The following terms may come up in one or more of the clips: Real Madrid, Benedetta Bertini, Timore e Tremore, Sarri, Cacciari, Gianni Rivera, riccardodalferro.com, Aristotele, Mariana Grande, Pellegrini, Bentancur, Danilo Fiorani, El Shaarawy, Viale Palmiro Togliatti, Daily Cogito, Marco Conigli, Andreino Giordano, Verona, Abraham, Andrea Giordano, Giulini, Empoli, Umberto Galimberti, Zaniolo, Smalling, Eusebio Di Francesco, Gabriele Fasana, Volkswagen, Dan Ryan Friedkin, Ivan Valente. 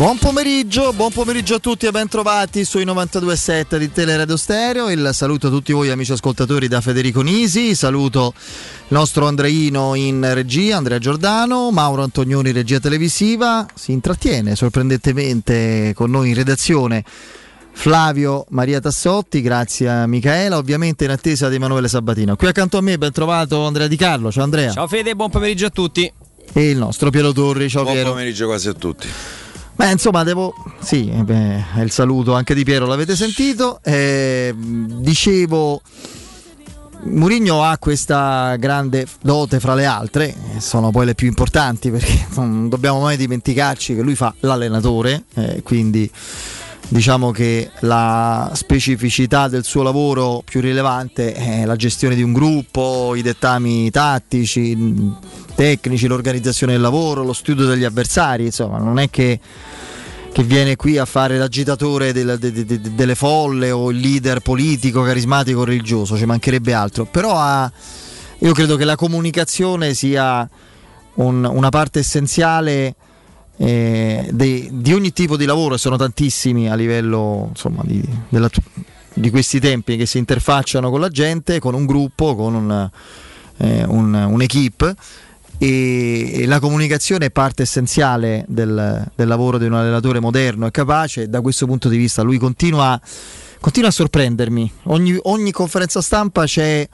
Buon pomeriggio a tutti e ben trovati sui 92.7 di Teleradio Stereo. Il saluto a tutti voi amici ascoltatori da Federico Nisi, saluto il nostro Andreino in regia, Andrea Giordano, Mauro Antonioni regia televisiva, si intrattiene sorprendentemente con noi in redazione Flavio Maria Tassotti, grazie a Micaela, ovviamente in attesa di Emanuele Sabatino. Qui accanto a me ben trovato Andrea Di Carlo, ciao Andrea. Ciao Fede, buon pomeriggio a tutti. E il nostro Piero Turri, ciao Piero. Buon pomeriggio quasi a tutti. Beh, insomma, è il saluto anche di Piero, l'avete sentito. Dicevo, Mourinho ha questa grande dote, fra le altre, sono poi le più importanti, perché non dobbiamo mai dimenticarci che lui fa l'allenatore, quindi diciamo che la specificità del suo lavoro più rilevante è la gestione di un gruppo, i dettami tattici, tecnici, l'organizzazione del lavoro, lo studio degli avversari. Insomma, non è che viene qui a fare l'agitatore delle folle o il leader politico, carismatico, religioso, ci mancherebbe altro. Però io credo che la comunicazione sia una parte essenziale di ogni tipo di lavoro, e sono tantissimi a livello, insomma, di questi tempi, che si interfacciano con la gente, con un gruppo, con un'equipe, e la comunicazione è parte essenziale del lavoro di un allenatore moderno e capace. Da questo punto di vista lui continua a sorprendermi. Ogni conferenza stampa c'è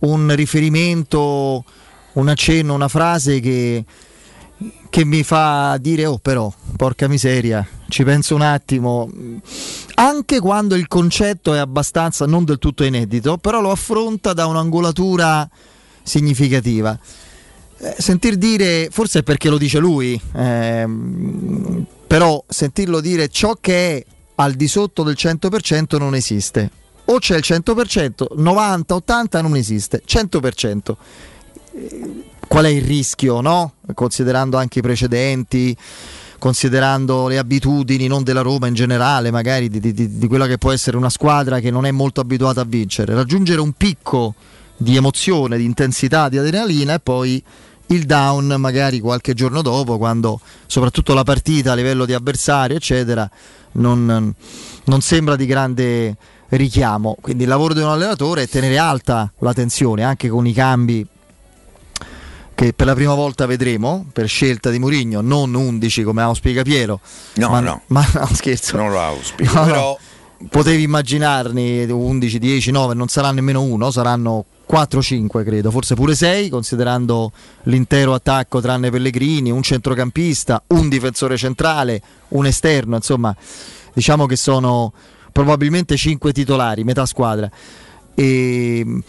un riferimento, un accenno, una frase che mi fa dire: oh, però, porca miseria, ci penso un attimo, anche quando il concetto è abbastanza non del tutto inedito, però lo affronta da un'angolatura significativa. Sentir dire, forse è perché lo dice lui, però sentirlo dire ciò che è al di sotto del 100% non esiste, o c'è il 100%, 90, 80 non esiste, 100%. Qual è il rischio, no? Considerando anche i precedenti, considerando le abitudini, non della Roma in generale, magari di quella che può essere una squadra che non è molto abituata a vincere, raggiungere un picco di emozione, di intensità, di adrenalina, e poi il down magari qualche giorno dopo, quando soprattutto la partita a livello di avversario eccetera non sembra di grande richiamo. Quindi il lavoro di un allenatore è tenere alta la tensione, anche con i cambi che per la prima volta vedremo per scelta di Mourinho, non 11 come auspica Piero. No, scherzo. Non lo auspico, però potevi immaginarne 11, 10, 9, non sarà nemmeno uno, saranno 4, 5 credo, forse pure 6, considerando l'intero attacco tranne Pellegrini, un centrocampista, un difensore centrale, un esterno, insomma, diciamo che sono probabilmente 5 titolari, metà squadra. E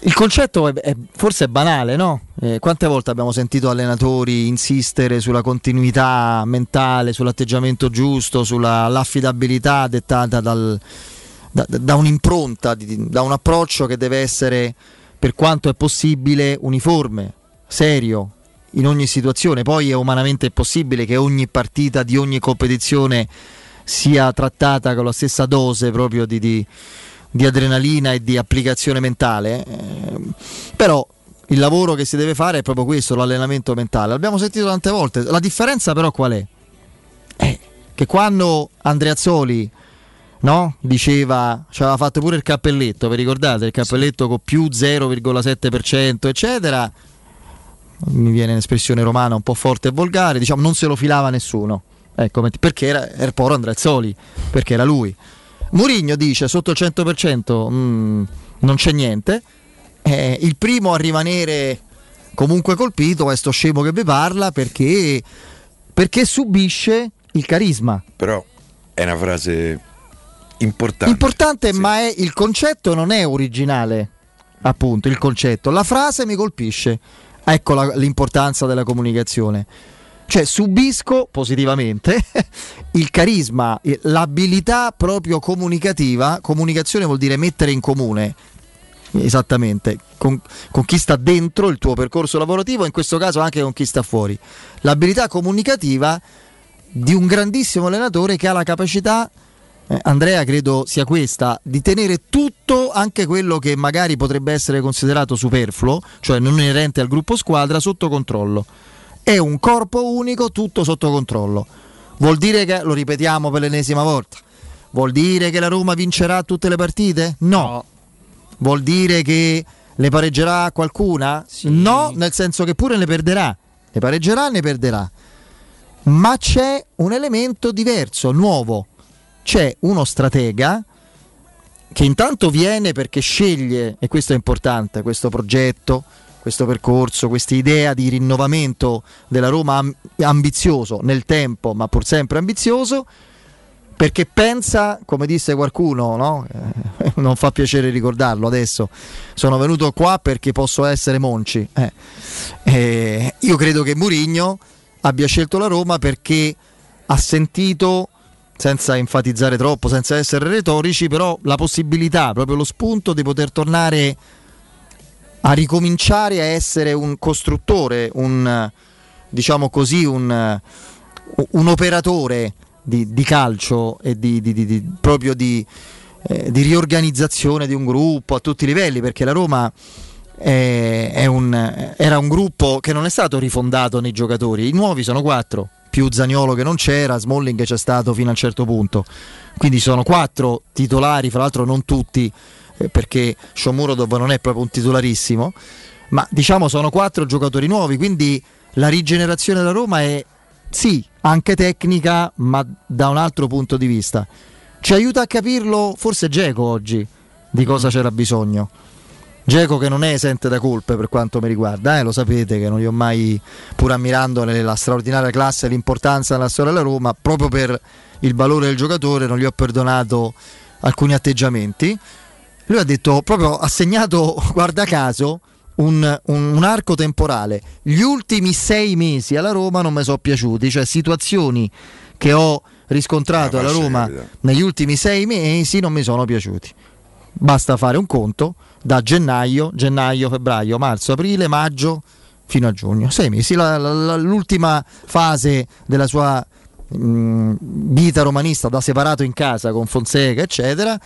il concetto forse è banale, no? Quante volte abbiamo sentito allenatori insistere sulla continuità mentale, sull'atteggiamento giusto, sull'affidabilità dettata da un'impronta, da un approccio che deve essere, per quanto è possibile, uniforme, serio, in ogni situazione. Poi è umanamente possibile che ogni partita di ogni competizione sia trattata con la stessa dose proprio di adrenalina e di applicazione mentale, però il lavoro che si deve fare è proprio questo, l'allenamento mentale. L'abbiamo sentito tante volte. La differenza però qual è? Che quando Andreazzoli, no, diceva, ci aveva fatto pure il cappelletto, vi ricordate? Il cappelletto con più 0,7% eccetera, mi viene un'espressione romana un po' forte e volgare, diciamo non se lo filava nessuno, ecco, perché era poro Andreazzoli, perché era lui. Mourinho dice sotto il 100% non c'è niente, il primo a rimanere comunque colpito è sto scemo che vi parla, perché subisce il carisma. Però è una frase importante sì. Ma il concetto non è originale, appunto, il concetto, la frase mi colpisce, ecco l'importanza della comunicazione. Cioè subisco positivamente il carisma, l'abilità proprio comunicativa. Comunicazione vuol dire mettere in comune, esattamente, con chi sta dentro il tuo percorso lavorativo, in questo caso anche con chi sta fuori. L'abilità comunicativa di un grandissimo allenatore che ha la capacità, Andrea credo sia questa, di tenere tutto, anche quello che magari potrebbe essere considerato superfluo, cioè non inerente al gruppo squadra, sotto controllo. È un corpo unico, tutto sotto controllo. Vuol dire che, lo ripetiamo per l'ennesima volta, vuol dire che la Roma vincerà tutte le partite? No. Vuol dire che le pareggerà qualcuna? Sì. No, nel senso che pure ne perderà. Ne pareggerà, ne perderà. Ma c'è un elemento diverso, nuovo. C'è uno stratega che intanto viene perché sceglie, e questo è importante, questo progetto, questo percorso, questa idea di rinnovamento della Roma ambizioso nel tempo, ma pur sempre ambizioso, perché pensa, come disse qualcuno, no? Non fa piacere ricordarlo adesso, sono venuto qua perché posso essere Monci. Io credo che Mourinho abbia scelto la Roma perché ha sentito, senza enfatizzare troppo, senza essere retorici, però la possibilità, proprio lo spunto di poter tornare a ricominciare a essere un costruttore, un, diciamo così, un operatore di calcio e proprio di riorganizzazione di un gruppo a tutti i livelli, perché la Roma era un gruppo che non è stato rifondato nei giocatori, i nuovi sono 4, più Zaniolo che non c'era, Smalling che c'è stato fino a un certo punto, quindi sono 4 titolari, fra l'altro non tutti, perché Shomurodov non è proprio un titolarissimo, ma diciamo sono 4 giocatori nuovi, quindi la rigenerazione della Roma è sì, anche tecnica, ma da un altro punto di vista. Ci aiuta a capirlo forse Dzeko oggi, di cosa c'era bisogno. Dzeko che non è esente da colpe per quanto mi riguarda, lo sapete che non li ho mai, pur ammirando la straordinaria classe e l'importanza della storia della Roma, proprio per il valore del giocatore non gli ho perdonato alcuni atteggiamenti. Lui ha detto, proprio ha segnato, guarda caso, un arco temporale, gli ultimi 6 mesi alla Roma non mi sono piaciuti, cioè situazioni che ho riscontrato alla Roma negli ultimi 6 mesi non mi sono piaciuti. Basta fare un conto da gennaio, febbraio, marzo, aprile, maggio fino a giugno, 6 mesi, l'ultima fase della sua vita romanista da separato in casa con Fonseca eccetera,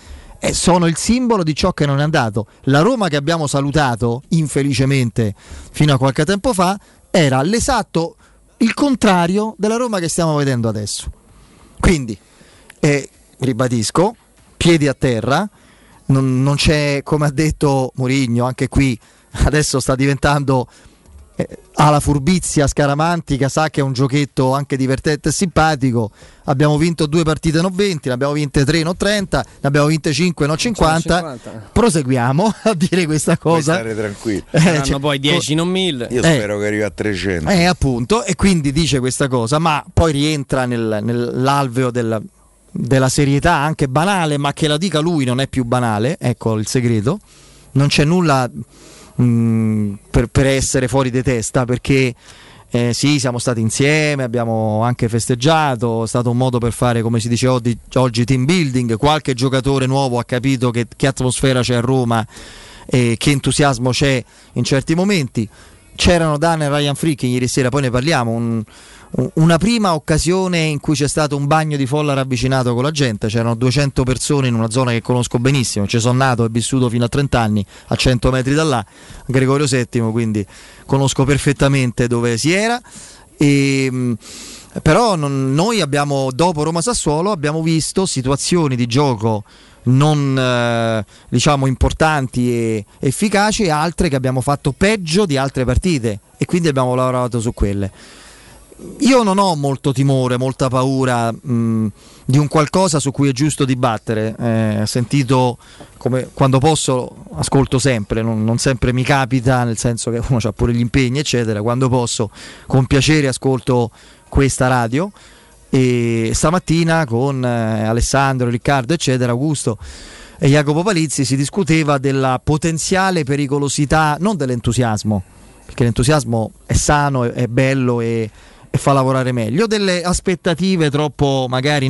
e sono il simbolo di ciò che non è andato. La Roma che abbiamo salutato infelicemente fino a qualche tempo fa era l'esatto il contrario della Roma che stiamo vedendo adesso, quindi ribadisco, piedi a terra, non c'è, come ha detto Mourinho, anche qui adesso sta diventando alla furbizia scaramantica, sa che è un giochetto anche divertente e simpatico. Abbiamo vinto 2 partite, non 20, ne abbiamo vinte 3, non 30, ne abbiamo vinte 5, non 50. Proseguiamo a dire questa cosa. Puoi stare tranquillo. Cioè, poi 10, non 1000. Io spero che arrivi a 300. Appunto, e quindi dice questa cosa, ma poi rientra nell'alveo della serietà, anche banale, ma che la dica lui non è più banale, ecco il segreto. Non c'è nulla per essere fuori di testa, perché sì, siamo stati insieme, abbiamo anche festeggiato, è stato un modo per fare, come si dice oggi, team building, qualche giocatore nuovo ha capito che atmosfera c'è a Roma e che entusiasmo c'è in certi momenti. C'erano Dan e Ryan Frickin ieri sera, poi ne parliamo, una prima occasione in cui c'è stato un bagno di folla ravvicinato con la gente, c'erano 200 persone in una zona che conosco benissimo, ci sono nato e vissuto fino a 30 anni a 100 metri da là, Gregorio VII, quindi conosco perfettamente dove si era. Però noi abbiamo, dopo Roma-Sassuolo, abbiamo visto situazioni di gioco non diciamo importanti e efficaci, e altre che abbiamo fatto peggio di altre partite, e quindi abbiamo lavorato su quelle. Io non ho molto timore, molta paura di un qualcosa su cui è giusto dibattere. Ho sentito, come quando posso ascolto sempre, non sempre mi capita, nel senso che uno ha pure gli impegni eccetera, quando posso con piacere ascolto questa radio, e stamattina con Alessandro, Riccardo eccetera, Augusto e Jacopo Palizzi si discuteva della potenziale pericolosità, non dell'entusiasmo, perché l'entusiasmo è sano, è bello e fa lavorare meglio, delle aspettative troppo magari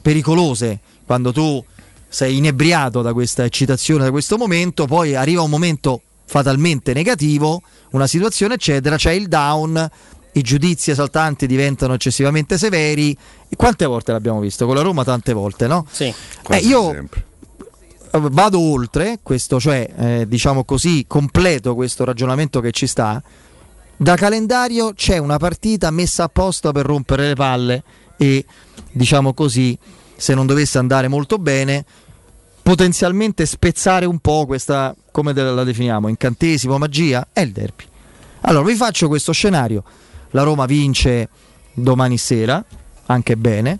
pericolose. Quando tu sei inebriato da questa eccitazione, da questo momento, poi arriva un momento fatalmente negativo, una situazione eccetera, c'è il down, i giudizi esaltanti diventano eccessivamente severi. E quante volte l'abbiamo visto con la Roma? Tante volte, no? Sì. Io sempre vado oltre questo, cioè diciamo così, completo questo ragionamento che ci sta. Da calendario c'è una partita messa apposta per rompere le palle e diciamo così, se non dovesse andare molto bene, potenzialmente spezzare un po' questa, come la definiamo, incantesimo, magia, è il derby. Allora vi faccio questo scenario: la Roma vince domani sera, anche bene,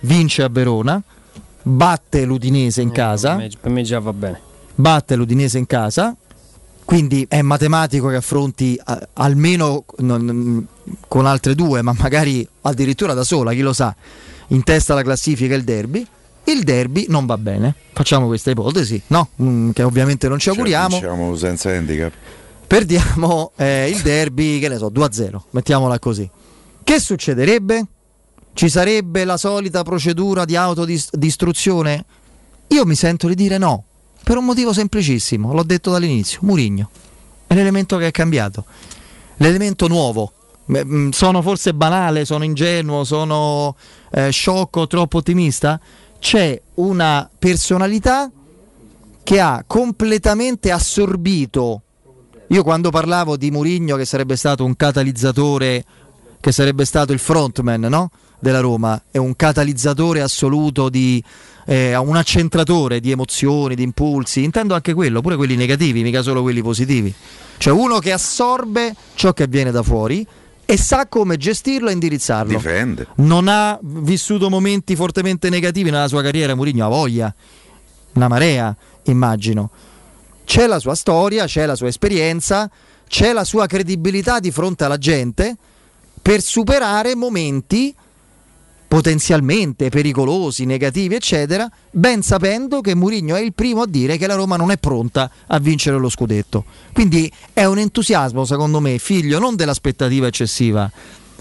vince a Verona, batte l'Udinese in casa, per me già va bene, batte l'Udinese in casa, quindi è matematico che affronti almeno con altre due, ma magari addirittura da sola, chi lo sa, in testa alla classifica il derby. Il derby non va bene, facciamo questa ipotesi, no? Che ovviamente non ci auguriamo, diciamo senza handicap, perdiamo il derby, che ne so, 2-0, mettiamola così. Che succederebbe? Ci sarebbe la solita procedura di autodistruzione? Io mi sento di dire no, per un motivo semplicissimo, l'ho detto dall'inizio: Mourinho è l'elemento che è cambiato, l'elemento nuovo. Sono forse banale, sono ingenuo, sono sciocco, troppo ottimista? C'è una personalità che ha completamente assorbito. Io quando parlavo di Mourinho che sarebbe stato un catalizzatore, che sarebbe stato il frontman, no? della Roma, è un catalizzatore assoluto di un accentratore di emozioni, di impulsi, intendo anche quello, pure quelli negativi, mica solo quelli positivi, cioè uno che assorbe ciò che avviene da fuori e sa come gestirlo e indirizzarlo. Difende. Non ha vissuto momenti fortemente negativi nella sua carriera. Mourinho ha voglia, una marea, immagino. C'è la sua storia, c'è la sua esperienza, c'è la sua credibilità di fronte alla gente per superare momenti potenzialmente pericolosi, negativi, eccetera, ben sapendo che Mourinho è il primo a dire che la Roma non è pronta a vincere lo scudetto. Quindi è un entusiasmo, secondo me, figlio non dell'aspettativa eccessiva,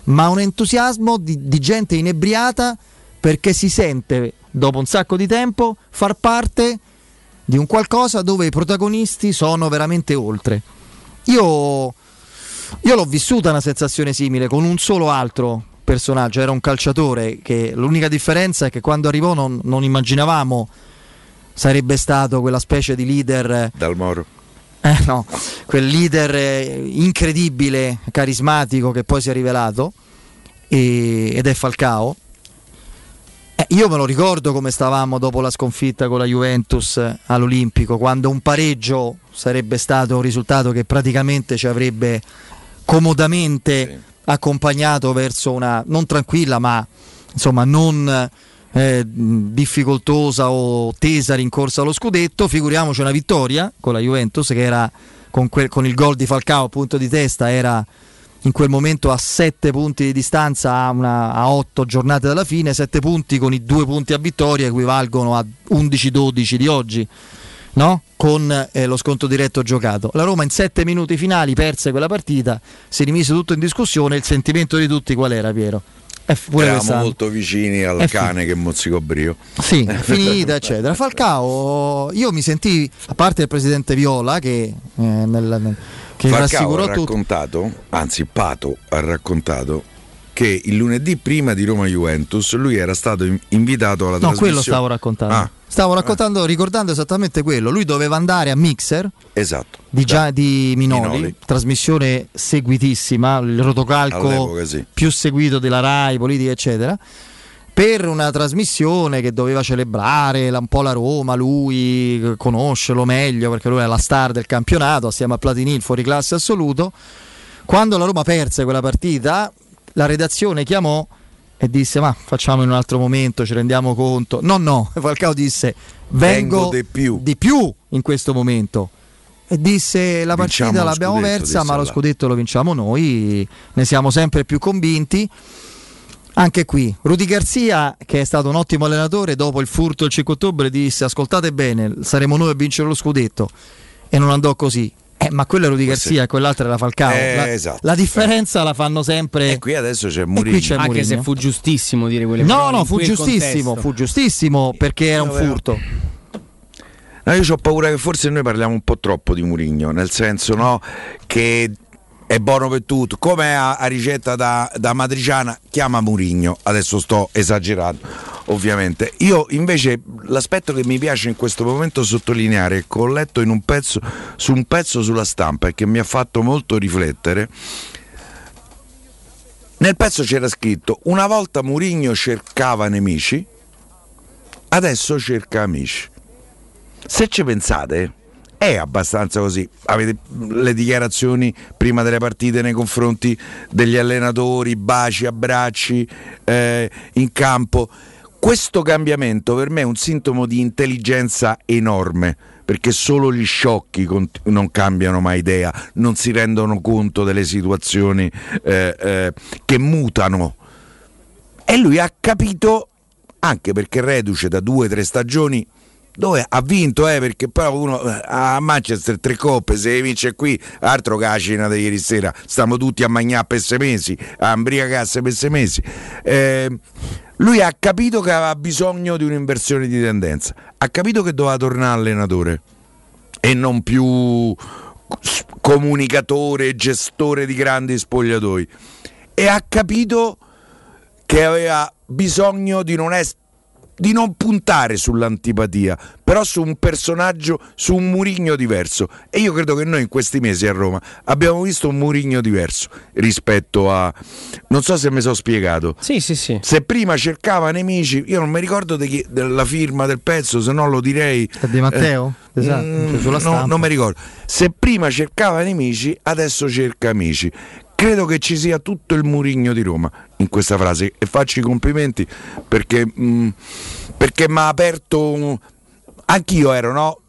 ma un entusiasmo di gente inebriata, perché si sente, dopo un sacco di tempo, far parte di un qualcosa dove i protagonisti sono veramente oltre. Io l'ho vissuta una sensazione simile con un solo altro personaggio, era un calciatore che l'unica differenza è che quando arrivò non immaginavamo sarebbe stato quella specie di leader Dal Moro, no, quel leader incredibile, carismatico, che poi si è rivelato, ed è Falcao. Io me lo ricordo come stavamo dopo la sconfitta con la Juventus all'Olimpico, quando un pareggio sarebbe stato un risultato che praticamente ci avrebbe comodamente accompagnato verso una non tranquilla, ma insomma non difficoltosa o tesa rincorsa allo scudetto. Figuriamoci una vittoria con la Juventus, che era con il gol di Falcao appunto di testa, era in quel momento a 7 punti di distanza, a 8 giornate dalla fine. 7 punti con i 2 punti a vittoria equivalgono a 11-12 di oggi, no? Con lo sconto diretto giocato. La Roma in 7 minuti finali perse quella partita, si rimise tutto in discussione. Il sentimento di tutti qual era, Piero? Eravamo molto vicini al cane che mozzicò Brio. Sì, finita, eccetera. Falcao, io mi sentii, a parte il presidente Viola che Falcao ha raccontato, anzi Pato ha raccontato, che il lunedì prima di Roma-Juventus lui era stato invitato alla trasmissione. No, quello stavo raccontando. Ricordando esattamente quello. Lui doveva andare a Mixer, esatto, di Minoli, trasmissione seguitissima, il rotocalco più seguito della Rai, politica, eccetera, per una trasmissione che doveva celebrare un po' la Roma. Lui conoscerlo meglio, perché lui è la star del campionato, assieme a Platini, il fuoriclasse assoluto. Quando la Roma perse quella partita, la redazione chiamò e disse: ma facciamo in un altro momento, ci rendiamo conto. No, Falcao disse: vengo di più in questo momento. E disse: la partita l'abbiamo persa, ma lo scudetto lo vinciamo noi, ne siamo sempre più convinti. Anche qui Rudy Garcia, che è stato un ottimo allenatore, dopo il furto il 5 ottobre disse: ascoltate bene, saremo noi a vincere lo scudetto, e non andò così. Ma quello era Rudy Garcia e quell'altra era Falcao. Esatto. La differenza la fanno sempre. E qui adesso c'è Mourinho. Anche se fu giustissimo dire quelle parole. No, fu giustissimo perché era un furto. No, io ho paura che forse noi parliamo un po' troppo di Mourinho, nel senso, no, che è buono per tutto, come a ricetta da matriciana, chiama Mourinho. Adesso sto esagerando, ovviamente. Io invece l'aspetto che mi piace in questo momento sottolineare, che ho letto in un pezzo sulla Stampa e che mi ha fatto molto riflettere, Nel pezzo c'era scritto: una volta Mourinho cercava nemici, adesso cerca amici. Se ci pensate, è abbastanza così. Avete le dichiarazioni prima delle partite nei confronti degli allenatori, baci, abbracci in campo. Questo cambiamento per me è un sintomo di intelligenza enorme, perché solo gli sciocchi non cambiano mai idea, non si rendono conto delle situazioni che mutano. E lui ha capito, anche perché reduce da 2-3 stagioni dove ha vinto, perché poi uno a Manchester 3 coppe, se vince qui, altro che la cena di ieri sera, stiamo tutti a mangiare per 6 mesi, a imbriacarsi per 6 mesi. Lui ha capito che aveva bisogno di un'inversione di tendenza, ha capito che doveva tornare allenatore e non più comunicatore, gestore di grandi spogliatoi, e ha capito che aveva bisogno di non puntare sull'antipatia, però su un personaggio, su un Mourinho diverso. E io credo che noi in questi mesi a Roma abbiamo visto un Mourinho diverso rispetto a... non so se mi sono spiegato. Sì. Se prima cercava nemici, io non mi ricordo della firma del pezzo, se no lo direi. Di Matteo? Esatto. Sulla stampa. No, non mi ricordo. Se prima cercava nemici, adesso cerca amici. Credo che ci sia tutto il Mourinho di Roma in questa frase, e faccio i complimenti perché mi ha aperto anch'io ero, no?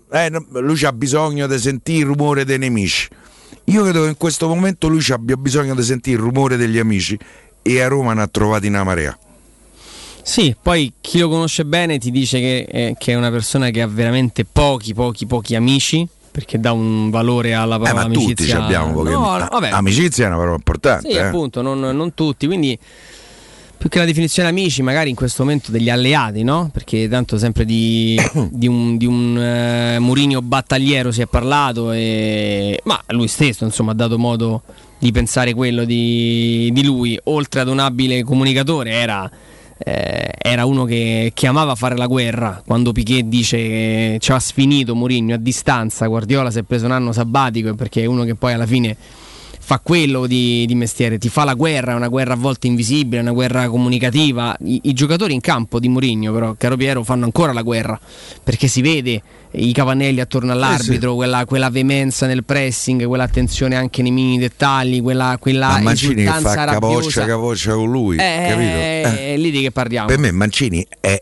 Lui c'ha bisogno di sentire il rumore dei nemici. Io credo che in questo momento lui abbia bisogno di sentire il rumore degli amici, e a Roma ne ha trovati una marea. Sì, poi chi lo conosce bene ti dice che è una persona che ha veramente pochi amici, perché dà un valore alla parola amicizia. Tutti ci abbiamo poche... amicizia è una parola importante. Sì, appunto, non tutti, quindi più che la definizione amici, magari in questo momento degli alleati, no? Perché tanto sempre di un Mourinho battagliero si è parlato, ma lui stesso, insomma, ha dato modo di pensare quello di lui. Oltre ad un abile comunicatore, era uno che amava fare la guerra. Quando Piquet dice che ci ha sfinito Mourinho a distanza, Guardiola si è preso un anno sabbatico, perché è uno che poi alla fine fa quello di mestiere, ti fa la guerra, una guerra a volte invisibile, una guerra comunicativa. I giocatori in campo di Mourinho, però, caro Piero, fanno ancora la guerra, perché si vede i capannelli attorno all'arbitro, sì. Quella veemenza nel pressing, quella attenzione anche nei minimi dettagli, quella Mancini che fa capoccia con lui, capito? È lì di che parliamo. Per me Mancini è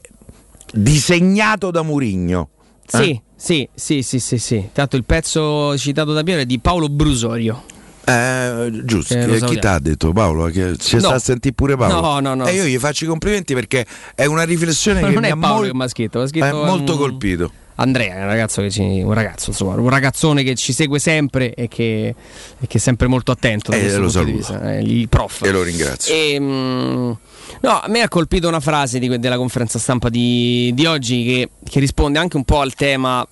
disegnato da Mourinho. Sì. Tanto il pezzo citato da Piero è di Paolo Brusorio. Giusto, chi t'ha detto Paolo? Che ci sta a sentire pure Paolo. No. E io gli faccio i complimenti, perché è una riflessione che non mi è Paolo che mi ha scritto molto colpito. Andrea è un ragazzone che ci segue sempre e che è sempre molto attento. Lo saluto, il prof. E lo ringrazio. No, a me ha colpito una frase della conferenza stampa di oggi che risponde anche un po' al tema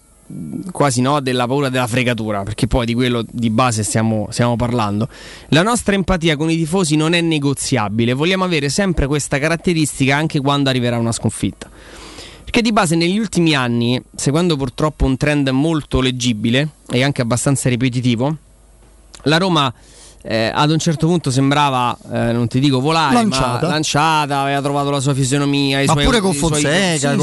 quasi della paura della fregatura, perché poi di quello di base stiamo parlando. La nostra empatia con i tifosi non è negoziabile, vogliamo avere sempre questa caratteristica anche quando arriverà una sconfitta, perché di base negli ultimi anni, seguendo purtroppo un trend molto leggibile e anche abbastanza ripetitivo, la Roma ad un certo punto sembrava, non ti dico volare, lanciata. Ma lanciata, aveva trovato la sua fisionomia, ma pure con Fonseca,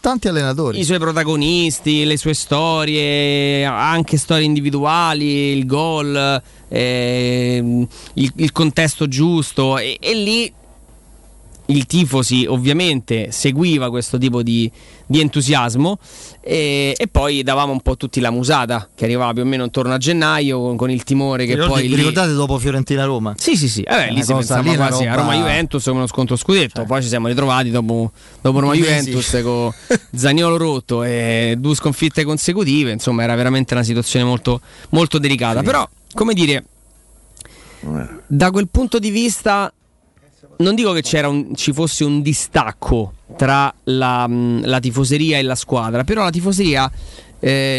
tanti allenatori, i suoi protagonisti, le sue storie, anche storie individuali, il gol, il contesto giusto, e lì il tifosi ovviamente seguiva questo tipo di entusiasmo, e poi davamo un po' tutti la musata che arrivava più o meno intorno a gennaio con il timore che poi lì... Ricordate dopo Fiorentina-Roma? Sì, lì si pensava quasi a Roma-Juventus come uno scontro scudetto, cioè. Poi ci siamo ritrovati dopo Roma-Juventus con Zaniolo rotto e 2 sconfitte consecutive, insomma era veramente una situazione molto, molto delicata, sì. Però, come dire, da quel punto di vista... non dico che ci fosse un distacco tra la tifoseria e la squadra, però la tifoseria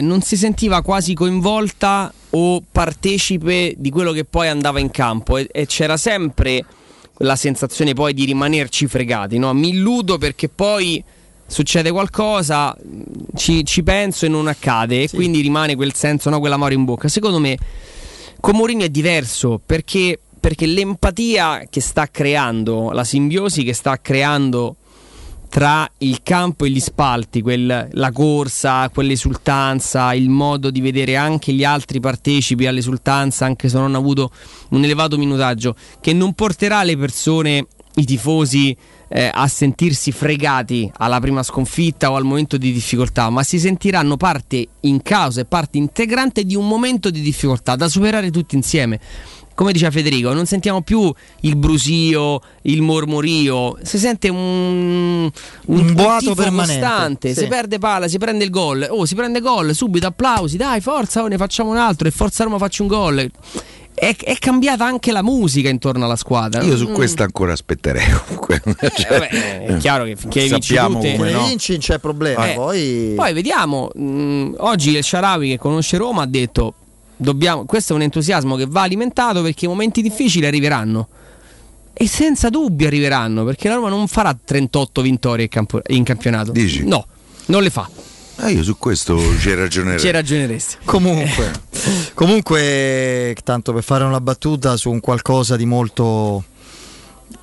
non si sentiva quasi coinvolta o partecipe di quello che poi andava in campo, e c'era sempre la sensazione poi di rimanerci fregati, no? Mi illudo perché poi succede qualcosa, ci penso e non accade, sì. E quindi rimane quel senso, no? Quell'amaro in bocca. Secondo me con Mourinho è diverso, perché perché l'empatia che sta creando, la simbiosi che sta creando tra il campo e gli spalti, la corsa, quell'esultanza, il modo di vedere anche gli altri partecipi all'esultanza anche se non hanno avuto un elevato minutaggio, che non porterà le persone, i tifosi, a sentirsi fregati alla prima sconfitta o al momento di difficoltà, ma si sentiranno parte in causa e parte integrante di un momento di difficoltà da superare tutti insieme. Come diceva Federico, non sentiamo più il brusio, il mormorio, si sente un boato permanente, costante, sì. Si perde palla, si prende gol, subito applausi, dai forza, ne facciamo un altro, e forza Roma faccia un gol. È cambiata anche la musica intorno alla squadra. Io su questa ancora aspetterei comunque. È chiaro che finché sappiamo vinci tutte, no? Vinci c'è problema. Poi vediamo. Oggi El Shaarawy, che conosce Roma, ha detto: questo è un entusiasmo che va alimentato perché i momenti difficili arriveranno, e senza dubbio arriveranno, perché la Roma non farà 38 vittorie in campionato. Dici? No, non le fa. Io su questo ci ragioneresti. Comunque, tanto per fare una battuta su un qualcosa di molto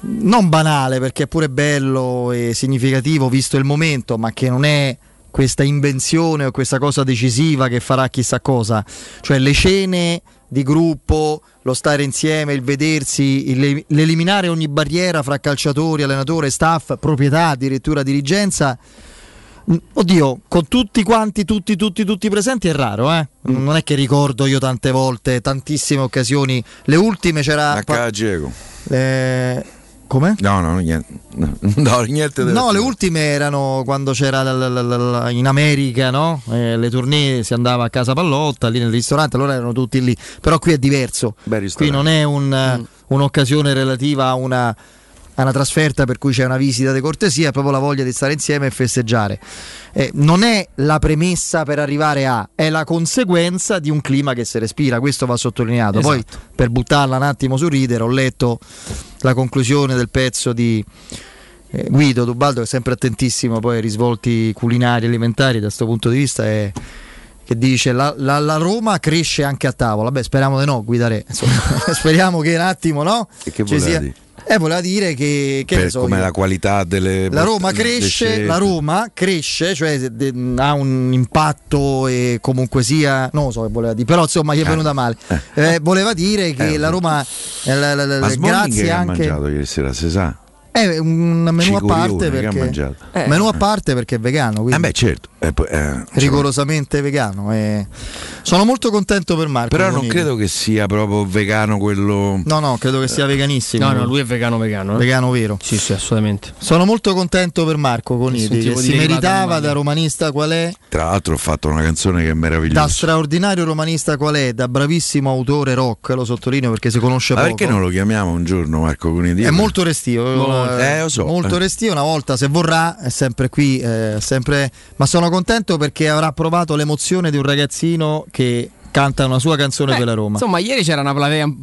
non banale, perché è pure bello e significativo visto il momento, ma che non è questa invenzione o questa cosa decisiva che farà chissà cosa, cioè le cene di gruppo, lo stare insieme, il vedersi, l'eliminare ogni barriera fra calciatori, allenatore, staff, proprietà, addirittura dirigenza. Oddio, con tutti quanti, tutti presenti è raro, eh? Non è che ricordo io tante volte, tantissime occasioni. Le ultime c'era Dzeko. Come? No, niente. No, le ultime erano quando c'era in America, no? Le tournée, si andava a Casa Pallotta, lì nel ristorante, allora erano tutti lì. Però qui è diverso. Qui non è un'occasione relativa a una trasferta per cui c'è una visita di cortesia, è proprio la voglia di stare insieme e festeggiare. Non è la premessa per arrivare è la conseguenza di un clima che si respira, questo va sottolineato. Esatto. Poi, per buttarla un attimo sul ridere, ho letto la conclusione del pezzo di Guido Dubaldo, che è sempre attentissimo poi ai risvolti culinari, alimentari, da questo punto di vista che dice la Roma cresce anche a tavola. Beh, speriamo di no, guidare, speriamo che un attimo, no? E che ci sia... voleva dire che come la qualità delle la Roma cresce, cioè ha un impatto e comunque sia, non lo so che voleva dire, però insomma gli è venuta male. Voleva dire che la Roma grazie che anche ha mangiato ieri sera, si sa. È un menù a parte perché è vegano, quindi certo. Rigorosamente vegano. Sono molto contento per Marco. Però non credo che sia proprio vegano quello. No, credo che sia veganissimo. No, lui è vegano. Vegano vero. Sì, assolutamente. Sono molto contento per Marco Conigli, che si meritava da romanista qual è. Tra l'altro ho fatto una canzone che è meravigliosa. Da straordinario romanista qual è, da bravissimo autore rock, lo sottolineo perché si conosce poco. Perché non lo chiamiamo un giorno Marco Conigli? È molto restio. Molto restio, una volta se vorrà è sempre qui, sempre... ma sono contento perché avrà provato l'emozione di un ragazzino che canta una sua canzone per la Roma. Insomma, ieri c'era una platea un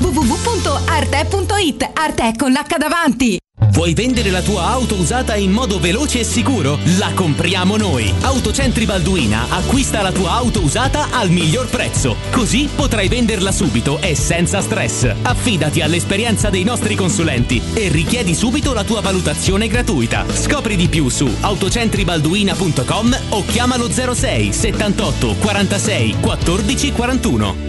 www.arte.it, Arte con l'H davanti. Vuoi vendere la tua auto usata in modo veloce e sicuro? La compriamo noi! Autocentri Balduina acquista la tua auto usata al miglior prezzo. Così potrai venderla subito e senza stress. Affidati all'esperienza dei nostri consulenti e richiedi subito la tua valutazione gratuita. Scopri di più su autocentribalduina.com o chiamalo 06 78 46 14 41.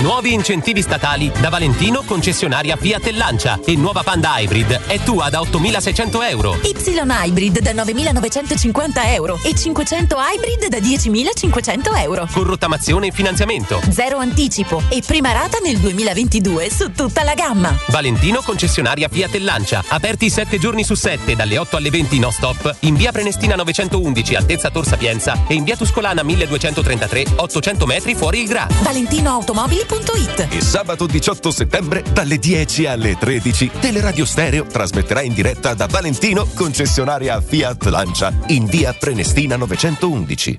Nuovi incentivi statali da Valentino, concessionaria Fiat e Lancia, e nuova Panda Hybrid è tua da 8.600 euro. Y Hybrid da 9.950 euro e 500 Hybrid da 10.500 euro. Con rottamazione e finanziamento. Zero anticipo e prima rata nel 2022 su tutta la gamma. Valentino, concessionaria Fiat e Lancia, aperti 7 giorni su 7 dalle 8 alle 20 non stop in via Prenestina 911 altezza Tor Sapienza e in via Tuscolana 1233 800 metri fuori il Gra. ValentinoAutomobili.it. E sabato 18 settembre dalle 10 alle 13 Teleradio Stereo trasmetterà in diretta da Valentino, concessionaria Fiat Lancia, in via Prenestina 911.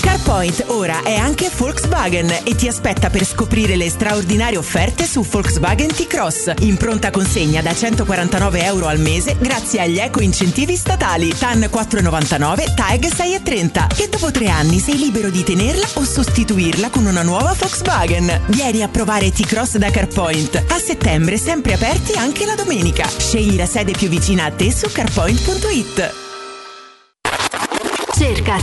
Carpoint ora è anche Volkswagen e ti aspetta per scoprire le straordinarie offerte su Volkswagen T-Cross in pronta consegna da 149 euro al mese grazie agli eco incentivi statali TAN 4,99, TAEG 6,30 e dopo 3 anni sei libero di tenerla o sostituirla con una nuova Volkswagen. Vieni a provare T-Cross da Carpoint, a settembre sempre aperti anche la domenica. Scegli la sede più vicina a te su carpoint.it. Cerca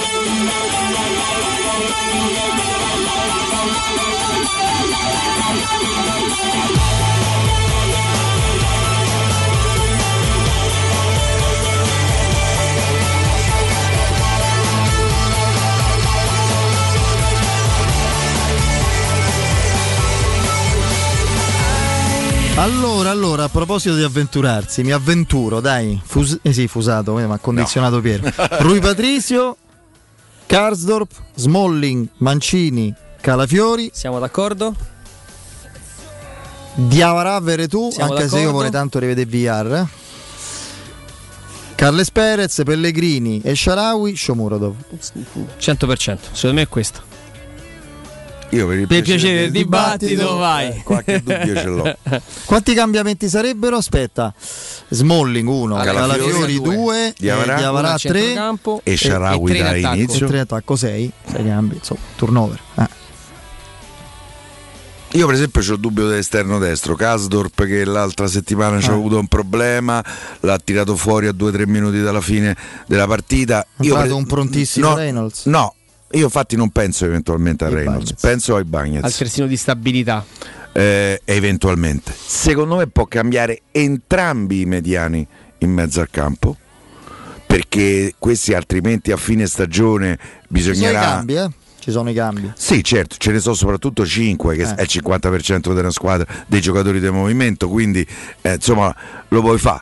Allora, a proposito di avventurarsi, mi avventuro, dai. Fusato, ma condizionato no. Piero. Rui Patricio, Karsdorp, Smalling, Mancini, Calafiori. Siamo d'accordo? Diavara, Veretù, siamo anche d'accordo. Se io vorrei tanto rivedere VR. Carles Perez, Pellegrini, El Shaarawy, Shomurodov. 100%, secondo me è questo. Io per piacere del dibattito vai. Qualche dubbio ce l'ho. Quanti cambiamenti sarebbero? Aspetta. Smalling 1, Calafiori 2, Diavara 3 e Shaarawy da inizio. 3 attacco 6, 6 cambi, insomma, turnover. Io per esempio c'ho il dubbio dell'esterno destro Karsdorp, che l'altra settimana ci ha avuto un problema, l'ha tirato fuori a 2-3 minuti dalla fine della partita. Io ho fatto un prontissimo Reynolds. No. Io infatti non penso eventualmente a Reynolds, penso ai Bagnez. Al terzino di stabilità. Eventualmente. Secondo me può cambiare entrambi i mediani in mezzo al campo, perché questi altrimenti a fine stagione bisognerà... Ci sono i cambi. Sì, certo, ce ne sono soprattutto 5, che è il 50% della squadra, dei giocatori del movimento, quindi insomma lo puoi fare.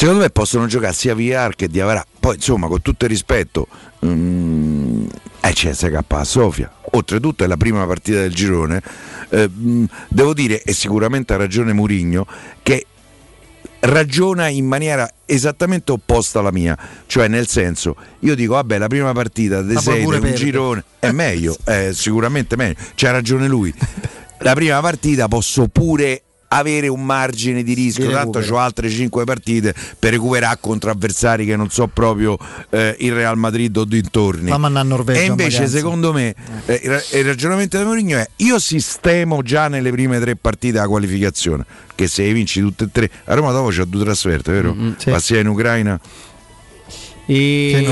Secondo me possono giocare sia VR che Diavara. Poi insomma, con tutto il rispetto, c'è SK a Sofia. Oltretutto è la prima partita del girone. Devo dire, e sicuramente ha ragione Mourinho, che ragiona in maniera esattamente opposta alla mia. Cioè nel senso, io dico vabbè, la prima partita de sei un perde. Girone è meglio, è sicuramente meglio. C'ha ragione lui. La prima partita posso pure avere un margine di rischio, tanto c'ho altre 5 partite per recuperare contro avversari che non so proprio il Real Madrid o dintorni. E invece secondo me il ragionamento di Mourinho è: io sistemo già nelle prime 3 partite la qualificazione, che se vinci tutte e 3, a Roma dopo c'ha 2 trasferte, vero? Sì. Passia in Ucraina e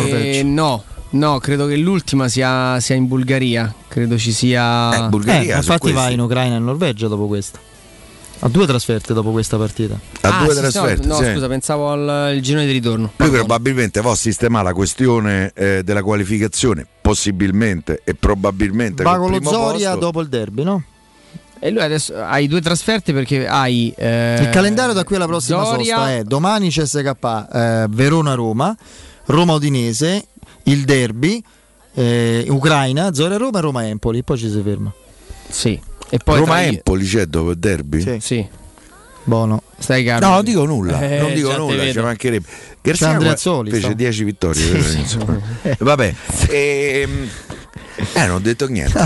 Norvegia. No, credo che l'ultima sia in Bulgaria, credo ci sia Bulgaria, infatti va in Ucraina e in Norvegia dopo questa. Ha 2 trasferte dopo questa partita. Ha 2 trasferte. Scusa, pensavo al girone di ritorno. Lui probabilmente va a sistemare la questione della qualificazione, possibilmente e probabilmente. Va con lo Zoria posto dopo il derby, no? E lui adesso hai 2 trasferte perché hai il calendario da qui alla prossima Zoria... sosta è domani CSK, Verona-Roma, Roma-Udinese, il derby, Ucraina, Zoria-Roma e Roma-Empoli. Poi ci si ferma. Sì. E poi Roma-Empoli c'è dopo il derby? Sì. Buono. Stai calmo. No, non dico nulla. Non dico nulla, ci mancherebbe. Andrea Zoli fece 10 vittorie. Vabbè. Non ho detto niente.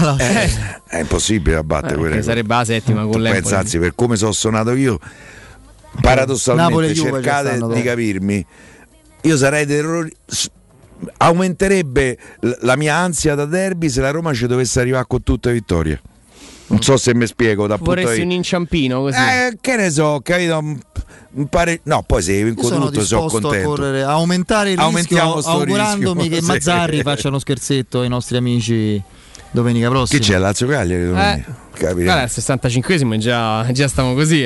È impossibile abbattere quella. Sarebbe la settima con l'Empoli. Anzi, per come sono suonato io, paradossalmente, cercate di capirmi. Io sarei terrorista. Aumenterebbe la mia ansia da derby se la Roma ci dovesse arrivare con tutte le vittorie. Non so se mi spiego. Vorresti un inciampino così? Che ne so, capito? No, poi se vinco tutto sono contento. A correre, aumentare il rischio, augurandomi rischio, che Mazzarri faccia uno scherzetto ai nostri amici domenica prossima. Che c'è Lazio Cagliari domenica? Guarda, al 65esimo già stiamo così,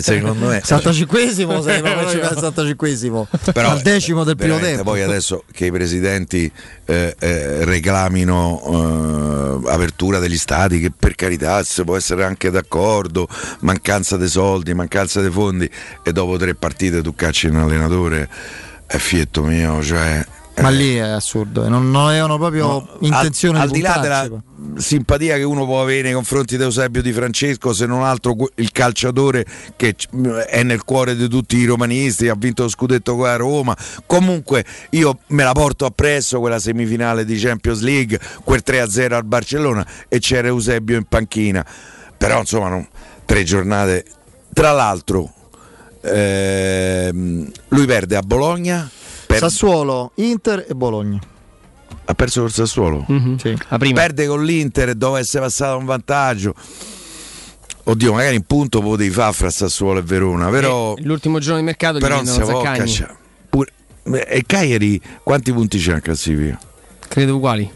secondo me. 65esimo, al 65esimo, però al decimo del primo tempo. Poi adesso che i presidenti reclamino apertura degli stadi, che per carità si può essere anche d'accordo, mancanza di soldi, mancanza di fondi, e dopo 3 partite tu cacci un allenatore, è fietto mio, cioè. Ma lì è assurdo, non avevano proprio intenzione di puntarci. Al di là della simpatia che uno può avere nei confronti di Eusebio Di Francesco, se non altro il calciatore che è nel cuore di tutti i romanisti, ha vinto lo scudetto con la Roma. Comunque io me la porto appresso quella semifinale di Champions League, quel 3-0 al Barcellona, e c'era Eusebio in panchina. Però insomma 3 giornate. Tra l'altro lui perde a Bologna, Sassuolo, Inter e Bologna. Ha perso col Sassuolo? Sì. Perde con l'Inter e doveva essere passato un vantaggio. Oddio, magari in punto potevi fare fra Sassuolo e Verona, però l'ultimo giorno di mercato però gli vendono Zaccagni. E Cagliari quanti punti c'è in classifica? Credo uguali.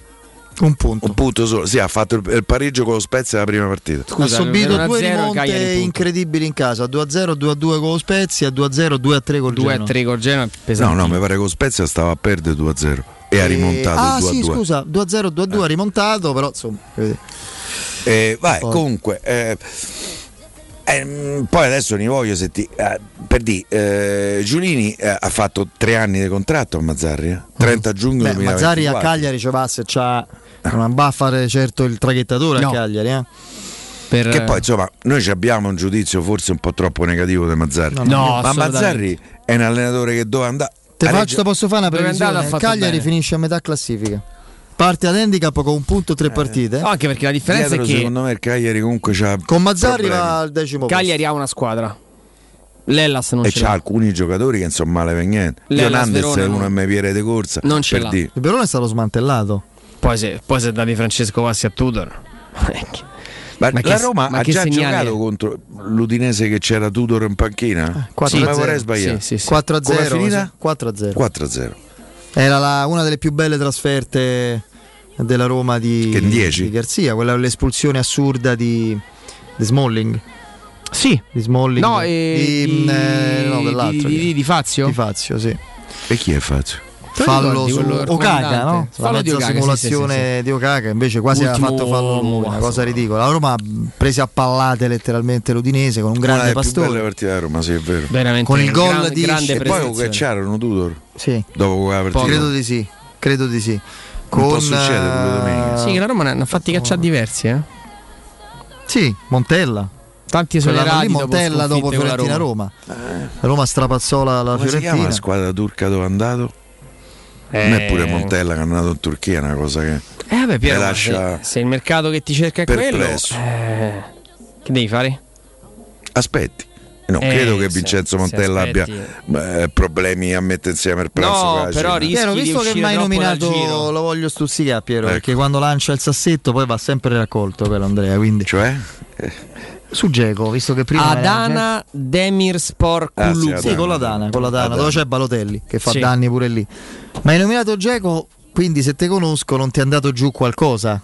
Un punto solo. Sì, ha fatto il pareggio con lo Spezia la prima partita. Scusa, ha subito 2 rimonte incredibili in casa: 2-0, 2-2 con lo Spezia, 2-0, 2-3 col Genoa. 2-3 col Genoa. No, mi pare che lo Spezia stava a perdere 2-0 e ha rimontato 2-2. Sì, scusa, 2-0, 2-2 ha rimontato, però insomma. Comunque. Poi adesso ne voglio Giulini ha fatto 3 anni di contratto a Mazzarri, 30 giugno 2024. Mazzarri a Cagliari ci passa, c'ha non va a fare certo il traghettatore a Cagliari, Che poi insomma noi abbiamo un giudizio forse un po' troppo negativo di Mazzarri, ma Mazzarri è un allenatore che dove andare. Posso fare una previsione? Cagliari bene. Finisce a metà classifica, parte ad handicap con 1.3 partite. Anche perché la differenza è che secondo me il Cagliari comunque c'ha con Mazzarri problemi. Va al decimo posto. Cagliari ha una squadra. L'Hellas non c'ha alcuni giocatori che insomma male per niente. Leonandes è uno a Piere De Corsa. Non ce l'ha. Il Verona è stato smantellato. Poi se da Di Francesco passi a Tudor. Ma la Roma ha già giocato contro l'Udinese che c'era Tudor in panchina? 4-0. 4-0. 4-0. Era una delle più belle trasferte della Roma di Garzia, quella dell'espulsione assurda di Smalling. Sì, di Smalling. No, dell'altro. Di Fazio? Di Fazio, sì. E chi è Fazio? Fallo su Okaka, no? Fallo di Okaka, simulazione di Okaka, invece quasi ha fatto fallo, una cosa ridicola. La Roma ha presa a pallate letteralmente l'Udinese con un grande pastore. Più bella partita da Roma, sì, è vero. Veramente. Con il gol di grande e poi cacciarono Tudor. Sì. Dopo quella partita. Credo di sì. Cosa succede quello domenica? Sì, che la Roma ne ha fatti cacciare diversi, Sì, Montella. Tanti esonerati Montella dopo Fiorentina-Roma. Roma strapazzò la Fiorentina. Come si chiama la squadra turca dove è andato? Non è pure Montella che è andato in Turchia, è una cosa che Piero, lascia se il mercato che ti cerca è perplesso. Quello che devi fare? aspetti. Non credo che Vincenzo Montella abbia problemi a mettere insieme il pranzo. No, però Piero, visto che mi hai nominato, lo voglio stuzzicare, Piero, ecco. Perché quando lancia il sassetto poi va sempre raccolto per Andrea, quindi cioè su Dzeko, visto che prima Adana Demirspor Kullu, sì, con la Dana, dove c'è Balotelli che fa danni pure lì. Ma hai nominato Dzeko, quindi se te conosco non ti è andato giù qualcosa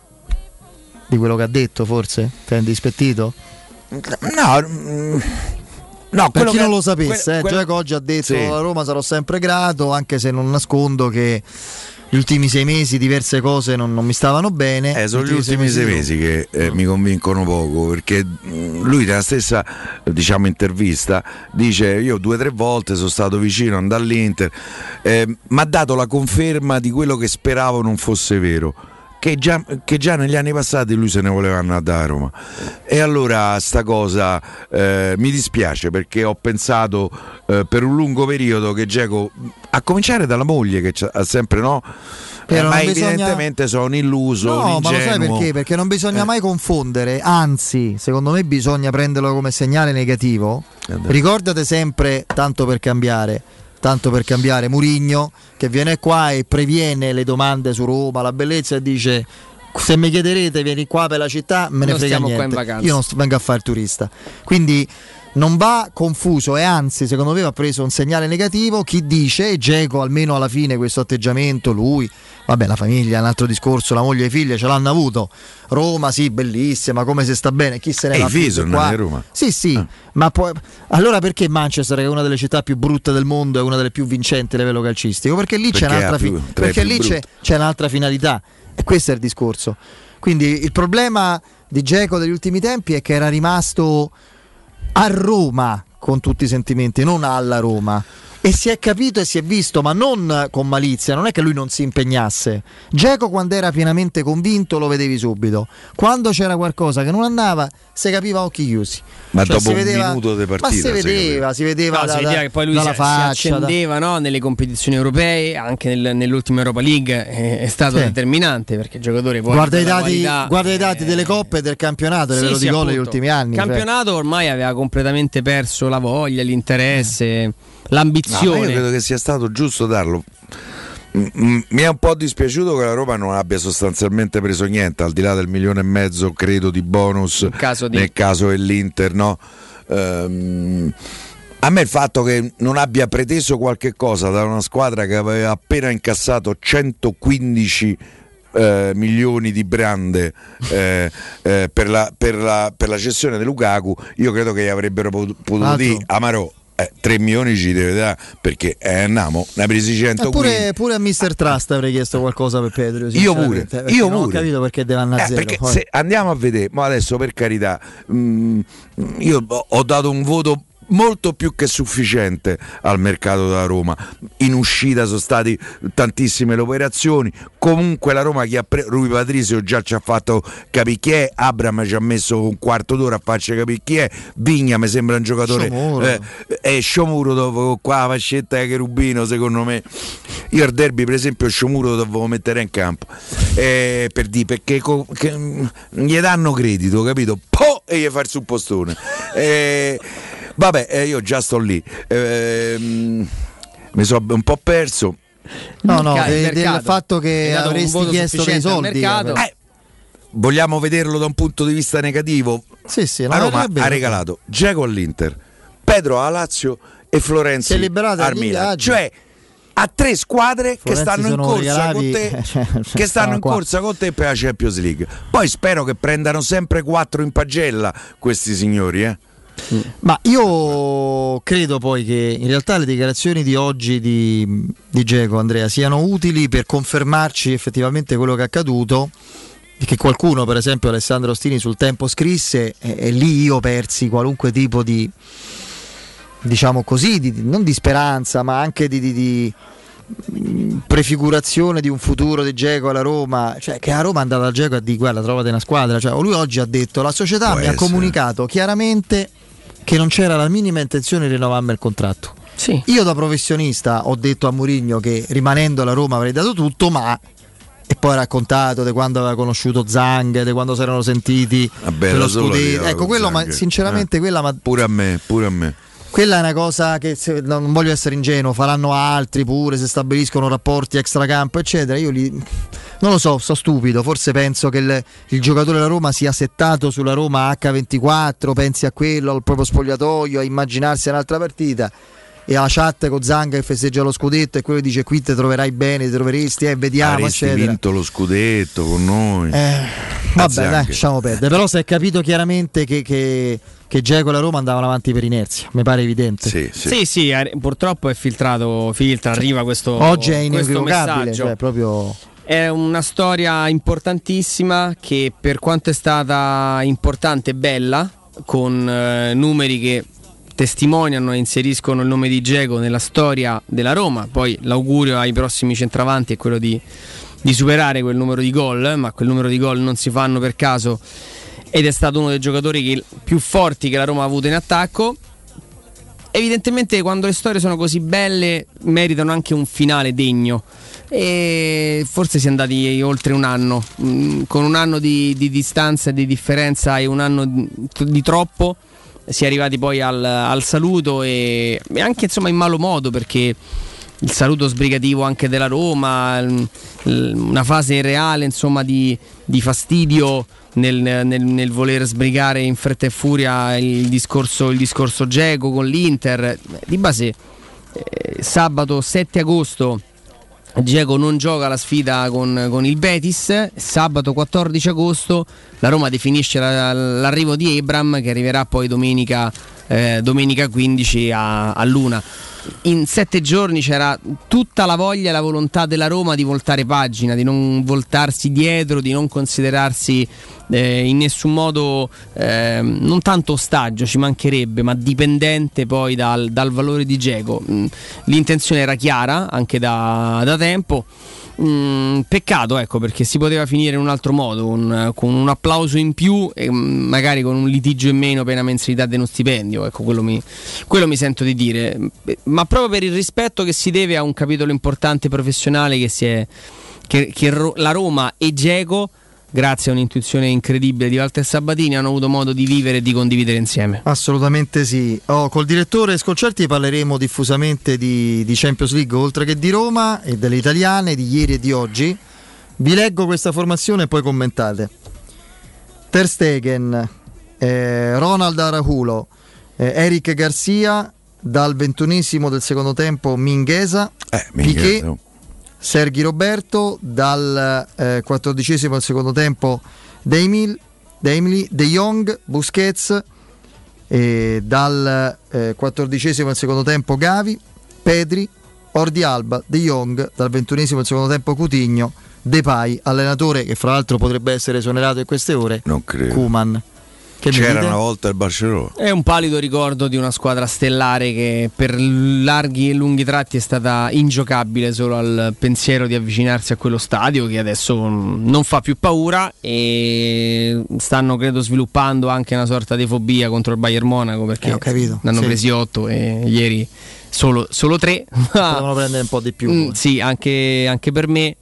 di quello che ha detto, forse? Ti è indispettito? No. No, per chi non lo sapesse, Dzeko oggi ha detto a Roma sarò sempre grato, anche se non nascondo che gli ultimi 6 mesi diverse cose non mi stavano bene. Sono gli ultimi 6 mesi che mi convincono poco, perché lui nella stessa, diciamo, intervista dice: io 2 o 3 volte sono stato vicino a andare all'Inter, mi ha dato la conferma di quello che speravo non fosse vero. Che già negli anni passati lui se ne voleva andare a Roma, e allora sta cosa mi dispiace, perché ho pensato per un lungo periodo che Dzeko, a cominciare dalla moglie che ha sempre ma evidentemente sono illuso, no, ma lo sai perché? Perché non bisogna mai confondere, anzi secondo me bisogna prenderlo come segnale negativo. Ricordate sempre, tanto per cambiare, Mourinho che viene qua e previene le domande su Roma, la bellezza, e dice: se mi chiederete vieni qua per la città, me ne non frega niente, io non vengo a fare il turista. Quindi non va confuso, e anzi secondo me ha preso un segnale negativo chi dice, e Dzeko almeno alla fine questo atteggiamento, lui, vabbè, la famiglia è un altro discorso, la moglie e i figli ce l'hanno avuto, Roma sì, bellissima, come se sta bene, chi se ne va qua è Roma. Sì. Ma poi allora perché Manchester, che è una delle città più brutte del mondo, è una delle più vincenti a livello calcistico? Perché lì c'è un'altra finalità, e questo è il discorso. Quindi il problema di Dzeko degli ultimi tempi è che era rimasto a Roma con tutti i sentimenti, non alla Roma, e si è capito e si è visto, ma non con malizia, non è che lui non si impegnasse. Dzeko quando era pienamente convinto lo vedevi subito, quando c'era qualcosa che non andava si capiva a occhi chiusi, ma dopo un minuto di partita si vedeva che poi lui dalla faccia, accendeva nelle competizioni europee, anche nell'ultima Europa League è stato determinante, perché il giocatore guarda i dati delle coppe e del campionato, il livello di gol negli ultimi anni, il campionato ormai aveva completamente perso la voglia, l'interesse, l'ambizione. Io credo che sia stato giusto darlo. Mi è un po' dispiaciuto che la Roma non abbia sostanzialmente preso niente, al di là del 1,5 milioni credo di bonus nel caso dell'Inter, a me il fatto che non abbia preteso qualche cosa da una squadra che aveva appena incassato 115 milioni di brand per la cessione di Lukaku, io credo che gli avrebbero potuto dire: Amaro, 3 milioni ci deve dare, perché andiamo, ne ha presi 100. Pure a Mr. Trust avrei chiesto qualcosa per Pedro. Io pure. Non ho capito perché deve andare a zero. Perché se andiamo a vedere, ma adesso per carità, io ho dato un voto molto più che sufficiente al mercato della Roma. In uscita sono stati tantissime le operazioni, comunque la Roma Rui Patricio già ci ha fatto capire chi è, Abraham ci ha messo un quarto d'ora a farci capire chi è, Vigna mi sembra un giocatore, Shomurodov dopo qua la fascetta che Cherubino, secondo me io al derby per esempio Shomurodov dovevo mettere in campo, per dire, perché gli danno credito, capito? E gli far sul postone. Vabbè, io già sto lì, mi sono un po' perso. Del fatto che avresti chiesto dei soldi. Vogliamo vederlo da un punto di vista negativo? Sì, la Roma ha regalato Dzeko all'Inter, Pedro alla Lazio e Florenzi al Milan, cioè a 3 squadre Florenzi che stanno in corsa con te, che stanno in corsa con te per la Champions League. Poi spero che prendano sempre 4 in pagella questi signori, Ma io credo poi che in realtà le dichiarazioni di oggi di Dzeko, Andrea, siano utili per confermarci effettivamente quello che è accaduto, che qualcuno, per esempio Alessandro Ostini, sul Tempo scrisse, e lì io persi qualunque tipo di, diciamo così, non di speranza, ma anche di prefigurazione di un futuro di Dzeko alla Roma, cioè che a Roma è andata a Dzeko a dire: guarda, trovate una squadra, cioè, lui oggi ha detto: la società ha comunicato chiaramente che non c'era la minima intenzione di rinnovarmi il contratto. Io da professionista ho detto a Mourinho che rimanendo alla Roma avrei dato tutto, ma e poi ha raccontato di quando aveva conosciuto Zang, di quando si erano sentiti nello scudetto. Ecco, quello Zang, ma sinceramente quella pure a me. Quella è una cosa che, se, non voglio essere ingenuo, faranno altri pure, se stabiliscono rapporti extracampo eccetera. Io li, non lo so, sto stupido, forse penso che il giocatore della Roma sia settato sulla Roma H24, pensi a quello, al proprio spogliatoio, a immaginarsi un'altra partita, e alla chat con Zanga che festeggia lo scudetto e quello dice qui te troverai bene, ti troveresti, vediamo, avresti eccetera, vinto lo scudetto con noi, vabbè dai, lasciamo perdere. Però si è capito chiaramente che Dzeko e la Roma andavano avanti per inerzia, mi pare evidente. Sì, purtroppo è filtra, arriva questo, oggi è inequivocabile, cioè, proprio è una storia importantissima che, per quanto è stata importante e bella, con numeri che testimoniano e inseriscono il nome di Dzeko nella storia della Roma. Poi l'augurio ai prossimi centravanti è quello di superare quel numero di gol, ma quel numero di gol non si fanno per caso, ed è stato uno dei giocatori più forti che la Roma ha avuto in attacco. Evidentemente quando le storie sono così belle meritano anche un finale degno, e forse si è andati oltre un anno, con un anno di distanza e di differenza e un anno di troppo. Si è arrivati poi al saluto, e anche insomma in malo modo, perché il saluto sbrigativo anche della Roma, una fase reale insomma di fastidio nel voler sbrigare in fretta e furia il discorso Dzeko con l'Inter. Di base sabato 7 agosto Dzeko non gioca la sfida con il Betis. Sabato 14 agosto la Roma definisce l'arrivo di Abraham, che arriverà poi domenica 15 all'una. In 7 giorni c'era tutta la voglia e la volontà della Roma di voltare pagina, di non voltarsi dietro, di non considerarsi in nessun modo non tanto ostaggio, ci mancherebbe, ma dipendente poi dal valore di Dzeko. L'intenzione era chiara anche da tempo. Peccato, ecco, perché si poteva finire in un altro modo, con un applauso in più e magari con un litigio in meno per una mensilità di uno stipendio. Ecco, quello mi sento di dire, ma proprio per il rispetto che si deve a un capitolo importante professionale che la Roma e Dzeko, grazie a un'intuizione incredibile di Walter Sabatini, hanno avuto modo di vivere e di condividere insieme. Assolutamente sì. Col direttore Sconcerti parleremo diffusamente di Champions League, oltre che di Roma e delle italiane di ieri e di oggi. Vi leggo questa formazione e poi commentate. Ter Stegen, Ronald Araújo, Eric Garcia, dal 21° del secondo tempo Mingueza, Piqué, Sergi Roberto, dal 14° al secondo tempo Daimili, De Jong, Busquets, dal 14° al secondo tempo Gavi, Pedri, Jordi Alba, De Jong, dal 21° al secondo tempo Coutinho, Depay, allenatore che fra l'altro potrebbe essere esonerato in queste ore, non credo, Koeman. Che c'era una volta il Barcellona. È un pallido ricordo di una squadra stellare che per larghi e lunghi tratti è stata ingiocabile solo al pensiero di avvicinarsi a quello stadio, che adesso non fa più paura, e stanno credo sviluppando anche una sorta di fobia contro il Bayern Monaco, perché ho capito, ne hanno presi 8 e ieri solo 3. Potevano prendere un po' di più. Sì, anche per me.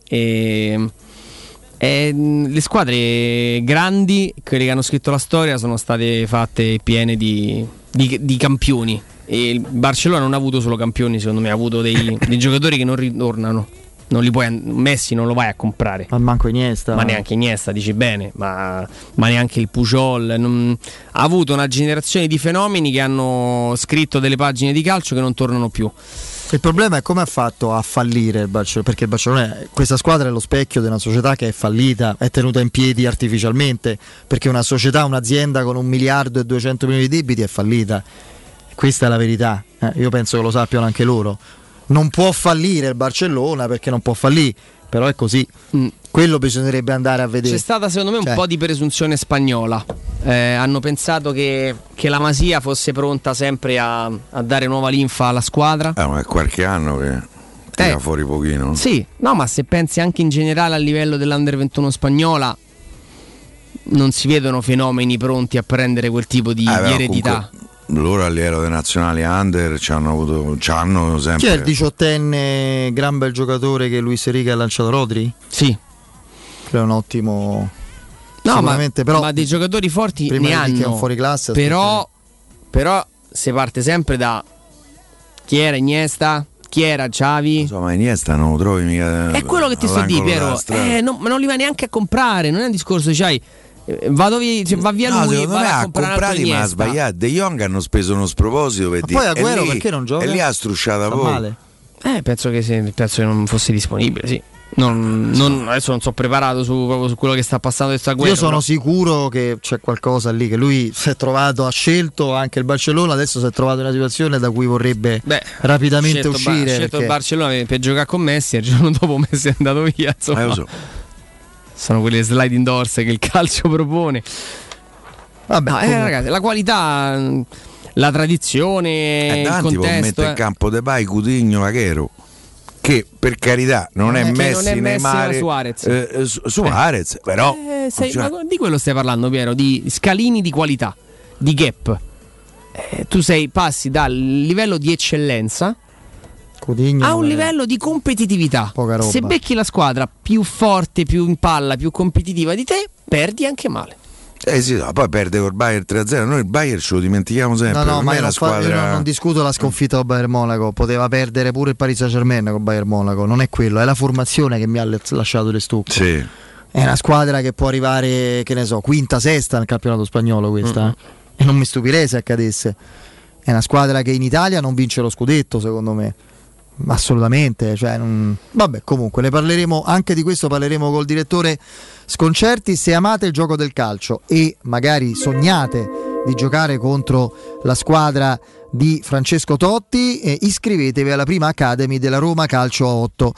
Le squadre grandi, quelle che hanno scritto la storia, sono state fatte piene di campioni, e il Barcellona non ha avuto solo campioni, secondo me ha avuto dei giocatori che non ritornano, non li puoi, Messi non lo vai a comprare, ma manco Iniesta, ma neanche Iniesta, dici bene, ma neanche il Pujol, ha avuto una generazione di fenomeni che hanno scritto delle pagine di calcio che non tornano più. Il problema è come ha fatto a fallire il Barcellona, perché il Barcellona, questa squadra è lo specchio di una società che è fallita, è tenuta in piedi artificialmente, perché una società, un'azienda con 1.200.000.000 di debiti è fallita, questa è la verità, io penso che lo sappiano anche loro. Non può fallire il Barcellona perché non può fallire, però è così. Quello bisognerebbe andare a vedere. C'è stata secondo me un po' di presunzione spagnola, hanno pensato che la Masia fosse pronta sempre a dare nuova linfa alla squadra. Ma è qualche anno che tira fuori pochino. Sì, no, ma se pensi anche in generale a livello dell'Under 21 spagnola, non si vedono fenomeni pronti a prendere quel tipo di eredità. Comunque, loro all'era dei nazionali under ci hanno sempre. C'è il 18enne gran bel giocatore che Luis Enrique ha lanciato, Rodri? Sì. è un ottimo, no, sicuramente, però, ma dei giocatori forti ne hanno, che è un fuoriclasse, però se parte sempre da chi era Iniesta, chi era Xavi, insomma Iniesta non lo trovi mica, è quello che ti sto dicendo, Piero, non li va neanche a comprare, non è un discorso, c'hai va via, no, lui va a comprare, ma ha sbagliato. De Jong hanno speso uno sproposito per dire, poi Agüero perché non gioca? E lì ha strusciata male. Penso che non fosse disponibile, sì. Adesso non sono preparato proprio su quello che sta passando. Io sono sicuro che c'è qualcosa lì, che lui si è trovato, ha scelto anche il Barcellona, adesso si è trovato in una situazione da cui vorrebbe rapidamente uscire. Ha scelto il Barcellona per giocare con Messi e il giorno dopo Messi è andato via, insomma. Lo so. Sono quelle sliding doors che il calcio propone. Vabbè, ragazzi, la qualità, la tradizione, il contesto. Può mettere in campo Depay, Coutinho, Vaquero, che per carità non è Messi, Neymar, Suarez. Suarez, però di quello stai parlando, Piero, di scalini di qualità, di gap. Tu passi dal livello di eccellenza Coutinho a un livello di competitività. Se becchi la squadra più forte, più in palla, più competitiva di te, perdi anche male. Poi perde col Bayern 3-0. Noi il Bayern ce lo dimentichiamo sempre. No, ma è la squadra. Io non discuto la sconfitta del Bayern Monaco. Poteva perdere pure il Paris Saint-Germain con Bayern Monaco. Non è quello, è la formazione che mi ha lasciato le stucche. Sì. È una squadra che può arrivare, che ne so, quinta, sesta nel campionato spagnolo, questa. E non mi stupirei se accadesse. È una squadra che in Italia non vince lo scudetto, secondo me. Assolutamente, vabbè, comunque ne parleremo, anche di questo parleremo col direttore Sconcerti. Se amate il gioco del calcio e magari sognate di giocare contro la squadra di Francesco Totti, iscrivetevi alla prima Academy della Roma Calcio a 8.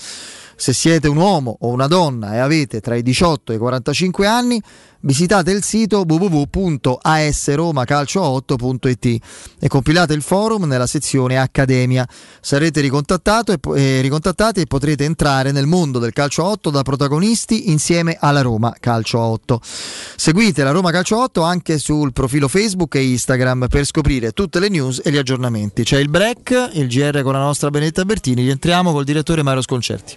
Se siete un uomo o una donna e avete tra i 18 e i 45 anni, visitate il sito www.asromacalcio8.it e compilate il forum nella sezione Accademia. Sarete ricontattati e potrete entrare nel mondo del calcio a 8 da protagonisti insieme alla Roma Calcio a 8. Seguite la Roma Calcio a 8 anche sul profilo Facebook e Instagram per scoprire tutte le news e gli aggiornamenti. C'è il break, il GR con la nostra Benedetta Bertini. Rientriamo col direttore Mario Sconcerti.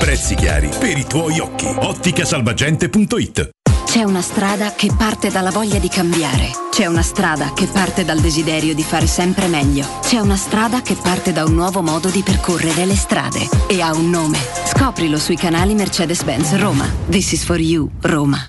Prezzi chiari per i tuoi occhi. Otticasalvagente.it. C'è una strada che parte dalla voglia di cambiare. C'è una strada che parte dal desiderio di fare sempre meglio. C'è una strada che parte da un nuovo modo di percorrere le strade. E ha un nome. Scoprilo sui canali Mercedes-Benz Roma. This is for you, Roma.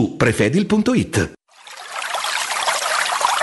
prefedil.it.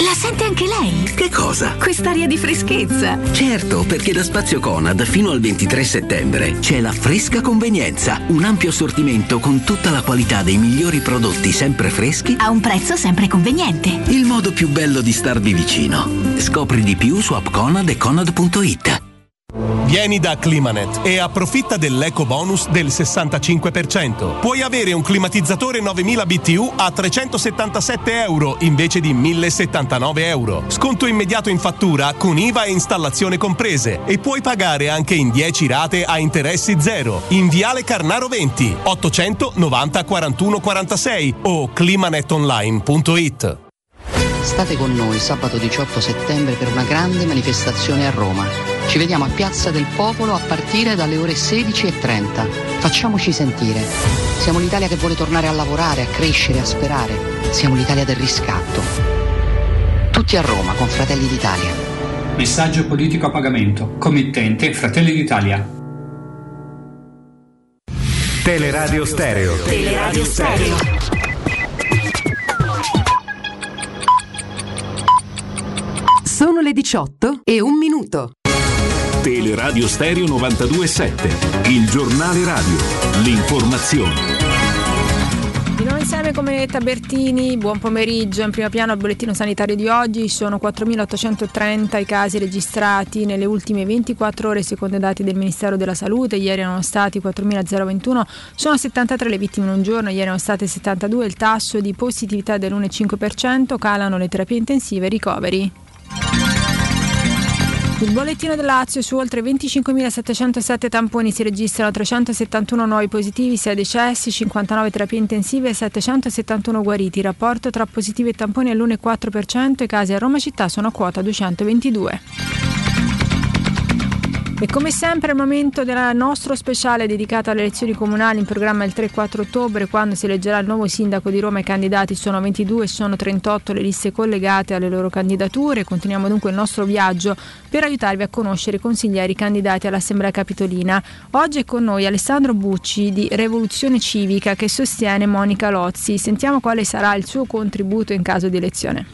La sente anche lei? Che cosa? Quest'aria di freschezza. Certo, perché da Spazio Conad fino al 23 settembre c'è la fresca convenienza, un ampio assortimento con tutta la qualità dei migliori prodotti sempre freschi a un prezzo sempre conveniente. Il modo più bello di starvi vicino. Scopri di più su app Conad e Conad.it. Vieni da Climanet e approfitta dell'eco bonus del 65%. Puoi avere un climatizzatore 9000 BTU a €377 invece di €1079. Sconto immediato in fattura con IVA e installazione comprese, e puoi pagare anche in 10 rate a interessi zero. In Viale Carnaro 20, 890 41 46 o climanetonline.it. State con noi sabato 18 settembre per una grande manifestazione a Roma. Ci vediamo a Piazza del Popolo a partire dalle ore 16.30. Facciamoci sentire. Siamo l'Italia che vuole tornare a lavorare, a crescere, a sperare. Siamo l'Italia del riscatto. Tutti a Roma con Fratelli d'Italia. Messaggio politico a pagamento. Committente Fratelli d'Italia. Teleradio Stereo. Teleradio Stereo. Sono le 18:01. Teleradio Stereo 92.7, il giornale radio, l'informazione. Di noi insieme come Tabertini, buon pomeriggio. In primo piano il bollettino sanitario di oggi: sono 4.830 i casi registrati nelle ultime 24 ore secondo i dati del Ministero della Salute. Ieri erano stati 4.021, sono 73 le vittime in un giorno, ieri erano state 72, il tasso di positività è dell'1,5%, calano le terapie intensive e ricoveri. Il bollettino del Lazio: su oltre 25.707 tamponi si registrano 371 nuovi positivi, 6 decessi, 59 terapie intensive e 771 guariti. Il rapporto tra positivi e tamponi è l'1,4%, i casi a Roma città sono a quota 222. E come sempre è il momento del nostro speciale dedicato alle elezioni comunali, in programma il 3-4 ottobre, quando si eleggerà il nuovo sindaco di Roma. I candidati sono 22, sono 38 le liste collegate alle loro candidature. Continuiamo dunque il nostro viaggio per aiutarvi a conoscere i consiglieri candidati all'Assemblea Capitolina. Oggi è con noi Alessandro Bucci di Rivoluzione Civica, che sostiene Monica Lozzi. Sentiamo quale sarà il suo contributo in caso di elezione.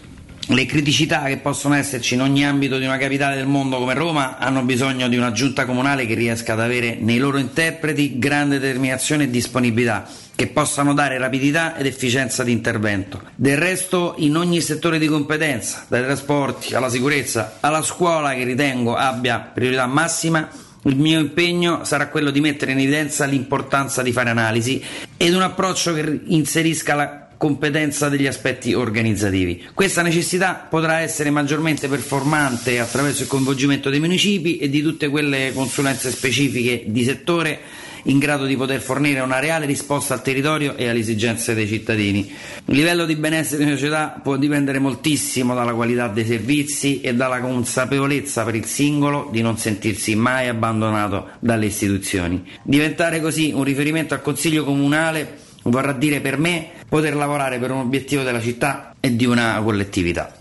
Le criticità che possono esserci in ogni ambito di una capitale del mondo come Roma hanno bisogno di una giunta comunale che riesca ad avere nei loro interpreti grande determinazione e disponibilità, che possano dare rapidità ed efficienza di intervento. Del resto, in ogni settore di competenza, dai trasporti alla sicurezza alla scuola, che ritengo abbia priorità massima, il mio impegno sarà quello di mettere in evidenza l'importanza di fare analisi ed un approccio che inserisca la competenza degli aspetti organizzativi. Questa necessità potrà essere maggiormente performante attraverso il coinvolgimento dei municipi e di tutte quelle consulenze specifiche di settore in grado di poter fornire una reale risposta al territorio e alle esigenze dei cittadini. Il livello di benessere di una società può dipendere moltissimo dalla qualità dei servizi e dalla consapevolezza per il singolo di non sentirsi mai abbandonato dalle istituzioni. Diventare così un riferimento al Consiglio Comunale vorrà dire per me poter lavorare per un obiettivo della città e di una collettività.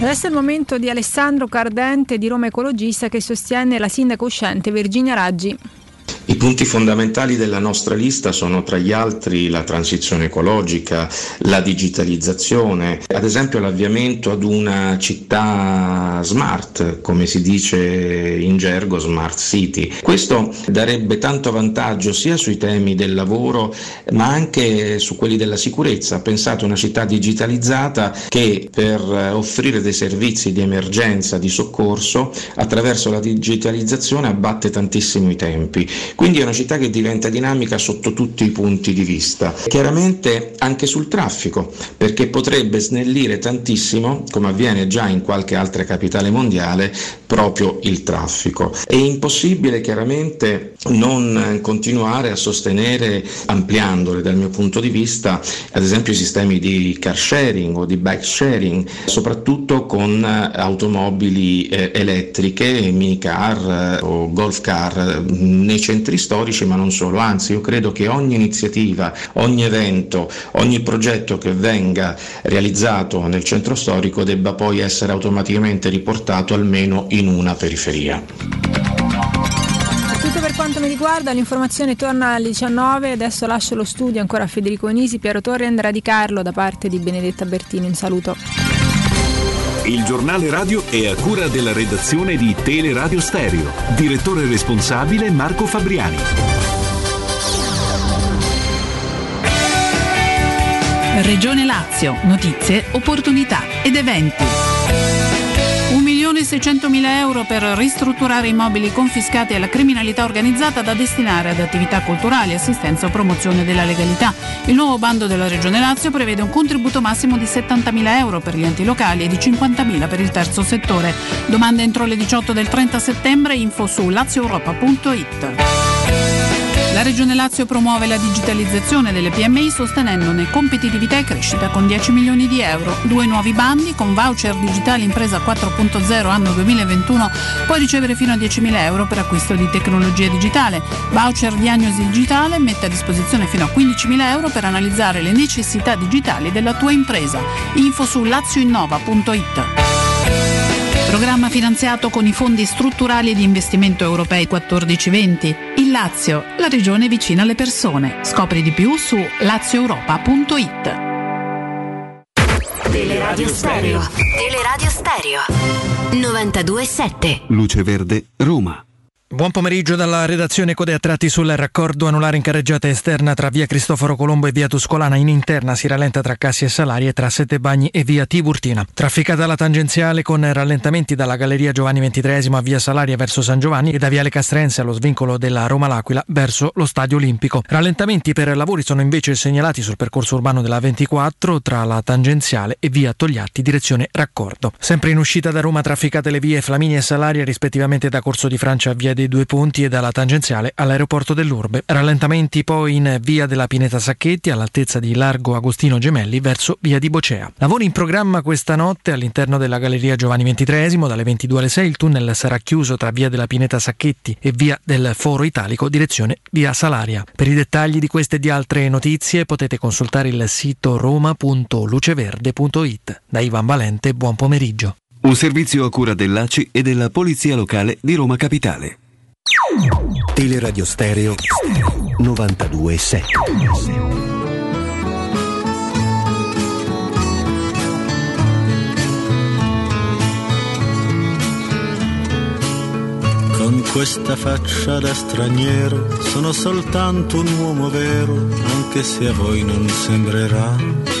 Adesso è il momento di Alessandro Cardente di Roma Ecologista, che sostiene la sindaca uscente Virginia Raggi. I punti fondamentali della nostra lista sono, tra gli altri, la transizione ecologica, la digitalizzazione, ad esempio l'avviamento ad una città smart, come si dice in gergo smart city. Questo darebbe tanto vantaggio sia sui temi del lavoro ma anche su quelli della sicurezza. Pensate a una città digitalizzata che per offrire dei servizi di emergenza, di soccorso, attraverso la digitalizzazione abbatte tantissimo i tempi. Quindi è una città che diventa dinamica sotto tutti i punti di vista, chiaramente anche sul traffico, perché potrebbe snellire tantissimo, come avviene già in qualche altra capitale mondiale, proprio il traffico. È impossibile chiaramente non continuare a sostenere, ampliandole dal mio punto di vista, ad esempio i sistemi di car sharing o di bike sharing, soprattutto con automobili elettriche, minicar o golf car nei centri storici, ma non solo. Anzi, io credo che ogni iniziativa, ogni evento, ogni progetto che venga realizzato nel centro storico debba poi essere automaticamente riportato almeno in una periferia. Per quanto mi riguarda l'informazione torna alle 19, adesso lascio lo studio ancora a Federico Nisi, Piero Torri e Andrea Di Carlo. Da parte di Benedetta Bertini un saluto. Il giornale radio è a cura della redazione di Teleradio Stereo, direttore responsabile Marco Fabriani. Regione Lazio, notizie, opportunità ed eventi. 1.600.000 euro per ristrutturare immobili confiscati alla criminalità organizzata da destinare ad attività culturali, assistenza o promozione della legalità. Il nuovo bando della Regione Lazio prevede un contributo massimo di 70.000 euro per gli enti locali e di 50.000 per il terzo settore. Domanda entro le 18 del 30 settembre, info su lazioeuropa.it. La Regione Lazio promuove la digitalizzazione delle PMI sostenendone competitività e crescita con 10 milioni di euro. 2 nuovi bandi con voucher digitali impresa 4.0 anno 2021, puoi ricevere fino a 10.000 euro per acquisto di tecnologia digitale. Voucher diagnosi digitale mette a disposizione fino a 15.000 euro per analizzare le necessità digitali della tua impresa. Info su lazioinnova.it. Programma finanziato con i fondi strutturali di investimento europei 14-20. Il Lazio, la regione vicina alle persone. Scopri di più su lazioeuropa.it. Teleradio Stereo. Teleradio Stereo. 92.7. Luce Verde, Roma. Buon pomeriggio dalla redazione. Code a tratti sul raccordo anulare in carreggiata esterna tra via Cristoforo Colombo e via Tuscolana. In interna si rallenta tra Cassi e Salari e tra Sette Bagni e via Tiburtina. Trafficata la tangenziale con rallentamenti dalla galleria Giovanni XXIII a via Salaria verso San Giovanni e da viale Castrense allo svincolo della Roma-L'Aquila verso lo Stadio Olimpico. Rallentamenti per lavori sono invece segnalati sul percorso urbano della 24 tra la tangenziale e via Togliatti direzione raccordo. Sempre in uscita da Roma trafficate le vie Flaminia e Salaria rispettivamente da Corso di Francia a via dei Due Ponti e dalla tangenziale all'aeroporto dell'Urbe. Rallentamenti poi in via della Pineta Sacchetti all'altezza di largo Agostino Gemelli verso via di Bocea. Lavori in programma questa notte all'interno della galleria Giovanni XXIII. Dalle 22 alle 6 il tunnel sarà chiuso tra via della Pineta Sacchetti e via del Foro Italico direzione via Salaria. Per i dettagli di queste e di altre notizie potete consultare il sito roma.luceverde.it. Da Ivan Valente buon pomeriggio. Un servizio a cura dell'ACI e della Polizia Locale di Roma Capitale. Teleradio Stereo 92.7. Con questa faccia da straniero sono soltanto un uomo vero, anche se a voi non sembrerà.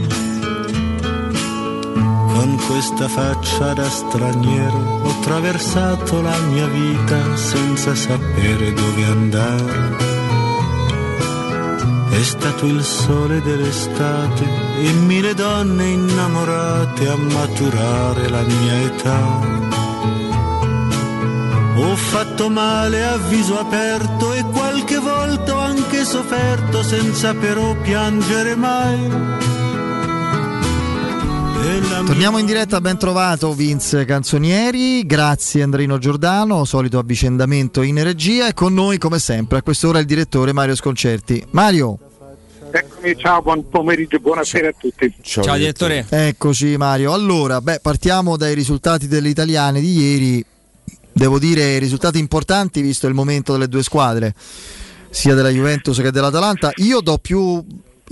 Con questa faccia da straniero ho traversato la mia vita senza sapere dove andare. È stato il sole dell'estate e mille donne innamorate a maturare la mia età. Ho fatto male a viso aperto e qualche volta ho anche sofferto senza però piangere mai. Torniamo in diretta, ben trovato Vince Canzonieri, grazie Andrino Giordano, solito avvicendamento in regia, e con noi come sempre a quest'ora il direttore Mario Sconcerti. Mario. Eccomi, ciao, buon pomeriggio, buonasera a tutti. Ciao direttore. Eccoci Mario. Allora, partiamo dai risultati delle italiane di ieri. Devo dire risultati importanti visto il momento delle due squadre, sia della Juventus che dell'Atalanta. Io do più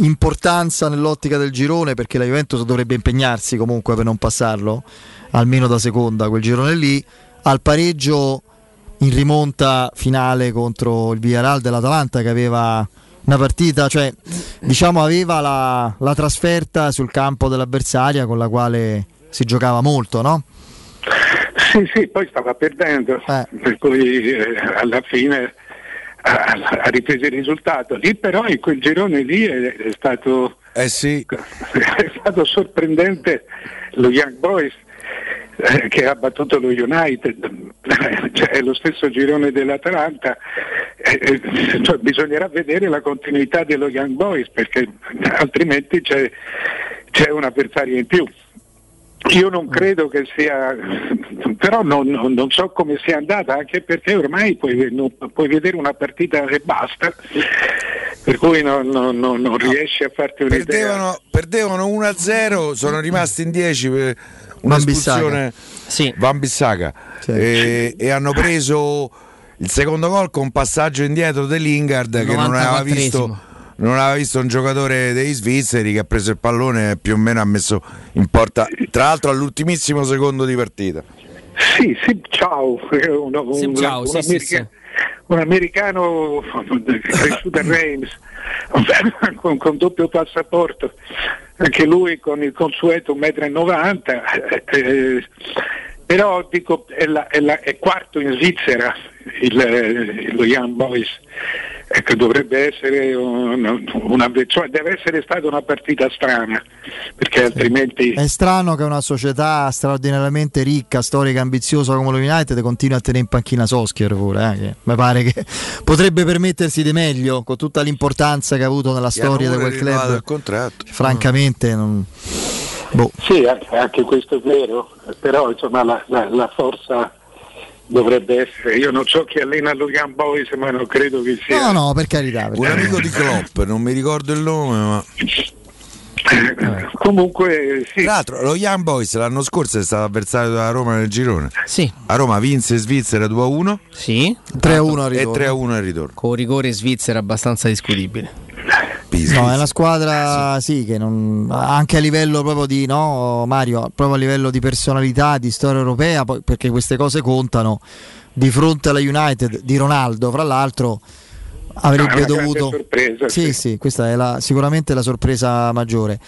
importanza nell'ottica del girone, perché la Juventus dovrebbe impegnarsi comunque per non passarlo, almeno da seconda, quel girone lì, al pareggio in rimonta finale contro il Villarreal dell'Atalanta, che aveva una partita, cioè diciamo aveva la trasferta sul campo dell'avversaria con la quale si giocava molto, no? Sì, poi stava perdendo, per cui alla fine ha ripreso il risultato lì, però in quel girone lì è stato sorprendente lo Young Boys che ha battuto lo United, cioè è lo stesso girone dell'Atalanta, cioè bisognerà vedere la continuità dello Young Boys, perché altrimenti c'è un avversario in più. Io non credo che sia, però non so come sia andata, anche perché ormai puoi vedere una partita e basta, per cui non riesci a farti un'idea. Perdevano 1-0, sono rimasti in 10 per un'espulsione Van Bissaka, e hanno preso il secondo gol con passaggio indietro di Lingard, che non aveva visto un giocatore dei svizzeri, che ha preso il pallone e più o meno ha messo in porta, tra l'altro all'ultimissimo secondo di partita. Un americano cresciuto a Reims con doppio passaporto, anche lui con il consueto 1,90 m, però dico è quarto in Svizzera lo Young Boys, ecco, dovrebbe essere cioè deve essere stata una partita strana, perché altrimenti è strano che una società straordinariamente ricca, storica, ambiziosa come lo United continui a tenere in panchina Solskjaer pure, che mi pare che potrebbe permettersi di meglio con tutta l'importanza che ha avuto nella storia di quel club. Francamente sì, anche questo è vero, però insomma la forza dovrebbe essere, io non so chi allena lo Young Boys, ma non credo che sia. No, per carità. Un amico di Klopp, non mi ricordo il nome, ma comunque sì. Tra l'altro lo Young Boys l'anno scorso è stato avversario della Roma nel girone. Sì. A Roma vinse Svizzera 2-1. Sì. 3-1 al ritorno. E 3-1 al ritorno. Con rigore Svizzera abbastanza discutibile. No, è una squadra che non, anche a livello proprio di Mario, proprio a livello di personalità, di storia europea, poi, perché queste cose contano, di fronte alla United di Ronaldo, fra l'altro avrebbe dovuto sorpresa, questa è sicuramente la sorpresa maggiore.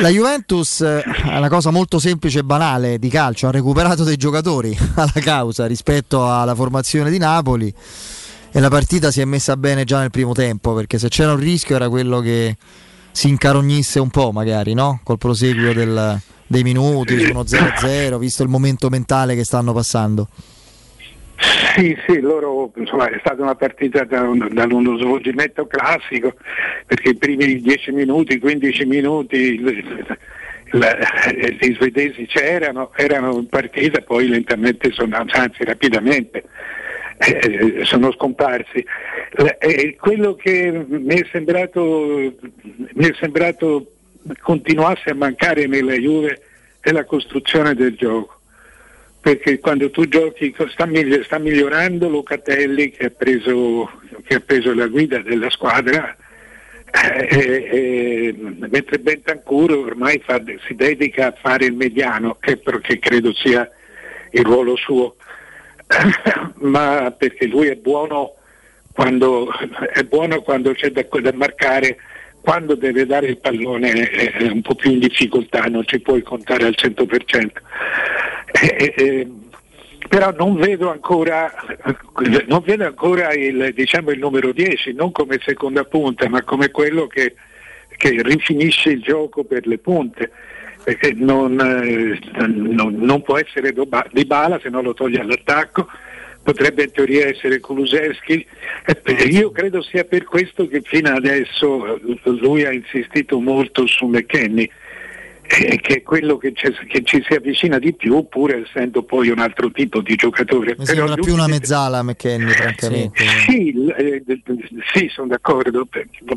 La Juventus è una cosa molto semplice e banale di calcio, ha recuperato dei giocatori alla causa rispetto alla formazione di Napoli. E la partita si è messa bene già nel primo tempo, perché se c'era un rischio era quello che si incarognisse un po', magari, no? Col proseguo dei minuti, su uno 0-0, visto il momento mentale che stanno passando. Sì, loro, insomma, è stata una partita da uno svolgimento classico, perché i primi 15 minuti gli svedesi erano in partita, poi lentamente rapidamente sono scomparsi. Quello che mi è sembrato continuasse a mancare nella Juve è la costruzione del gioco, perché quando tu giochi sta migliorando Locatelli, che ha preso la guida della squadra, mentre Bentancur ormai si dedica a fare il mediano, che credo sia il ruolo suo, ma perché lui è buono quando è buono, quando c'è da marcare, quando deve dare il pallone è un po' più in difficoltà, non ci puoi contare al 100%. Però non vedo ancora il numero 10, non come seconda punta, ma come quello che rifinisce il gioco per le punte, perché non può essere Dybala, se no lo toglie all'attacco, potrebbe in teoria essere Kulusevski. Io credo sia per questo che fino adesso lui ha insistito molto su McKennie, che è quello che ci si avvicina di più, pur essendo poi un altro tipo di giocatore. Mi sembra più una mezzala McKennie, francamente. Sì, sono d'accordo,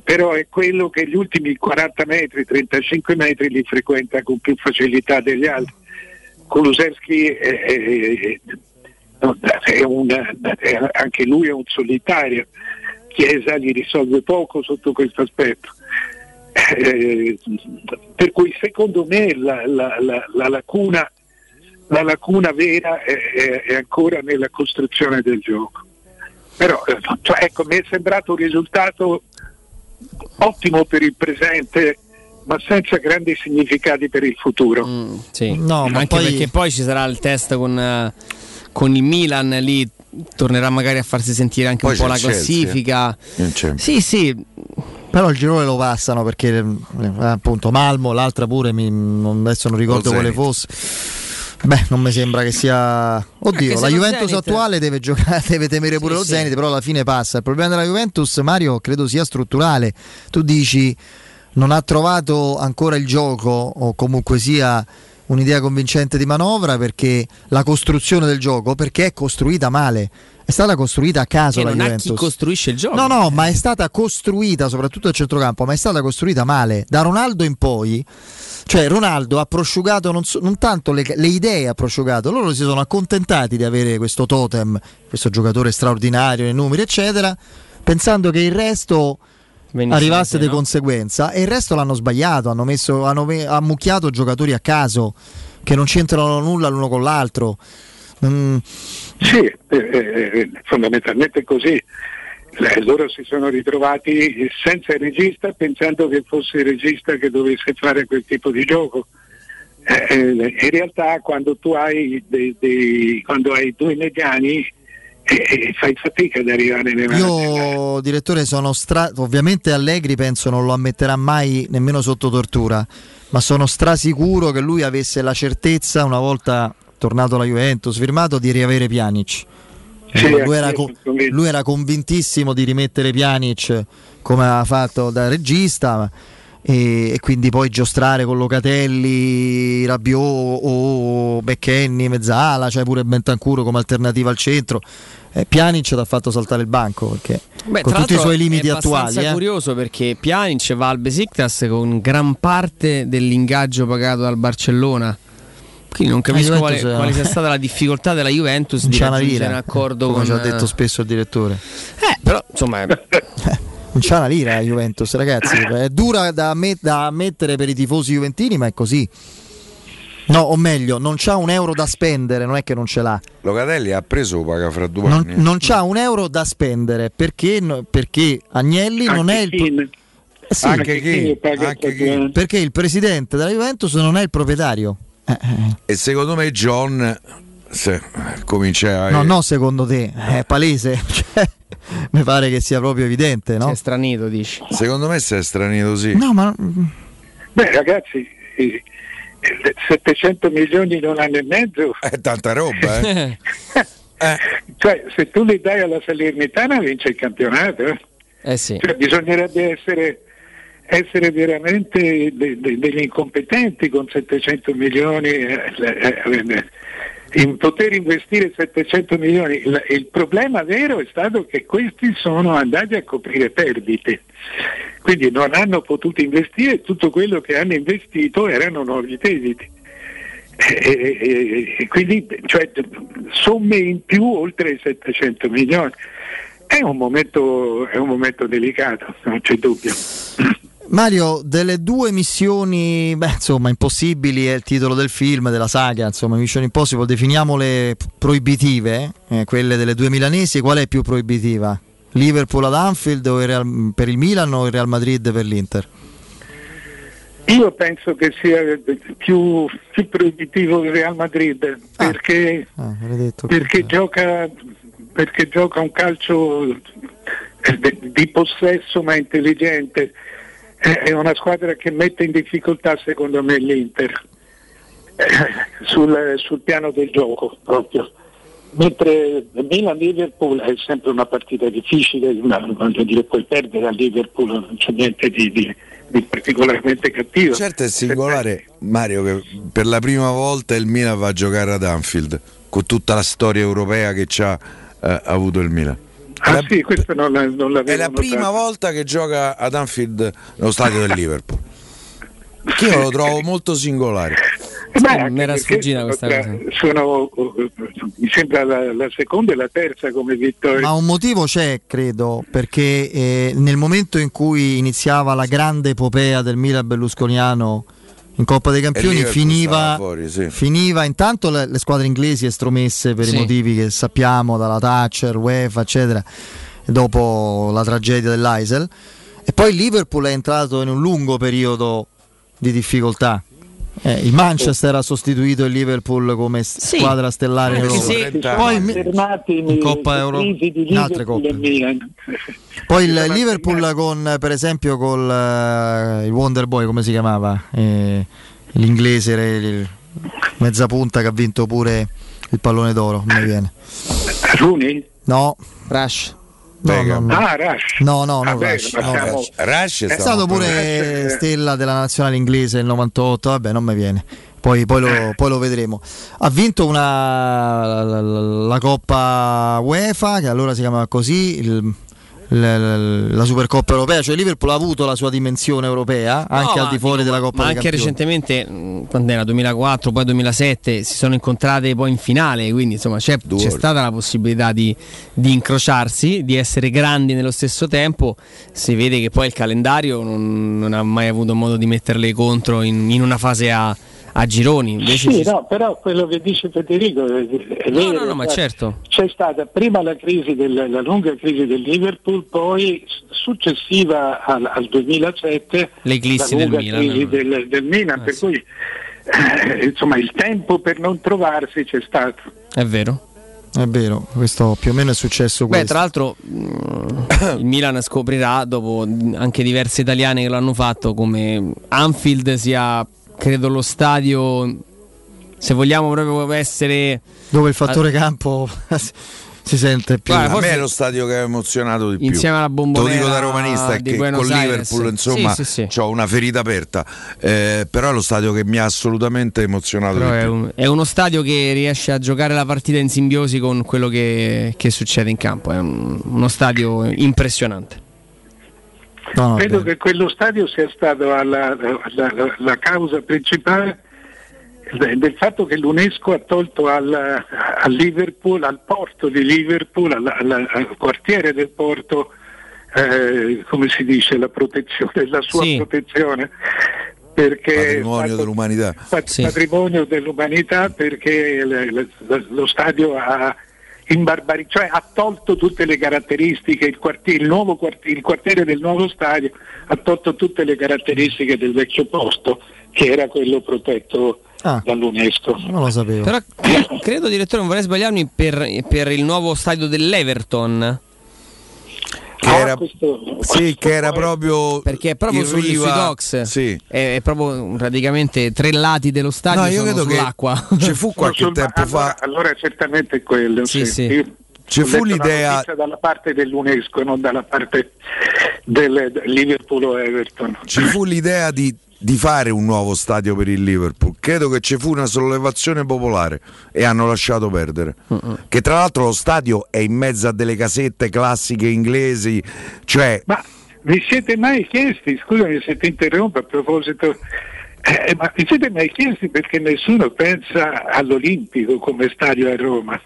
però è quello che gli ultimi 40 metri, 35 metri li frequenta con più facilità degli altri. Kulusevski anche lui è un solitario. Chiesa gli risolve poco sotto questo aspetto. Per cui secondo me la lacuna vera è ancora nella costruzione del gioco. Però mi è sembrato un risultato ottimo per il presente, ma senza grandi significati per il futuro. Sì. No, ma anche poi... perché poi ci sarà il test con il Milan, lì tornerà magari a farsi sentire anche poi un po' la classifica. Sì. Però il girone lo passano perché appunto Malmo, l'altra pure adesso non ricordo quale fosse. Beh, non mi sembra che sia. Oddio, la Juventus attuale deve giocare, deve temere pure lo Zenit, però alla fine passa. Il problema della Juventus, Mario, credo sia strutturale. Tu dici non ha trovato ancora il gioco o comunque sia un'idea convincente di manovra, perché la costruzione del gioco, perché è costruita male. È stata costruita a caso la Juventus. Non è chi costruisce il gioco. No, ma è stata costruita, soprattutto al centrocampo, ma è stata costruita male. Da Ronaldo in poi, cioè Ronaldo ha prosciugato non tanto le idee, ha prosciugato. Loro si sono accontentati di avere questo totem, questo giocatore straordinario nei numeri, eccetera, pensando che il resto arrivasse di conseguenza, e il resto l'hanno sbagliato, hanno ammucchiato giocatori a caso che non c'entrano nulla l'uno con l'altro. Sì, fondamentalmente così. Loro si sono ritrovati senza il regista, pensando che fosse il regista che dovesse fare quel tipo di gioco. In realtà quando tu hai quando hai due mediani fai fatica ad arrivare nella... Io, direttore, ovviamente Allegri penso non lo ammetterà mai, nemmeno sotto tortura, ma sono strasicuro che lui avesse la certezza, una volta tornato alla Juventus, firmato, di riavere Pjanic. Lui era convintissimo di rimettere Pjanic come ha fatto da regista, e quindi poi giostrare con Locatelli, Rabiot o Becchenni mezzala, cioè pure Bentancur come alternativa al centro. Pjanic l'ha fatto saltare il banco perché con tutti i suoi limiti attuali. È curioso perché Pjanic va al Besiktas con gran parte dell'ingaggio pagato dal Barcellona. Quindi non capisco quale sia stata la difficoltà della Juventus di raggiungere un accordo, come ci ha detto spesso il direttore. Però insomma non c'ha una lira la Juventus, ragazzi, è dura da ammettere per i tifosi juventini, ma è così. No, o meglio, non c'ha un euro da spendere, non è che non ce l'ha. Locatelli ha preso paga fra due anni. Non c'ha un euro da spendere perché Agnelli non è il... Sì, anche chi? Perché il presidente della Juventus non è il proprietario. E secondo me John comincia a... No, secondo te è palese, cioè, mi pare che sia proprio evidente, no? Si è stranito, dici? Secondo me si è stranito, sì. No, ma... Beh, ragazzi, 700 milioni in un anno e mezzo è tanta roba, eh? Cioè, se tu li dai alla Salernitana vince il campionato, sì. Cioè, bisognerebbe essere veramente degli incompetenti con 700 milioni in poter investire 700 milioni. Il problema vero è stato che questi sono andati a coprire perdite, quindi non hanno potuto investire, tutto quello che hanno investito erano nuovi debiti, e quindi cioè somme in più oltre i 700 milioni. È un momento delicato, non c'è dubbio. Mario, delle due missioni, impossibili è il titolo del film, della saga, Mission Impossible, definiamole proibitive, quelle delle due milanesi, qual è più proibitiva? Liverpool ad Anfield o per il Milan o il Real Madrid per l'Inter? Io penso che sia più proibitivo il Real Madrid perché gioca un calcio di possesso ma intelligente. È una squadra che mette in difficoltà secondo me l'Inter sul piano del gioco proprio, mentre Milan-Liverpool è sempre una partita difficile, ma voglio dire, puoi perdere a Liverpool, non c'è niente di particolarmente cattivo. Certo, è singolare, Mario, che per la prima volta il Milan va a giocare ad Anfield con tutta la storia europea che ci ha avuto il Milan. Questo non l'avevo è la notato. Prima volta che gioca ad Anfield, nello stadio del Liverpool, che io lo trovo molto singolare. Non era sfuggita questa cosa. Sono, mi sembra la seconda e la terza come vittoria. Ma un motivo c'è, credo, perché nel momento in cui iniziava la grande epopea del Milan berlusconiano in Coppa dei Campioni finiva intanto le squadre inglesi estromesse per i motivi che sappiamo, dalla Thatcher, UEFA, eccetera, dopo la tragedia dell'Aisel, e poi il Liverpool è entrato in un lungo periodo di difficoltà. Il Manchester ha sostituito il Liverpool come squadra stellare in Europa. Poi in Coppa Europea, in altre coppe. Poi il Liverpool con, per esempio, col il Wonder Boy, come si chiamava? L'inglese, il mezzapunta che ha vinto pure il pallone d'oro, mi viene. Rooney? No, Rush. Rush è stato pure stella della nazionale inglese nel 98, vabbè, non mi viene, poi lo vedremo. Ha vinto la Coppa UEFA, che allora si chiamava così, la Supercoppa europea, cioè Liverpool ha avuto la sua dimensione europea anche al di fuori della Coppa dei Campioni. Ma anche recentemente, quando era 2004, poi 2007, si sono incontrate poi in finale, quindi insomma c'è stata la possibilità di incrociarsi, di essere grandi nello stesso tempo. Si vede che poi il calendario non ha mai avuto modo di metterle contro in una fase a gironi. Invece però quello che dice Federico è vero, ma certo. C'è stata prima la crisi la lunga crisi del Liverpool, poi successiva al 2007 l'eclissi la lunga crisi del Milan, per cui insomma il tempo per non trovarsi c'è stato. È vero, questo più o meno è successo. Beh, tra l'altro il Milan scoprirà, dopo anche diverse italiane che l'hanno fatto, come Anfield sia, credo, lo stadio, se vogliamo proprio essere, dove il fattore campo si sente più. A me è lo stadio che ha emozionato di più, insieme alla Bombonera. Lo dico da romanista, è che Buenos con Aires. Liverpool, insomma, c'ho una ferita aperta, però è lo stadio che mi ha assolutamente emozionato di più. È uno stadio che riesce a giocare la partita in simbiosi con quello che succede in campo. È uno stadio impressionante. Credo che quello stadio sia stato la causa principale del fatto che l'UNESCO ha tolto a Liverpool, al porto di Liverpool, al quartiere del porto, come si dice, la protezione, la sua protezione, perché patrimonio dell'umanità, perché lo stadio ha ha tolto tutte le caratteristiche, il quartiere del nuovo stadio ha tolto tutte le caratteristiche del vecchio posto, che era quello protetto dall'UNESCO. Non lo sapevo. Però credo, direttore, non vorrei sbagliarmi, per il nuovo stadio dell'Everton, che era proprio, perché è proprio sugli Fidox, è proprio praticamente tre lati dello stadio sono sull'acqua. Ci fu qualche tempo fa, allora certamente quello ci fu l'idea dalla parte dell'UNESCO, non dalla parte del Liverpool o Everton. Ci fu l'idea di fare un nuovo stadio per il Liverpool, credo che ci fu una sollevazione popolare e hanno lasciato perdere. Che tra l'altro lo stadio è in mezzo a delle casette classiche inglesi, cioè. Ma vi siete mai chiesti, scusami se ti interrompo a proposito, ma vi siete mai chiesti perché nessuno pensa all'Olimpico come stadio a Roma?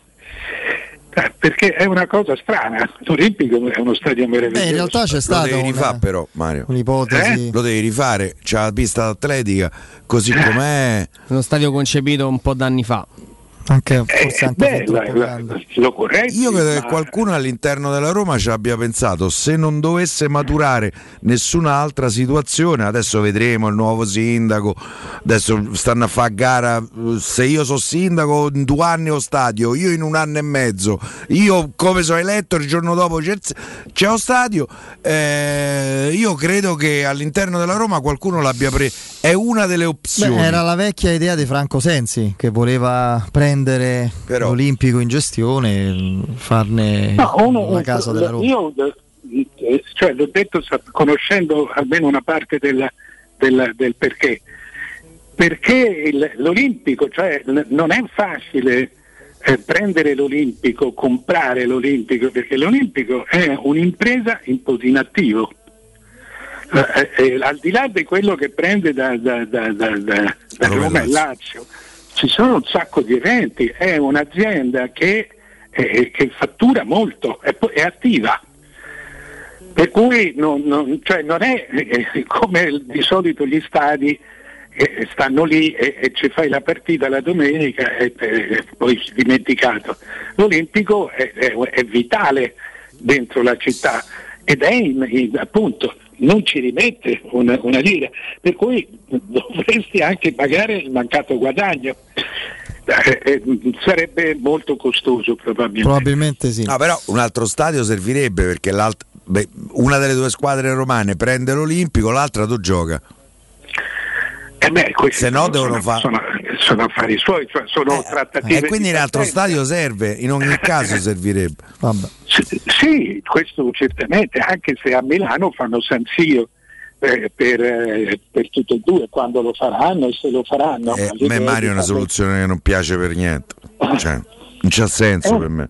Perché è una cosa strana, l'Olimpico è uno stadio meraviglioso. In realtà c'è stato, lo devi rifare però, Mario, un'ipotesi, lo devi rifare, c'è la pista atletica così com'è, uno stadio concepito un po' d'anni fa. anche forse anche lo corretto. Io credo che qualcuno all'interno della Roma ci abbia pensato, se non dovesse maturare nessun'altra situazione, adesso vedremo il nuovo sindaco, adesso stanno a fare gara, se io sono sindaco in 2 anni ho stadio, io in 1 anno e mezzo, io come sono eletto il giorno dopo c'è lo stadio, io credo che all'interno della Roma qualcuno l'abbia preso, è una delle opzioni. Beh, era la vecchia idea di Franco Sensi che voleva prendere l'Olimpico in gestione, farne una casa della Roma. Io l'ho detto conoscendo almeno una parte del perché l'Olimpico, cioè non è facile prendere l'Olimpico, comprare l'Olimpico, perché l'Olimpico è un'impresa in posi inattivo. Al di là di quello che prende da Roma e Lazio, ci sono un sacco di eventi, è un'azienda che fattura molto, è attiva, per cui non è come di solito gli stadi stanno lì e ci fai la partita la domenica e poi dimenticato. L'Olimpico è vitale dentro la città ed è appunto non ci rimette una lira, per cui dovresti anche pagare il mancato guadagno. Sarebbe molto costoso probabilmente sì. No, però un altro stadio servirebbe, perché una delle due squadre romane prende l'Olimpico, l'altra tu gioca. Se no devono fare. Sono affari suoi, cioè sono trattative. E quindi un altro stadio serve, in ogni caso servirebbe. Vabbè. Sì, questo certamente, anche se a Milano fanno San Siro per tutte e due, quando lo faranno e se lo faranno. A me Mario è una soluzione che non piace per niente, cioè, non c'ha senso per me.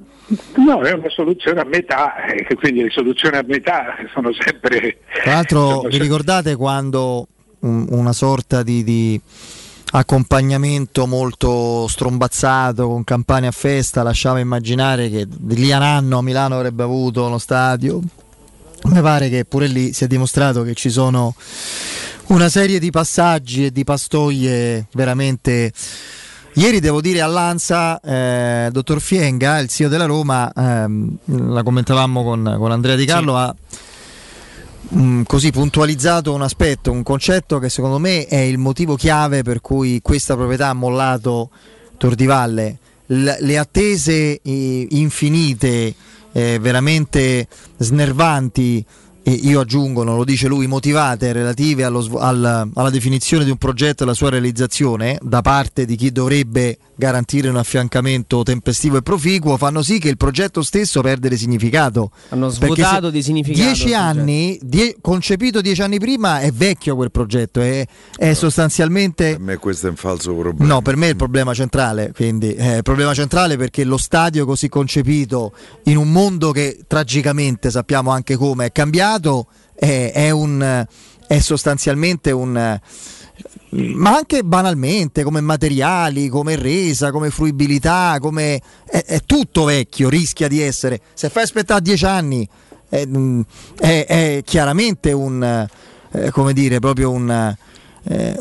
No, è una soluzione a metà, quindi le soluzioni a metà sono sempre. Tra l'altro vi ricordate quando una sorta di accompagnamento molto strombazzato con campane a festa lasciava immaginare che lì a un anno Milano avrebbe avuto uno stadio? Mi pare che pure lì si è dimostrato che ci sono una serie di passaggi e di pastoie veramente. Ieri devo dire all'Ansa, dottor Fienga, il CEO della Roma, la commentavamo con Andrea Di Carlo, ha così puntualizzato un aspetto, un concetto che secondo me è il motivo chiave per cui questa proprietà ha mollato Tor di Valle. Le attese infinite, veramente snervanti, e io aggiungo, non lo dice lui, motivate, relative alla definizione di un progetto e alla sua realizzazione da parte di chi dovrebbe garantire un affiancamento tempestivo e proficuo, fanno sì che il progetto stesso perde significato. Hanno svuotato di significato. 10 anni, concepito 10 anni prima, è vecchio quel progetto, è sostanzialmente. Per me questo è un falso problema. No, per me è il problema centrale, quindi è il problema centrale, perché lo stadio così concepito in un mondo che tragicamente sappiamo anche come è cambiato, è sostanzialmente un, ma anche banalmente come materiali, come resa, come fruibilità, come è tutto vecchio, rischia di essere, se fai aspettare 10 anni è chiaramente un come dire, proprio un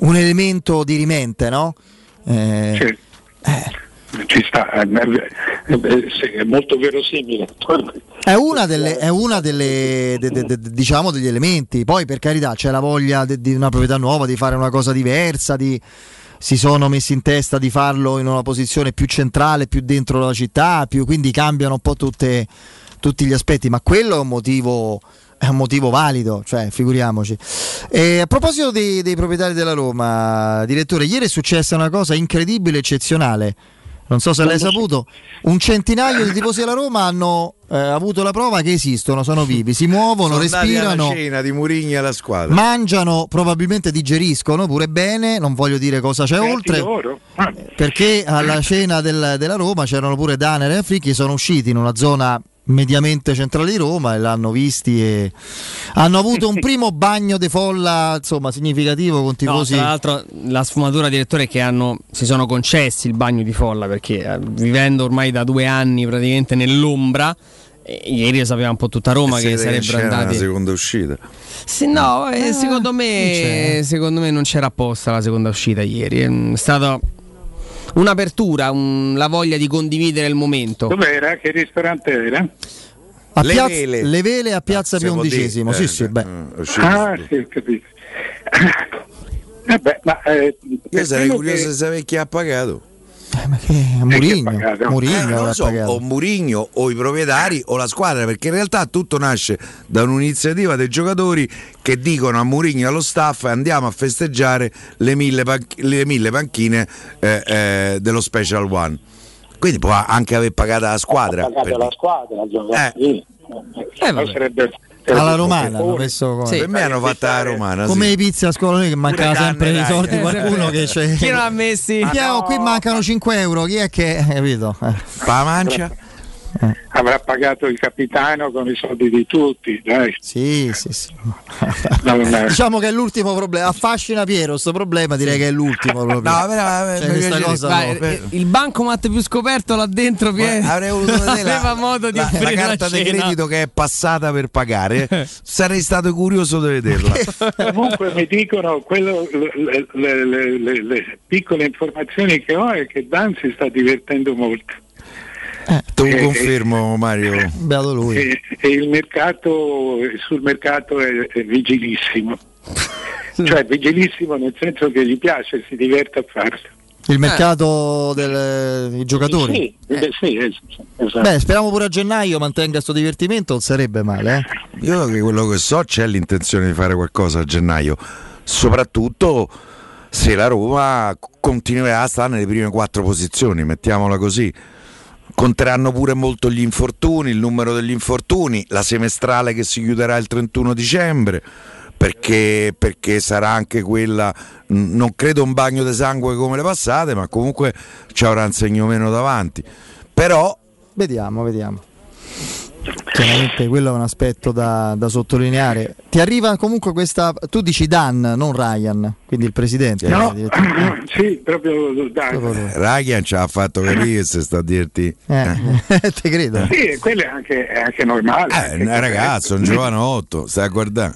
elemento dirimente, no? Ci sta, è molto verosimile. È una delle diciamo degli elementi. Poi per carità c'è la voglia di una proprietà nuova, di fare una cosa diversa, si sono messi in testa di farlo in una posizione più centrale, più dentro la città, quindi cambiano un po' tutti gli aspetti, ma quello è un motivo. È un motivo valido, cioè figuriamoci. A proposito dei proprietari della Roma, direttore, ieri è successa una cosa incredibile, eccezionale. Non so se l'hai saputo, un centinaio di tifosi della Roma hanno avuto la prova che esistono, sono vivi, si muovono, sono respirano, cena di Mourinho alla squadra, mangiano, probabilmente digeriscono pure bene, non voglio dire cosa c'è oltre, perché alla cena della Roma c'erano pure Danner e Africchi, sono usciti in una zona mediamente centrale di Roma e l'hanno visti e hanno avuto un primo bagno di folla, insomma, significativo con tifosi. No, tra l'altro la sfumatura, direttore, è che si sono concessi il bagno di folla, perché vivendo ormai da 2 anni praticamente nell'ombra, ieri sapeva un po' tutta Roma che sarebbero andati. La seconda uscita. Sì, no, secondo me non c'era apposta la seconda uscita ieri. È stato un'apertura, la voglia di condividere il momento. Dov'era? Che ristorante era? A Le Vele a Piazza Pio XI. Sì, capito. Io sarei curioso di sapere chi ha pagato. Ma che Mourinho o i proprietari o la squadra, perché in realtà tutto nasce da un'iniziativa dei giocatori che dicono a Mourinho e allo staff: andiamo a festeggiare le mille panchine dello Special One. Quindi può anche aver pagato la squadra. Ha pagato la squadra, alla romana hanno messo, sì, per me hanno fatto la romana, come i pizzi a scuola noi, che mancano sempre i soldi, qualcuno che c'è, chi non ha messi? No. Qui mancano 5 euro, chi è che, capito? La mancia avrà pagato il capitano con i soldi di tutti, dai. Sì. Diciamo che è l'ultimo problema, affascina Piero sto problema, direi che è l'ultimo problema. Il bancomat più scoperto là dentro, Piero, avrei avuto modo di offrire la carta di credito che è passata per pagare. Sarei stato curioso di vederla. Comunque mi dicono le piccole informazioni che ho è che Dan si sta divertendo molto. Tu confermo, Mario. Beato lui. Il mercato, sul mercato è vigilissimo. Cioè vigilissimo nel senso che gli piace, si diverte a farlo. Il mercato dei giocatori. Sì, esatto. Beh, speriamo pure a gennaio mantenga sto divertimento, non sarebbe male. Io che quello che so, c'è l'intenzione di fare qualcosa a gennaio, soprattutto se la Roma continuerà a stare nelle prime 4 posizioni, mettiamola così. Conteranno pure molto gli infortuni, il numero degli infortuni, la semestrale che si chiuderà il 31 dicembre, perché sarà anche quella, non credo un bagno di sangue come le passate, ma comunque ci avrà un segno meno davanti. Però vediamo. Chiaramente quello è un aspetto da sottolineare. Ti arriva comunque questa, tu dici Dan, non Ryan, quindi il presidente. No, sì, proprio Dan. Ryan ci ha fatto capire, se sta a dirti. Te credo. Sì, quello è anche normale. Un ragazzo, un giovanotto, stai a guardare.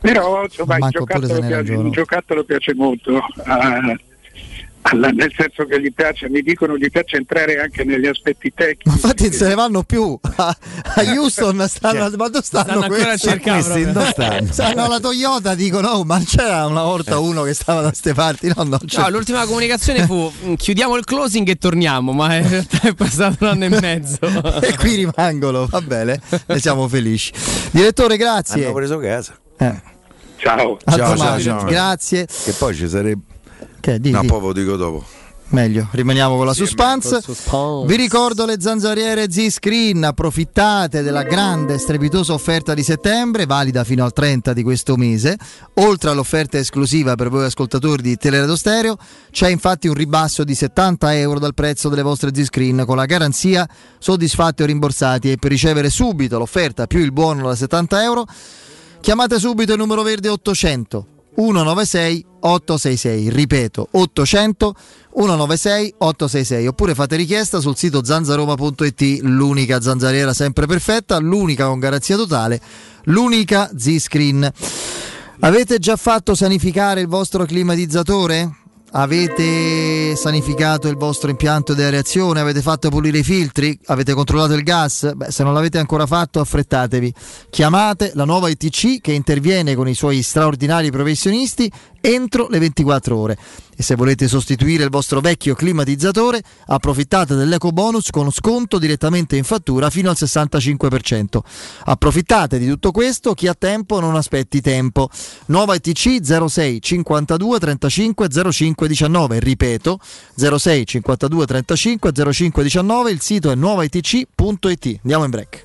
Però insomma, il giocattolo piace molto. Nel senso che gli piace entrare anche negli aspetti tecnici. Ma infatti se ne vanno più a Houston, stanno ancora cercando. Stanno alla Toyota, dicono: oh, ma c'era una volta uno che stava da ste parti. No, l'ultima comunicazione fu: chiudiamo il closing e torniamo. Ma in realtà è passato un anno e mezzo e qui rimangono, va bene, ne siamo felici. Direttore, grazie. Hanno preso casa. Ciao. Grazie. Che poi ci sarebbe. Poi ve lo dico dopo. Meglio, rimaniamo con la suspense. Vi ricordo le zanzariere Z-Screen, approfittate della grande e strepitosa offerta di settembre, valida fino al 30 di questo mese. Oltre all'offerta esclusiva per voi ascoltatori di Teleradio Stereo, c'è infatti un ribasso di 70 euro dal prezzo delle vostre Z-Screen, con la garanzia soddisfatti o rimborsati. E per ricevere subito l'offerta più il buono da 70 euro, chiamate subito il numero verde 800 196 866, ripeto 800 196 866, oppure fate richiesta sul sito zanzaroma.it. l'unica zanzariera sempre perfetta, l'unica con garanzia totale, l'unica Z-Screen. Avete già fatto sanificare il vostro climatizzatore? Avete sanificato il vostro impianto di areazione? Avete fatto pulire i filtri? Avete controllato il gas? Se non l'avete ancora fatto, affrettatevi. Chiamate la nuova ITC, che interviene con i suoi straordinari professionisti entro le 24 ore. E se volete sostituire il vostro vecchio climatizzatore, approfittate dell'eco bonus con sconto direttamente in fattura fino al 65%. Approfittate di tutto questo, chi ha tempo non aspetti tempo. Nuova ITC 06 52 35 05 19, ripeto 06 52 35 05 19, il sito è nuovaitc.it. Andiamo in break.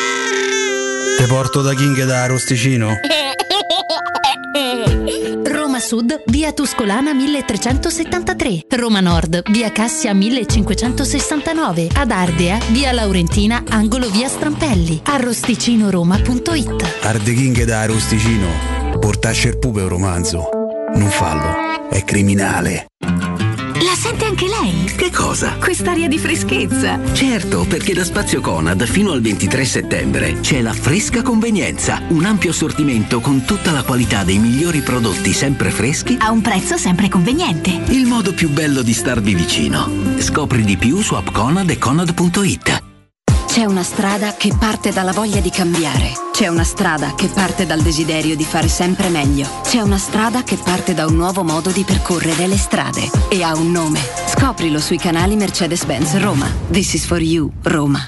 Te porto da King da Arosticino? Roma Sud, via Tuscolana 1373. Roma Nord, via Cassia 1569. Ad Ardea, via Laurentina, angolo via Strampelli. Arrosticinoroma.it. Arde King da Arosticino. Portasce il pupo è un romanzo. Non fallo, è criminale. La sente anche lei? Che cosa? Quest'aria di freschezza. Certo, perché da Spazio Conad fino al 23 settembre c'è la fresca convenienza. Un ampio assortimento con tutta la qualità dei migliori prodotti sempre freschi a un prezzo sempre conveniente. Il modo più bello di starvi vicino. Scopri di più su app Conad e Conad.it. C'è una strada che parte dalla voglia di cambiare. C'è una strada che parte dal desiderio di fare sempre meglio. C'è una strada che parte da un nuovo modo di percorrere le strade. E ha un nome. Scoprilo sui canali Mercedes-Benz Roma. This is for you, Roma.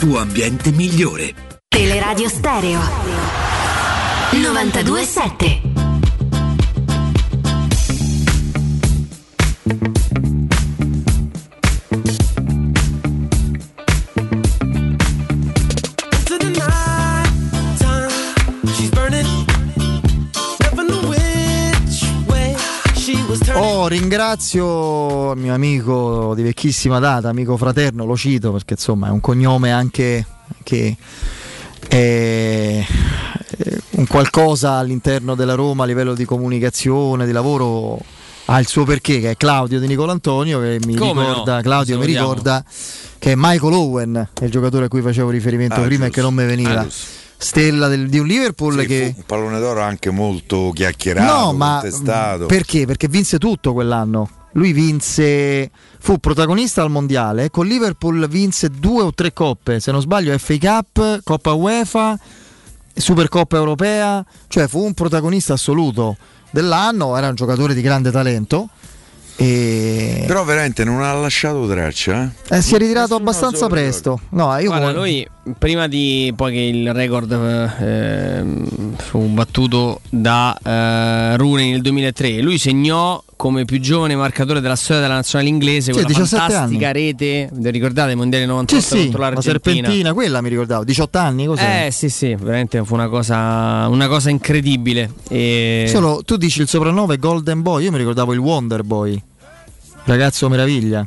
tuo ambiente migliore. Teleradio Stereo 92.7. Ringrazio il mio amico di vecchissima data, amico fraterno, lo cito perché insomma è un cognome anche che è un qualcosa all'interno della Roma a livello di comunicazione, di lavoro, ha il suo perché, che è Claudio di Nicolantonio, che mi ricorda, no? Claudio mi ricorda che è Michael Owen, è il giocatore a cui facevo riferimento prima, giusto. E che non mi veniva. stella di un Liverpool, sì, che un pallone d'oro anche molto chiacchierato, no, ma contestato. Perché? Perché vinse tutto quell'anno. Lui vinse, fu protagonista al mondiale, con Liverpool vinse 2 o 3 coppe, se non sbaglio FA Cup, Coppa UEFA, Supercoppa Europea, cioè fu un protagonista assoluto dell'anno, era un giocatore di grande talento. E... però veramente non ha lasciato traccia, eh? Si è ritirato abbastanza presto. No, io guarda, lui prima di poi che il record fu battuto da Rooney nel 2003, lui segnò come più giovane marcatore della storia della nazionale inglese, sì, quella fantastica anni. Rete, ricordate il mondiale 98, sì, contro l'Argentina, la serpentina, quella mi ricordavo, 18 anni così. Sì sì, veramente fu una cosa incredibile. E... solo tu dici il soprannome Golden Boy, io mi ricordavo il Wonder Boy, ragazzo meraviglia.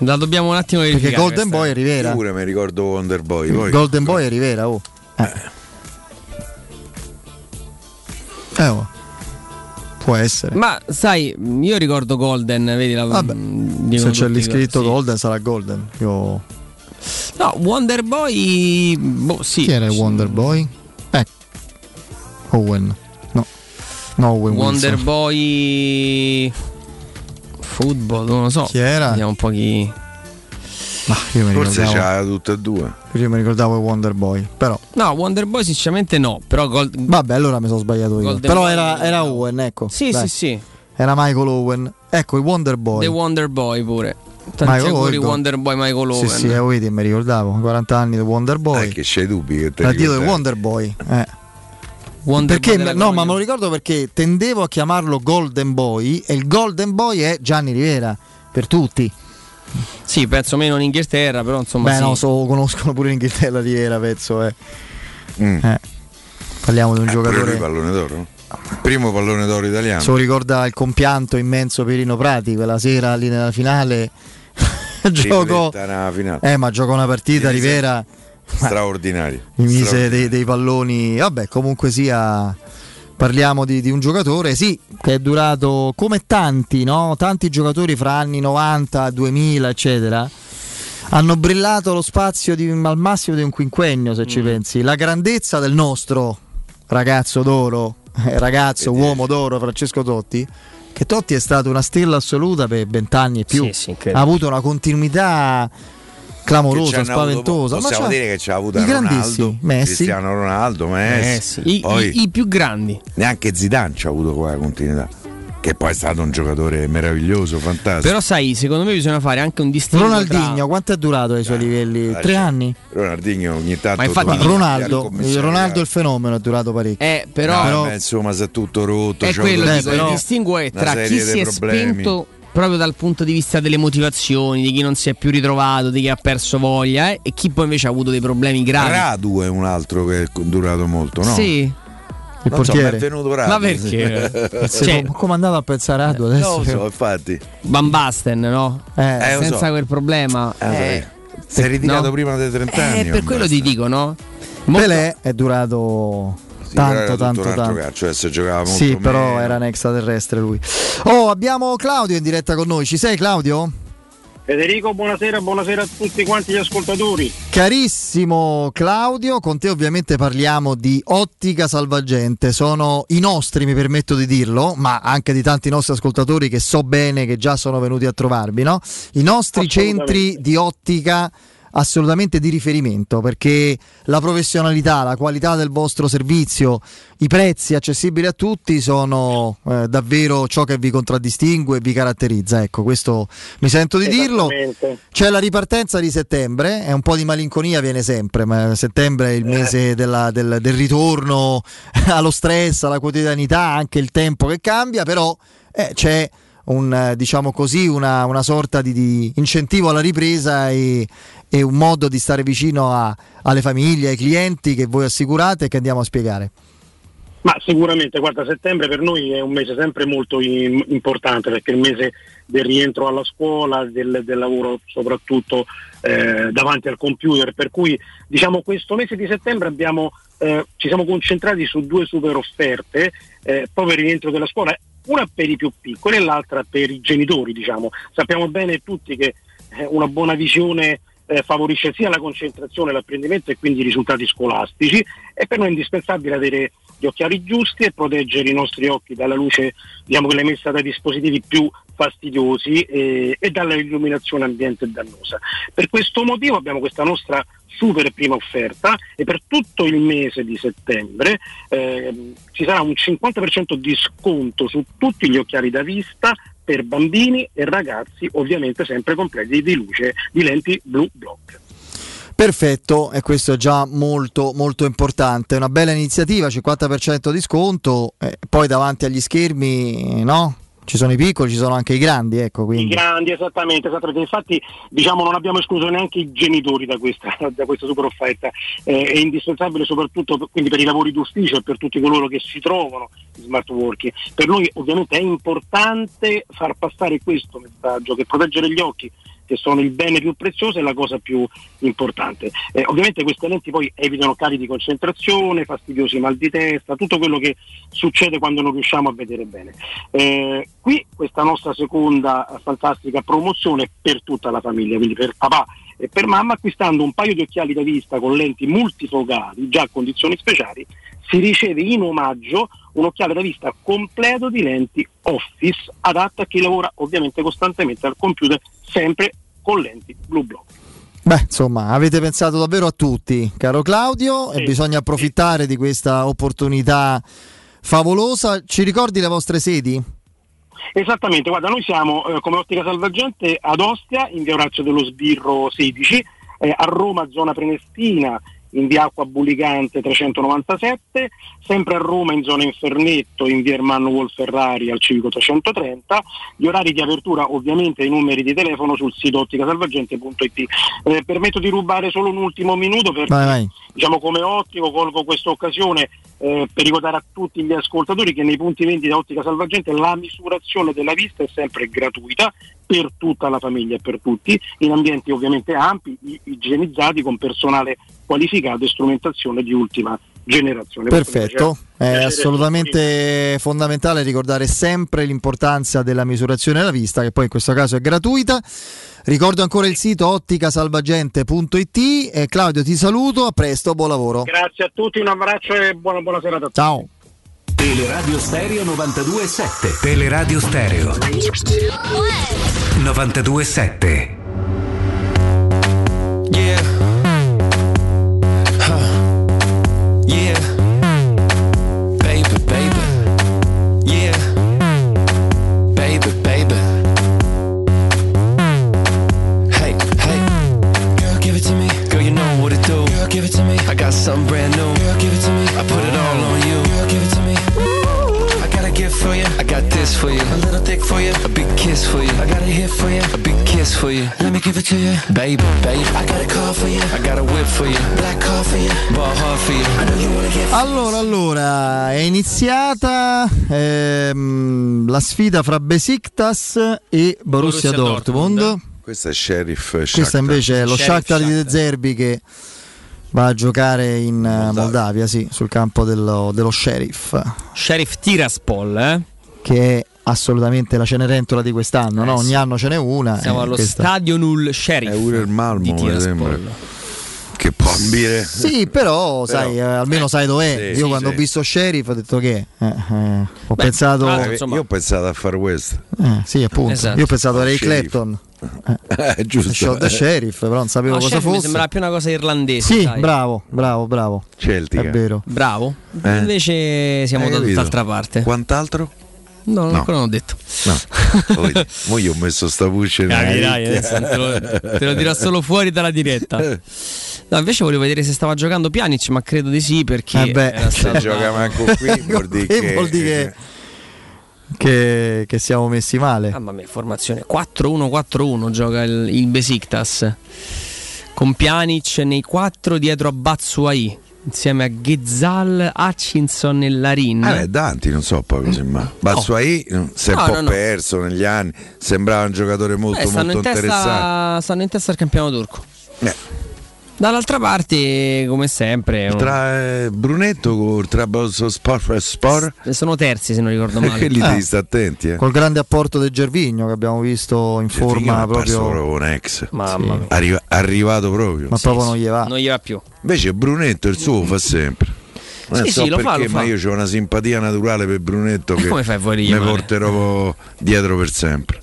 La dobbiamo un attimo verificare, perché Golden Boy è Rivera. Pure mi ricordo Wonder Boy, poi... Golden Boy è Rivera, oh. Oh. Può essere. Ma sai, io ricordo Golden, vedi la... vabbè, se c'è l'iscritto, sì. Golden sarà Golden. Io... no, Wonder Boy, boh, sì. Chi era Wonder Boy? Owen. No, Owen Wonder Wilson. Boy Football, non lo so. Chi era? Vediamo un po' chi. Ma io mi forse c'ha tutte e due. Io mi ricordavo Wonder Boy, però. No, Wonder Boy sinceramente no, però vabbè, allora mi sono sbagliato io. Golden però Boy era Owen, ecco. Sì, dai. Sì. Era Michael Owen. Ecco, il Wonder Boy. The Wonder Boy pure. Tanti auguri Wonder Boy Michael Owen. Sì, vedi, mi ricordavo, 40 anni di Wonder Boy. Che c'hai dubbi che te la dio del Wonder Boy, Wonder perché Boy, no, ma me lo ricordo perché tendevo a chiamarlo Golden Boy e il Golden Boy è Gianni Rivera per tutti. Sì, penso meno in Inghilterra, però insomma. Beh, sì. No, conoscono pure in Inghilterra Rivera, penso. Parliamo di un giocatore. Il pallone d'oro? Primo pallone d'oro italiano. Se lo ricorda il compianto immenso Pierino Prati quella sera lì nella finale. Giocò. Ma giocò una partita Rivera straordinaria. Mi mise dei palloni. Vabbè, comunque sia. Parliamo di un giocatore, sì, che è durato come tanti, no? Tanti giocatori fra anni 90, 2000, eccetera, hanno brillato lo spazio al massimo di un quinquennio, se ci pensi. La grandezza del nostro ragazzo d'oro, uomo d'oro, Francesco Totti, che Totti è stato una stella assoluta per 20 anni e più. Sì, ha avuto una continuità clamorosa, spaventosa. Possiamo dire che ci ha avuto Ronaldo, Messi, Cristiano Ronaldo, Messi. Poi, I più grandi. Neanche Zidane ci ha avuto quella continuità, che poi è stato un giocatore meraviglioso, fantastico. Però sai, secondo me bisogna fare anche un distinguo. Ronaldinho, quanto è durato ai suoi livelli? 3 anni? Ronaldinho ogni tanto. Ma infatti Ronaldo il fenomeno è durato parecchio. Però insomma, si è tutto rotto. È quello, il distinguo è tra chi si è spento proprio dal punto di vista delle motivazioni, di chi non si è più ritrovato, di chi ha perso voglia, e chi poi invece ha avuto dei problemi gravi. Radu è un altro che è durato molto, no? Sì. Il portiere. Ma perché? Cioè, come andava a pensare Radu adesso? Non lo so, infatti. Van Basten, no? Senza quel problema. Si è ritirato prima dei 30 anni. Per quello ti dico, no? Pelé è durato... Tanto. Cioè, se giocava molto meno. Però era un extraterrestre lui. Oh, abbiamo Claudio in diretta con noi. Ci sei, Claudio? Federico, buonasera a tutti quanti gli ascoltatori. Carissimo Claudio, con te ovviamente parliamo di Ottica Salvagente. Sono i nostri, mi permetto di dirlo, ma anche di tanti nostri ascoltatori che so bene che già sono venuti a trovarvi, no? I nostri centri di ottica assolutamente di riferimento, perché la professionalità, la qualità del vostro servizio, i prezzi accessibili a tutti sono davvero ciò che vi contraddistingue e vi caratterizza, ecco, questo mi sento di dirlo. C'è la ripartenza di settembre, è un po' di malinconia, viene sempre, ma settembre è il mese del ritorno allo stress, alla quotidianità, anche il tempo che cambia, però c'è un, diciamo così, una sorta di incentivo alla ripresa e un modo di stare vicino alle famiglie, ai clienti che voi assicurate e che andiamo a spiegare. Ma sicuramente, guarda, settembre per noi è un mese sempre molto importante, perché è il mese del rientro alla scuola, del lavoro soprattutto davanti al computer, per cui diciamo questo mese di settembre ci siamo concentrati su 2 super offerte proprio per il rientro della scuola, una per i più piccoli e l'altra per i genitori, diciamo. Sappiamo bene tutti che una buona visione favorisce sia la concentrazione, l'apprendimento e quindi i risultati scolastici. E per noi è indispensabile avere gli occhiali giusti e proteggere i nostri occhi dalla luce, diciamo quella emessa dai dispositivi più fastidiosi e dalla illuminazione ambiente dannosa. Per questo motivo abbiamo questa nostra super prima offerta e per tutto il mese di settembre ci sarà un 50% di sconto su tutti gli occhiali da vista per bambini e ragazzi, ovviamente sempre completi di luce, di lenti blu block. Perfetto, e questo è già molto molto importante, una bella iniziativa, 50% di sconto, poi davanti agli schermi, no? Ci sono i piccoli, ci sono anche i grandi, ecco, quindi. I grandi, esattamente. Infatti, diciamo, non abbiamo escluso neanche i genitori da questa super offerta. È indispensabile soprattutto quindi per i lavori d'ufficio e per tutti coloro che si trovano in smart working. Per noi ovviamente è importante far passare questo messaggio, che proteggere gli occhi, che sono il bene più prezioso, è la cosa più importante. Ovviamente queste lenti poi evitano cali di concentrazione, fastidiosi mal di testa, tutto quello che succede quando non riusciamo a vedere bene. Qui questa nostra seconda fantastica promozione per tutta la famiglia, quindi per papà e per mamma, acquistando un paio di occhiali da vista con lenti multifocali, già a condizioni speciali, si riceve in omaggio un occhiale da vista completo di lenti office, adatto a chi lavora ovviamente costantemente al computer, sempre con lenti blu block. Beh, insomma, avete pensato davvero a tutti, caro Claudio, sì, e bisogna approfittare di questa opportunità favolosa. Ci ricordi le vostre sedi? Esattamente, guarda, noi siamo come Ottica Salvagente ad Ostia, in via Orazio dello Sbirro 16, a Roma zona Prenestina, in via Acqua Bullicante 397, sempre a Roma in zona Infernetto, in via Ermanno Wolferrari al civico 330. Gli orari di apertura ovviamente i numeri di telefono sul sito otticasalvagente.it. Permetto di rubare solo un ultimo minuto perché vai. Diciamo come ottico colgo questa occasione per ricordare a tutti gli ascoltatori che nei punti vendita Ottica Salvagente la misurazione della vista è sempre gratuita per tutta la famiglia e per tutti, in ambienti ovviamente ampi, igienizzati, con personale qualificato e strumentazione di ultima generazione. Perfetto, è assolutamente fondamentale ricordare sempre l'importanza della misurazione della vista, che poi in questo caso è gratuita. Ricordo ancora il sito otticasalvagente.it e Claudio ti saluto, a presto, buon lavoro. Grazie a tutti, un abbraccio e buona serata a tutti. Ciao. Teleradio Stereo 92.7. Teleradio Stereo 92.7. Yeah. Huh. Yeah. Baby, baby. Yeah. Baby, baby. Hey, hey. Girl, give it to me. Girl, you know what it do. Girl, give it to me. I got something brand new. Girl, give it to me. I put it all on you. Girl, give it to me. For you. I got this for you, a little dick for you, a big kiss for you. I got a hit for you, a big kiss for you. Let me give it to you, baby, baby. I got a car for you, I got a whip for you, black car for you, ball hard for you. I know you wanna get. Allora è iniziata la sfida fra Besiktas e Borussia Dortmund. Questa è Sheriff Shakhtar. Questa invece è lo Shakhtar di Zerbi che va a giocare in Moldavia, sì, sul campo dello Sheriff Tiraspol, che è assolutamente la Cenerentola di quest'anno, no? Ogni anno ce n'è una. Siamo allo stadio Nul Sheriff. È pure il marmo di Tiraspol. Che bambine. Sì, però sai, almeno sai dov'è. Sì, io quando ho visto Sheriff ho detto che ho pensato io ho pensato a far questo. Sì, appunto. Esatto. Io ho pensato a Ray Clapton. Giusto. Shot the Sheriff, però non sapevo cosa fosse. Mi sembrava più una cosa irlandese. Sì, sai. bravo. Celtica. È vero. Bravo. Invece siamo da tutt'altra parte. Quant'altro? No, ancora non ho detto. No. Mo io ho messo sta voce. Dai, adesso te lo dirò solo fuori dalla diretta. No, invece volevo vedere se stava giocando Pjanic, ma credo di sì, perché se gioca manco qui vuol dire che siamo messi male. Mamma mia, formazione 4-1-4-1 gioca il Besiktas con Pjanic nei 4 dietro a Batshuayi, insieme a Ghezal, Hutchinson e Larin. Danti non so poi così, ma Batshuayi si è un po' perso negli anni, sembrava un giocatore molto interessante. Stanno in testa al campionato turco. Dall'altra parte, come sempre, tra Brunetto con Trabzonspor sono terzi, se non ricordo male. Quelli devi stare attenti, eh. Col grande apporto del Gervinho, che abbiamo visto in forma proprio un ex. Mamma mia. Arrivato proprio. Ma sì, proprio non gli va. Non gli va più. Invece Brunetto il suo fa sempre. Non sì, so sì, perché, lo fa. Ma io ho una simpatia naturale per Brunetto che mi porterò dietro per sempre.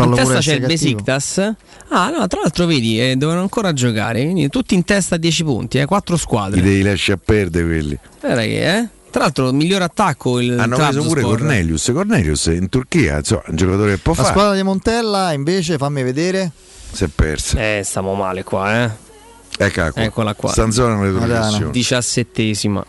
In testa c'è il Besiktas. Ah no, tra l'altro vedi, dovevano ancora giocare, quindi tutti in testa a 10 punti, 4 squadre. Li devi lasciare perdere quelli. Tra l'altro miglior attacco il hanno preso pure Cornelius in Turchia, insomma, un giocatore che può fare. La squadra di Montella invece, fammi vedere, si è persa. Stiamo male qua, Eccola qua. Sanzona le produzioni. 17ª.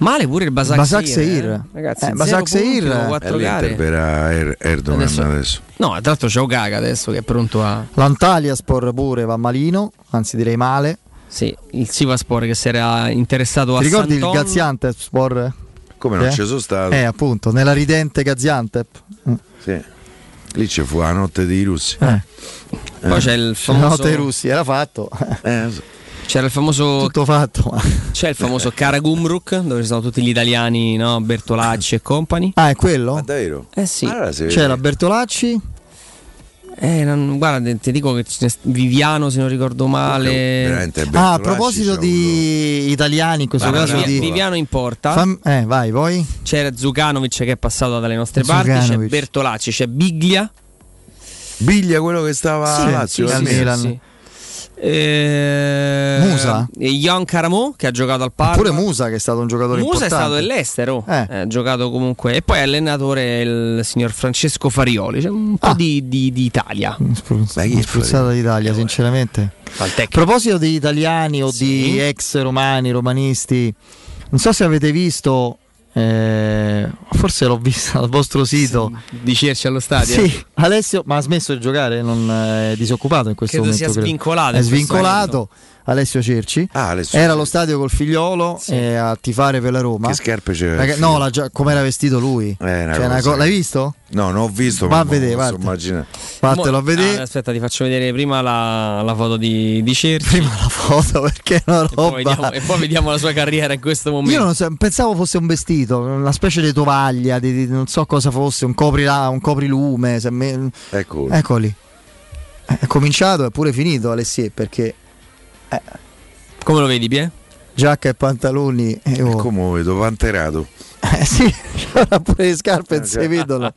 Male pure il Basaksehir. Ragazzi, Basaksehir 4 gare. Verrà Erdogan adesso. No, tra l'altro c'è Ogaga adesso che è pronto a... L'Antalyaspor pure va malino, anzi direi male. Sì, il Sivaspor che si era interessato a Santon. Ti ricordi il Gaziantepspor? Come non ci sono stato? Appunto, nella ridente Gaziantep. Sì. Lì ci fu la notte dei russi. Poi c'è il famoso... La notte dei russi, era fatto. C'era il famoso... Tutto fatto. C'è il famoso Karagumruk, dove ci sono tutti gli italiani, no? Bertolacci e compagni. Ah, è quello? Ma davvero? Sì. Allora c'era Bertolacci. Guarda, ti dico che Viviano, se non ricordo male. A proposito di italiani, in questo caso Viviano in porta. Vai, poi. C'era Zukanovic che è passato dalle nostre parti. C'è Bertolacci, c'è Biglia, quello che stava a Lazio, al Milan. Sì. Musa e Jan Caramo che ha giocato al Parma. Pure Musa che è stato un giocatore importante. Musa è stato dell'estero, ha giocato comunque. E poi allenatore il signor Francesco Farioli. C'è un po' di Italia. Spruzzata d'Italia, sinceramente. A proposito di italiani o di ex romani, romanisti, non so se avete visto, forse l'ho vista al vostro sito, di Cerci allo stadio. Sì, Alessio, ma ha smesso di giocare, non è disoccupato in questo momento. Credo sia svincolato. È svincolato Alessio Cerci. Era allo stadio col figliolo a tifare per la Roma. Che scarpe c'era? No, come era vestito lui? L'hai visto? No, non ho visto. Va a vedere, vattelo a vedere. Aspetta, ti faccio vedere prima la foto di Cerci. Prima la foto, perché è una roba. E poi vediamo la sua carriera in questo momento. Io non so, pensavo fosse un vestito, una specie di tovaglia, non so cosa fosse, un coprilume. Eccoli. È cominciato, è pure finito Alessio, perché... Come lo vedi, Pie? Giacca e pantaloni. Come lo vedo, panterato. Sì, c'era pure le scarpe in semitolo.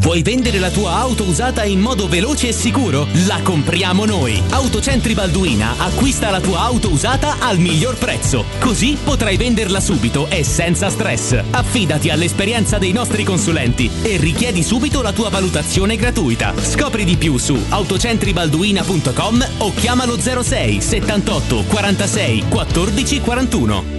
Vuoi vendere la tua auto usata in modo veloce e sicuro? La compriamo noi. Autocentri Balduina acquista la tua auto usata al miglior prezzo. Così potrai venderla subito e senza stress. Affidati all'esperienza dei nostri consulenti e richiedi subito la tua valutazione gratuita. Scopri di più su autocentribalduina.com o chiamalo 06 78 46 14 41.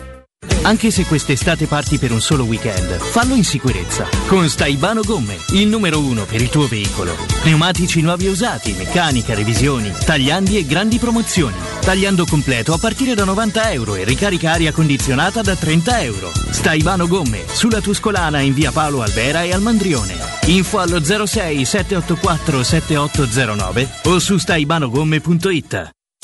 Anche se quest'estate parti per un solo weekend, fallo in sicurezza con Staibano Gomme, il numero uno per il tuo veicolo. Pneumatici nuovi e usati, meccanica, revisioni, tagliandi e grandi promozioni. Tagliando completo a partire da €90 e ricarica aria condizionata da €30. Staibano Gomme, sulla Tuscolana in via Paolo Albera e al Mandrione. Info allo 06 784 7809 o su staibanogomme.it.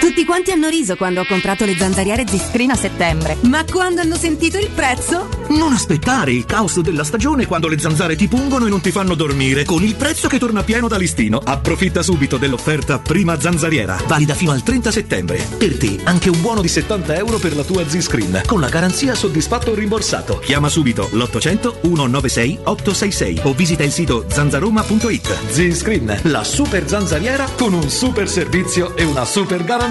Tutti quanti hanno riso quando ho comprato le zanzariere Ziscreen a settembre, ma quando hanno sentito il prezzo? Non aspettare il caos della stagione quando le zanzare ti pungono e non ti fanno dormire, con il prezzo che torna pieno da listino. Approfitta subito dell'offerta prima zanzariera, valida fino al 30 settembre. Per te anche un buono di €70 per la tua Ziscreen, con la garanzia soddisfatto o rimborsato. Chiama subito l'800 196 866 o visita il sito zanzaroma.it. Ziscreen, la super zanzariera con un super servizio e una super garanzia.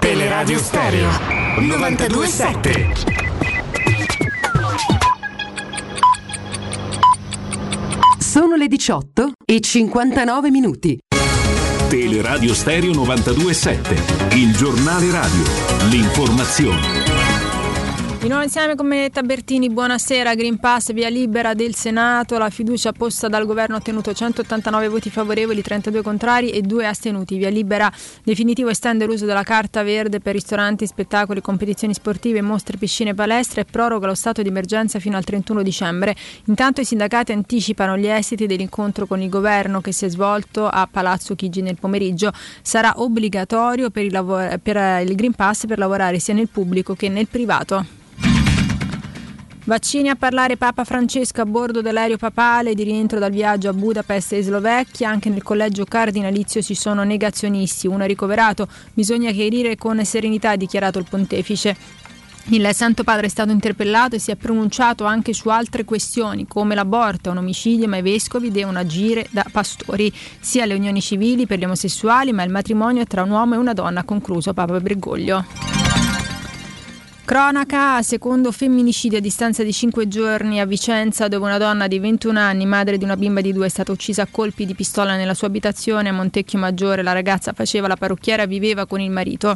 Teleradio Stereo 92.7. Sono le 18:59. Teleradio Stereo 92.7, il giornale radio, l'informazione. Di nuovo insieme con Benedetta Bertini, buonasera. Green Pass, via libera del Senato, la fiducia posta dal governo ha ottenuto 189 voti favorevoli, 32 contrari e 2 astenuti. Via libera definitivo estende l'uso della carta verde per ristoranti, spettacoli, competizioni sportive, mostre, piscine, palestre e proroga lo stato di emergenza fino al 31 dicembre. Intanto i sindacati anticipano gli esiti dell'incontro con il governo che si è svolto a Palazzo Chigi nel pomeriggio. Sarà obbligatorio per il Green Pass per lavorare sia nel pubblico che nel privato. Vaccini a parlare, Papa Francesco a bordo dell'aereo papale di rientro dal viaggio a Budapest e Slovacchia. Anche nel collegio cardinalizio ci sono negazionisti, uno è ricoverato, bisogna chiarire con serenità, ha dichiarato il pontefice. Il Santo Padre è stato interpellato e si è pronunciato anche su altre questioni come l'aborto, un omicidio, ma i vescovi devono agire da pastori, sia le unioni civili per gli omosessuali, ma il matrimonio tra un uomo e una donna, ha concluso Papa Bergoglio. Cronaca, secondo femminicidio a distanza di 5 giorni a Vicenza, dove una donna di 21 anni, madre di una bimba di 2, è stata uccisa a colpi di pistola nella sua abitazione a Montecchio Maggiore. La ragazza faceva la parrucchiera e viveva con il marito.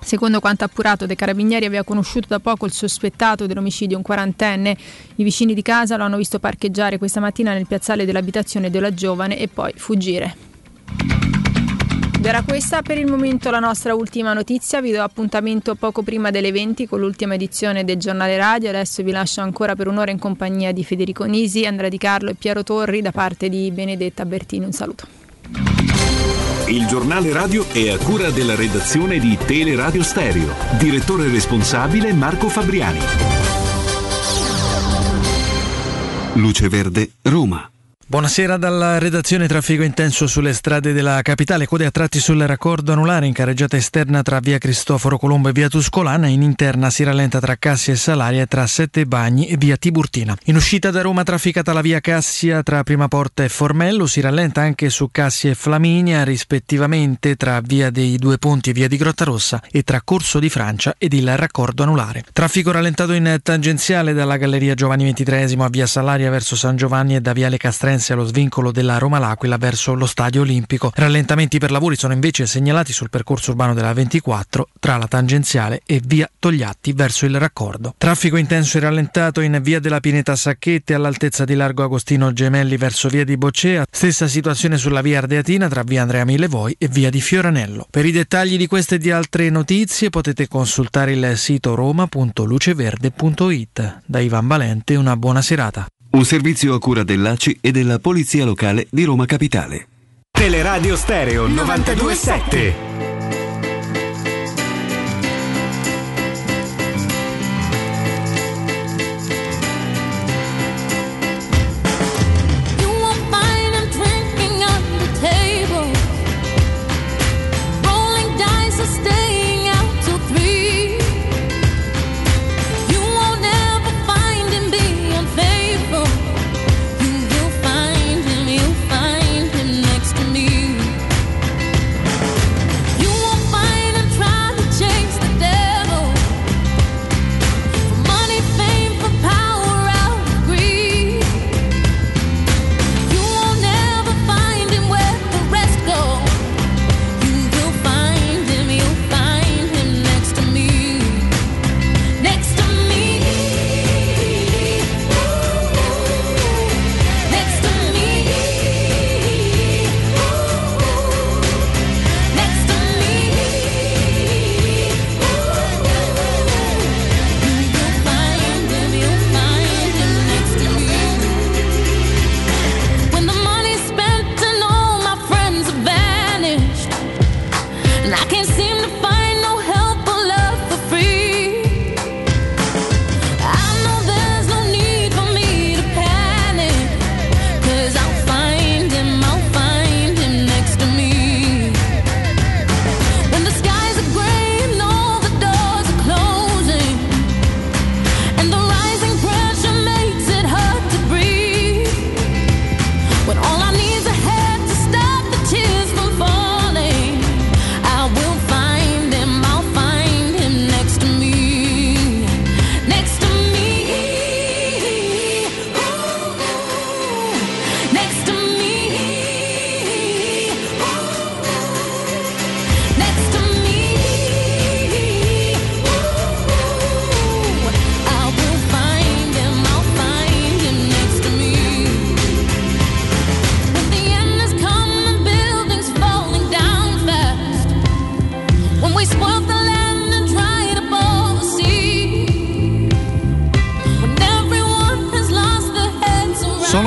Secondo quanto appurato dai carabinieri, aveva conosciuto da poco il sospettato dell'omicidio, un quarantenne. I vicini di casa lo hanno visto parcheggiare questa mattina nel piazzale dell'abitazione della giovane e poi fuggire. Era questa per il momento la nostra ultima notizia, vi do appuntamento poco prima delle 20 con l'ultima edizione del giornale radio. Adesso vi lascio ancora per un'ora in compagnia di Federico Nisi, Andrea Di Carlo e Piero Turri. Da parte di Benedetta Bertini un saluto. Il giornale radio è a cura della redazione di Teleradio Stereo, direttore responsabile Marco Fabriani. Luce Verde, Roma. Buonasera dalla redazione. Traffico intenso sulle strade della capitale, code a tratti sul raccordo anulare in carreggiata esterna tra via Cristoforo Colombo e via Tuscolana, in interna si rallenta tra Cassia e Salaria e tra Sette Bagni e via Tiburtina. In uscita da Roma trafficata la via Cassia tra Prima Porta e Formello, si rallenta anche su Cassia e Flaminia rispettivamente, tra via dei Due Ponti e via di Grottarossa e tra Corso di Francia ed il raccordo anulare. Traffico rallentato in tangenziale dalla Galleria Giovanni XXIII a via Salaria verso San Giovanni e da viale Castrense conseguenze allo svincolo della Roma-L'Aquila verso lo Stadio Olimpico. Rallentamenti per lavori sono invece segnalati sul percorso urbano della 24 tra la tangenziale e via Togliatti verso il raccordo. Traffico intenso e rallentato in via della Pineta Sacchetti all'altezza di Largo Agostino Gemelli verso via di Boccea. Stessa situazione sulla via Ardeatina tra via Andrea Millevoi e via di Fioranello. Per i dettagli di queste e di altre notizie potete consultare il sito roma.luceverde.it. Da Ivan Valente una buona serata. Un servizio a cura dell'ACI e della Polizia Locale di Roma Capitale. Teleradio Stereo 92.7.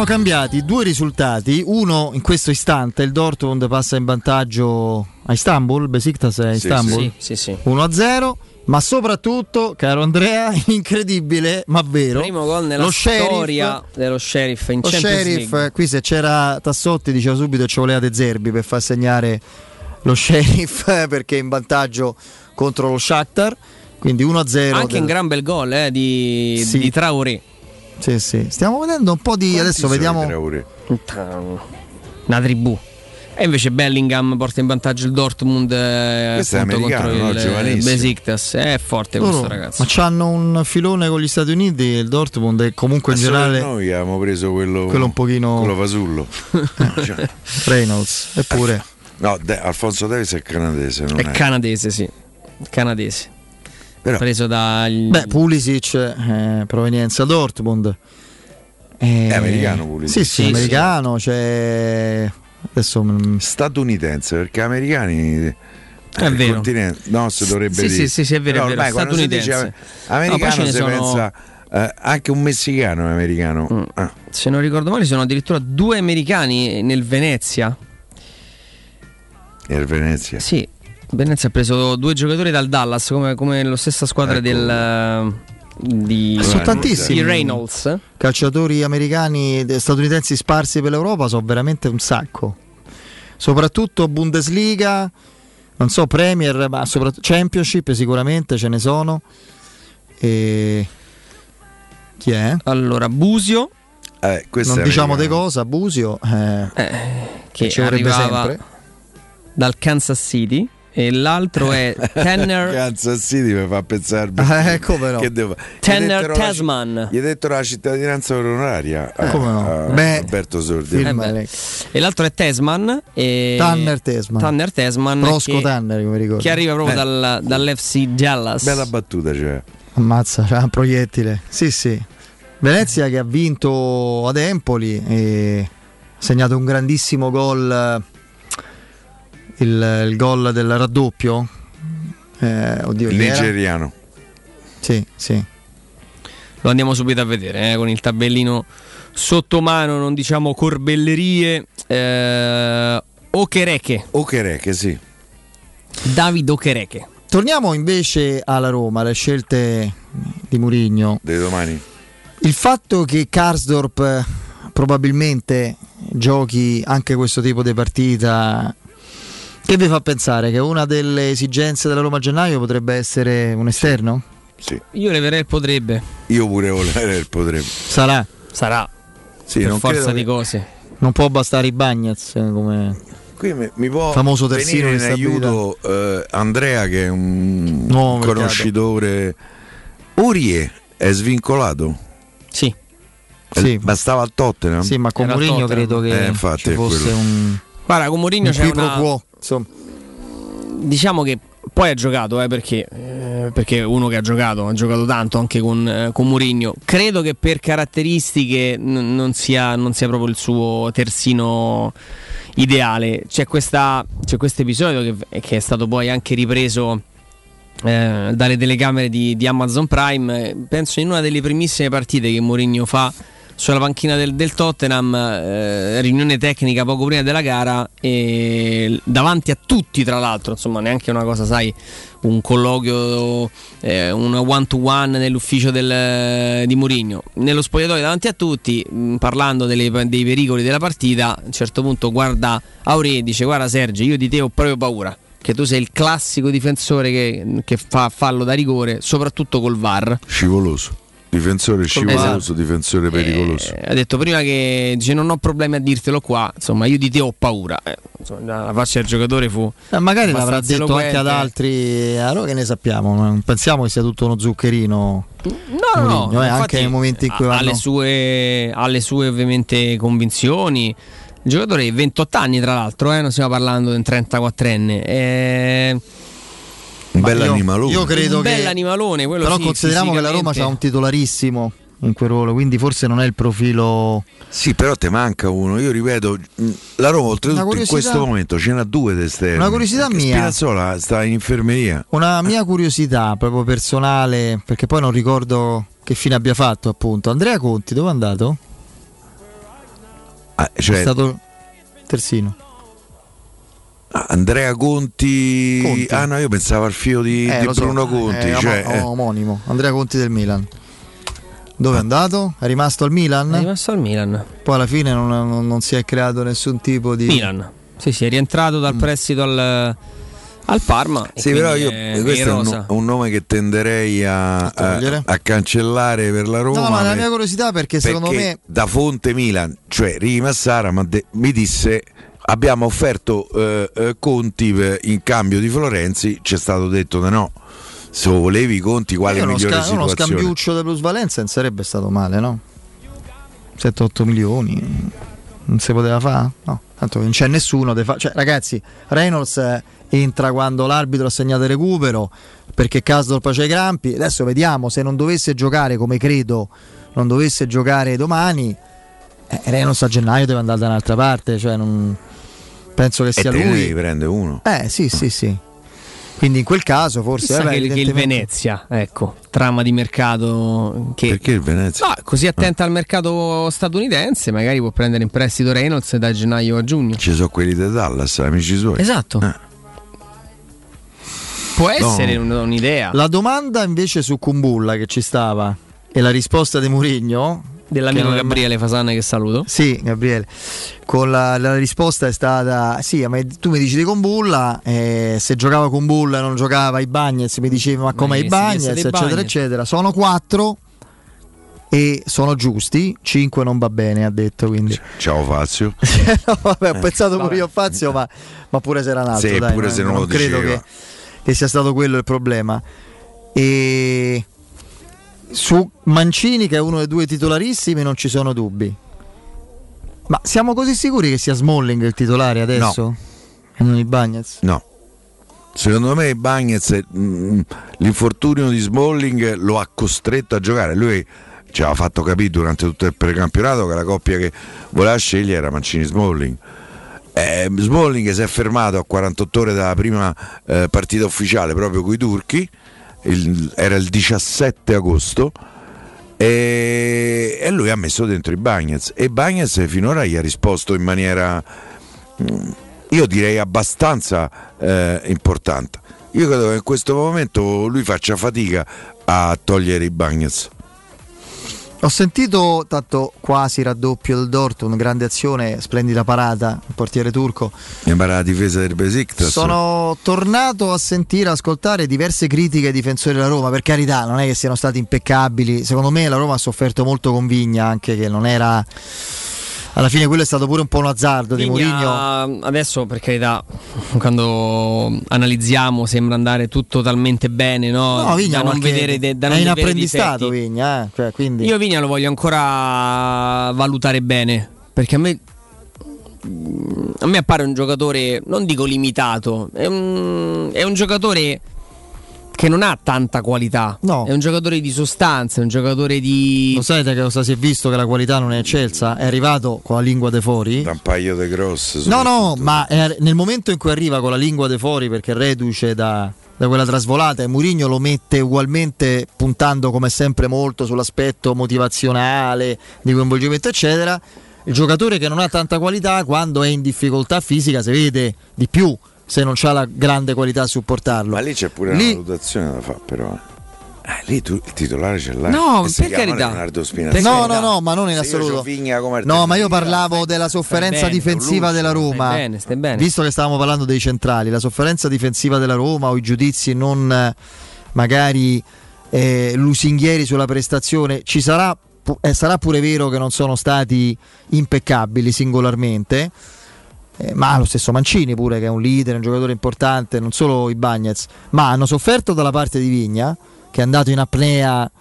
Cambiati due risultati, uno in questo istante il Dortmund passa in vantaggio a Istanbul, Besiktas è Istanbul, sì. 1-0, ma soprattutto, caro Andrea, incredibile ma vero, primo gol nella storia dello Sheriff in Champions League. Qui se c'era Tassotti diceva subito ci voleva De Zerbi per far segnare lo Sheriff, perché è in vantaggio contro lo Shakhtar, quindi 1-0 anche un gran bel gol di Traoré. Sì, stiamo vedendo un po' di... Quanti adesso vediamo una tribù. E invece Bellingham porta in vantaggio il Dortmund contro il Besiktas. È forte questo ragazzo. Ma c'hanno un filone con gli Stati Uniti, il Dortmund, e comunque in generale noi abbiamo preso quello un pochino, quello fasullo cioè. Reynolds, eppure Alfonso Davies è canadese, non è? Canadese, sì, canadese. Però, preso Pulisic, provenienza Dortmund, è americano Pulisic. Sì, americano, sì. Cioè, adesso statunitense, perché americani è vero. Continente, no, si dovrebbe dire. Sì, è vero, ormai quando si dice americano si pensa anche un messicano americano. Se non ricordo male, sono addirittura due americani nel Venezia. Nel Venezia? Sì. Venezia ha preso due giocatori dal Dallas, come la stessa squadra, ecco. Sono tantissimi. Reynolds. Calciatori americani statunitensi sparsi per l'Europa sono veramente un sacco. Soprattutto Bundesliga, non so, Premier, ma soprattutto Championship sicuramente ce ne sono. E chi è? Allora Busio. Non diciamo di cosa, Busio che ci arrivava sempre dal Kansas City. e l'altro è Tanner Cazzo City, mi fa pensare come no? Che devo... Tanner Tasman, gli dettero la cittadinanza onoraria come no? Beh, Alberto Sordi e l'altro è Tasman e... Tanner Tasman Rosco Tanner, come ricordo, che arriva proprio dall'FC Dallas. Bella battuta, cioè ammazza, c'è un proiettile. Sì sì, Venezia che ha vinto ad Empoli e ha segnato un grandissimo gol, il gol del raddoppio, oddio, nigeriano. Sì sì, lo andiamo subito a vedere con il tabellino sotto mano, non diciamo corbellerie. Okereke, sì, David Okereke. Torniamo invece alla Roma, alle scelte di Mourinho di domani. Il fatto che Karsdorp probabilmente giochi anche questo tipo di partita, che vi fa pensare che una delle esigenze della Roma a gennaio potrebbe essere un esterno? Sì. Io leverei il potrebbe. Io pure volerei il potrebbe. Sarà. Sì, per forza di cose. Non può bastare i Bagnez come... Qui mi può famoso venire in aiuto Andrea, che è un conoscitore. Urie è svincolato? Sì. Sì. Bastava al Tottenham? Sì, ma con Mourinho credo che ci fosse un... Guarda, con Mourinho c'è una... Insomma. Diciamo che poi ha giocato, perché uno che ha giocato tanto anche con Mourinho. Credo che per caratteristiche non sia proprio il suo terzino ideale. C'è questo episodio che è stato poi anche ripreso dalle telecamere di Amazon Prime. Penso in una delle primissime partite che Mourinho fa sulla panchina del Tottenham, riunione tecnica poco prima della gara, e davanti a tutti, tra l'altro, insomma, neanche una cosa, sai, un colloquio, un one to one nell'ufficio di Mourinho, nello spogliatoio davanti a tutti, parlando dei pericoli della partita. A un certo punto guarda Aurier e dice: guarda Sergio, io di te ho proprio paura, che tu sei il classico difensore che fa fallo da rigore, soprattutto col VAR. Scivoloso. Difensore scivoloso, esatto. Difensore pericoloso. Ha detto prima che dice: non ho problemi a dirtelo qua, insomma, io di te ho paura. Insomma, la faccia del giocatore fu... magari l'avrà detto eloquente. Anche ad altri, allora che ne sappiamo, non pensiamo che sia tutto uno zuccherino. No, anche nei momenti in cui vanno... ha le sue ovviamente convinzioni. Il giocatore è 28 anni, tra l'altro, non stiamo parlando di un 34enne. Un bel animalone. Io credo che... Però sì, consideriamo che la Roma c'ha un titolarissimo in quel ruolo, quindi forse non è il profilo. Sì, però te manca uno. Io ripeto, la Roma oltretutto in questo momento ce n'ha due d'esterni. Una curiosità mia. Spinazzola sta in infermeria. Una mia curiosità proprio personale, perché poi non ricordo che fine abbia fatto, appunto. Andrea Conti dove è andato? È stato terzino. Andrea Conti. Ah no, io pensavo al figlio di Bruno Conti, omonimo. Andrea Conti del Milan. Dove è andato? È rimasto al Milan. Poi alla fine non si è creato nessun tipo di... Milan. Sì, è rientrato dal prestito al Parma. Sì, però io questo è un nome che tenderei a cancellare per la Roma. No, ma la mia curiosità, perché secondo me da fonte Milan, cioè Ricky Massara, mi disse: abbiamo offerto Conti in cambio di Florenzi, c'è stato detto da no. Se lo volevi Conti, quale migliore situazione? Uno scambiuccio da plusvalenza non sarebbe stato male, no? 7-8 milioni non si poteva fare? No, tanto non c'è nessuno. Cioè, ragazzi, Reynolds entra quando l'arbitro ha segnato il recupero, perché Karsdorp c'è i crampi. Adesso vediamo, se non dovesse giocare, come credo non dovesse giocare domani, Reynolds a gennaio deve andare da un'altra parte, cioè non... Penso che sia lui. Prende uno. Sì. Quindi in quel caso forse che il Venezia, ecco, trama di mercato che... Perché il Venezia? No, così attenta al mercato statunitense, magari può prendere in prestito Reynolds da gennaio a giugno. Ci sono quelli da Dallas, amici suoi. Esatto. Può essere un'idea. La domanda invece su Kumbulla che ci stava, e la risposta di Mourinho dell'amico Gabriele Fasana, che saluto. Sì, Gabriele, con la risposta è stata: sì, ma tu mi dici di Kumbulla, se giocava Kumbulla non giocava i Bagnez, mi diceva ma come i Bagnez, eccetera eccetera. Sono 4 e sono giusti, 5 non va bene, ha detto, quindi ciao Fazio. No, vabbè, ho pensato pure io a Fazio, ma pure se era un altro, sì, dai, pure se non lo credo che sia stato quello il problema. E su Mancini, che è uno dei due titolarissimi, non ci sono dubbi. Ma siamo così sicuri che sia Smalling il titolare adesso? No. Non il Bagnez? No. Secondo me Bagnez, l'infortunio di Smalling lo ha costretto a giocare. Lui ci aveva fatto capire durante tutto il precampionato che la coppia che voleva scegliere era Mancini-Smalling. Smalling si è fermato a 48 ore dalla prima partita ufficiale proprio coi turchi, era il 17 agosto, e lui ha messo dentro i Bagnez, e Bagnez finora gli ha risposto in maniera, io direi, abbastanza importante. Io credo che in questo momento lui faccia fatica a togliere i Bagnez. Ho sentito, tanto quasi raddoppio del Dortmund, grande azione, splendida parata, il portiere turco. E la difesa del Besiktas. Sono tornato a sentire, ascoltare diverse critiche ai difensori della Roma, per carità, non è che siano stati impeccabili. Secondo me la Roma ha sofferto molto con Vigna, anche che non era... Alla fine quello è stato pure un po' un azzardo di Mourinho. Adesso, per carità, quando analizziamo sembra andare tutto talmente bene, no? Vigna da non vedere, da non è in apprendistato Vigna, cioè, quindi io Vigna lo voglio ancora valutare bene, perché a me appare un giocatore, non dico limitato, è un giocatore che non ha tanta qualità, no. È un giocatore di sostanza, è un giocatore di... Lo sai che cosa si è visto? Che la qualità non è eccelsa, è arrivato con la lingua de fuori. Da un paio di grosse. No, ma nel momento in cui arriva con la lingua de fuori, perché reduce da quella trasvolata, e Mourinho lo mette ugualmente puntando come sempre molto sull'aspetto motivazionale, di coinvolgimento eccetera, il giocatore che non ha tanta qualità, quando è in difficoltà fisica si vede di più, se non c'ha la grande qualità a supportarlo. Ma lì c'è pure una valutazione da fare, però lì tu il titolare ce l'hai. No, per carità. No, ma non in assoluto. No, ma io parlavo della sofferenza difensiva della Roma. Stai bene. Visto che stavamo parlando dei centrali, la sofferenza difensiva della Roma, o i giudizi non magari lusinghieri sulla prestazione, ci sarà, sarà pure vero che non sono stati impeccabili singolarmente. Ma lo stesso Mancini pure, che è un leader, un giocatore importante, non solo i Bagnez, ma hanno sofferto dalla parte di Vigna, che è andato in apnea.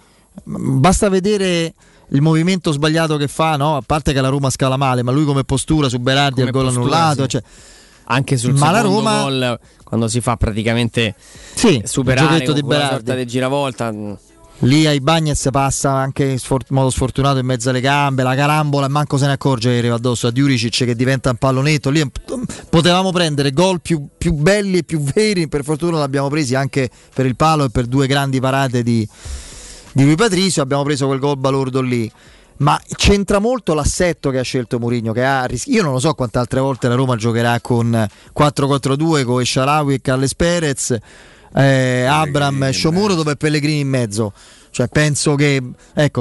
Basta vedere il movimento sbagliato che fa, no? A parte che la Roma scala male, ma lui come postura su Berardi ha il gol annullato, sì. Cioè, anche sul ma secondo Roma... gol, quando si fa praticamente superare il sorta di giravolta, lì ai Bagnez passa anche in modo sfortunato in mezzo alle gambe, la carambola, manco se ne accorge che arriva addosso a Djuricic, che diventa un pallonetto. Lì potevamo prendere gol più belli e più veri, per fortuna l'abbiamo presi anche per il palo e per due grandi parate di Rui Patricio, abbiamo preso quel gol balordo lì. Ma c'entra molto l'assetto che ha scelto Mourinho, che io non lo so quante altre volte la Roma giocherà con 4-4-2, con El Shaarawy e Carles Perez, Abraham, Shomurodov e Pellegrini in mezzo. Cioè penso che,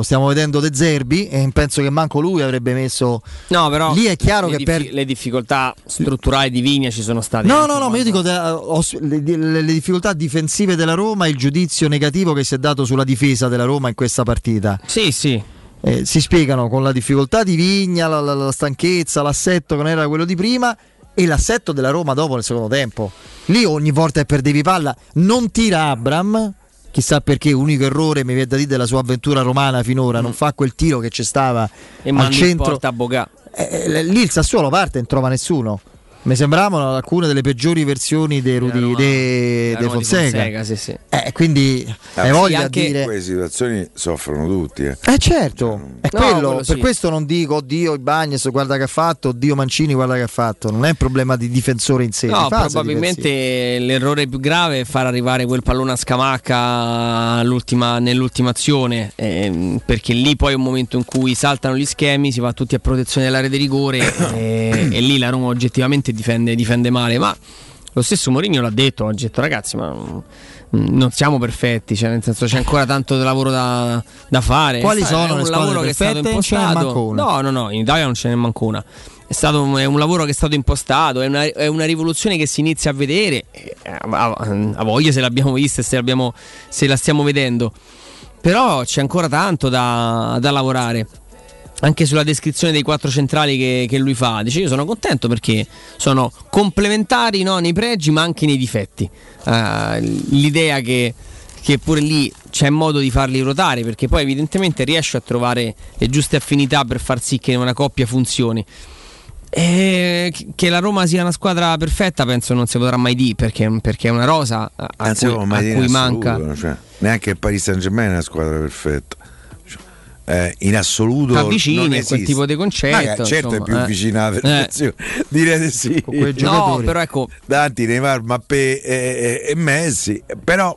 stiamo vedendo De Zerbi, e penso che manco lui avrebbe messo. No, però lì è chiaro che le difficoltà strutturali di Vigna ci sono state. No, ma io dico le difficoltà difensive della Roma, il giudizio negativo che si è dato sulla difesa della Roma in questa partita. Sì. Si spiegano con la difficoltà di Vigna, la stanchezza, l'assetto che non era quello di prima, e l'assetto della Roma dopo nel secondo tempo. Lì ogni volta che perdevi palla non tira Abraham, chissà perché, unico errore mi viene da dire della sua avventura romana finora, non fa quel tiro che ci stava e al centro a Bogà. Lì il Sassuolo parte e non trova nessuno. Mi sembravano alcune delle peggiori versioni dei Rudi de Fonseca. Sì. Quindi hai voglia anche a dire, quelle situazioni soffrono tutti. Certo, è quello. Per questo non dico oddio Bagnez guarda che ha fatto, oddio Mancini guarda che ha fatto. Non è un problema di difensore in sé. No, probabilmente l'errore più grave è far arrivare quel pallone a Scamacca nell'ultima azione, perché lì poi è un momento in cui saltano gli schemi, si va tutti a protezione dell'area di rigore e lì la Roma oggettivamente difende male. Ma lo stesso Mourinho l'ha detto oggi, ragazzi, ma non siamo perfetti, cioè nel senso c'è ancora tanto lavoro da fare. Quali sono le squadre perfette? Che è stato impostato. No, in Italia non ce n'è manco una. È un lavoro che è stato impostato, è una rivoluzione che si inizia a vedere, a voglia se l'abbiamo vista e se la stiamo vedendo. Però c'è ancora tanto da lavorare, anche sulla descrizione dei quattro centrali che lui fa. Dice: io sono contento perché sono complementari, no, nei pregi ma anche nei difetti. L'idea che pure lì c'è modo di farli ruotare, perché poi evidentemente riesce a trovare le giuste affinità per far sì che una coppia funzioni. Che la Roma sia una squadra perfetta penso non si potrà mai dire, perché è una rosa a cui manca, cioè, neanche il Paris Saint-Germain è una squadra perfetta, in assoluto non a quel tipo di concetto. Ma certo, insomma, è più vicina alla perfezione, direte sì, no, però ecco, Danti, Neymar, Mbappé e Messi. Però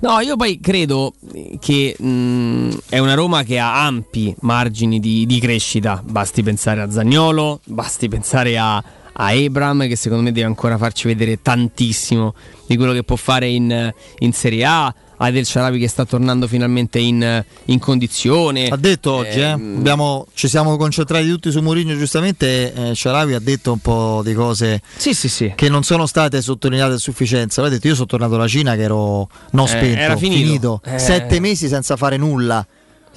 no, io poi credo che è una Roma che ha ampi margini di crescita. Basti pensare a Zaniolo, basti pensare a Abraham, che secondo me deve ancora farci vedere tantissimo di quello che può fare in Serie A, ad El Shaarawy che sta tornando finalmente in condizione. Ha detto oggi, ci siamo concentrati tutti su Mourinho, giustamente. Shaarawy ha detto un po' di cose sì. che non sono state sottolineate a sufficienza. L'ha detto: io sono tornato dalla Cina che ero spento, era finito. 7 mesi senza fare nulla.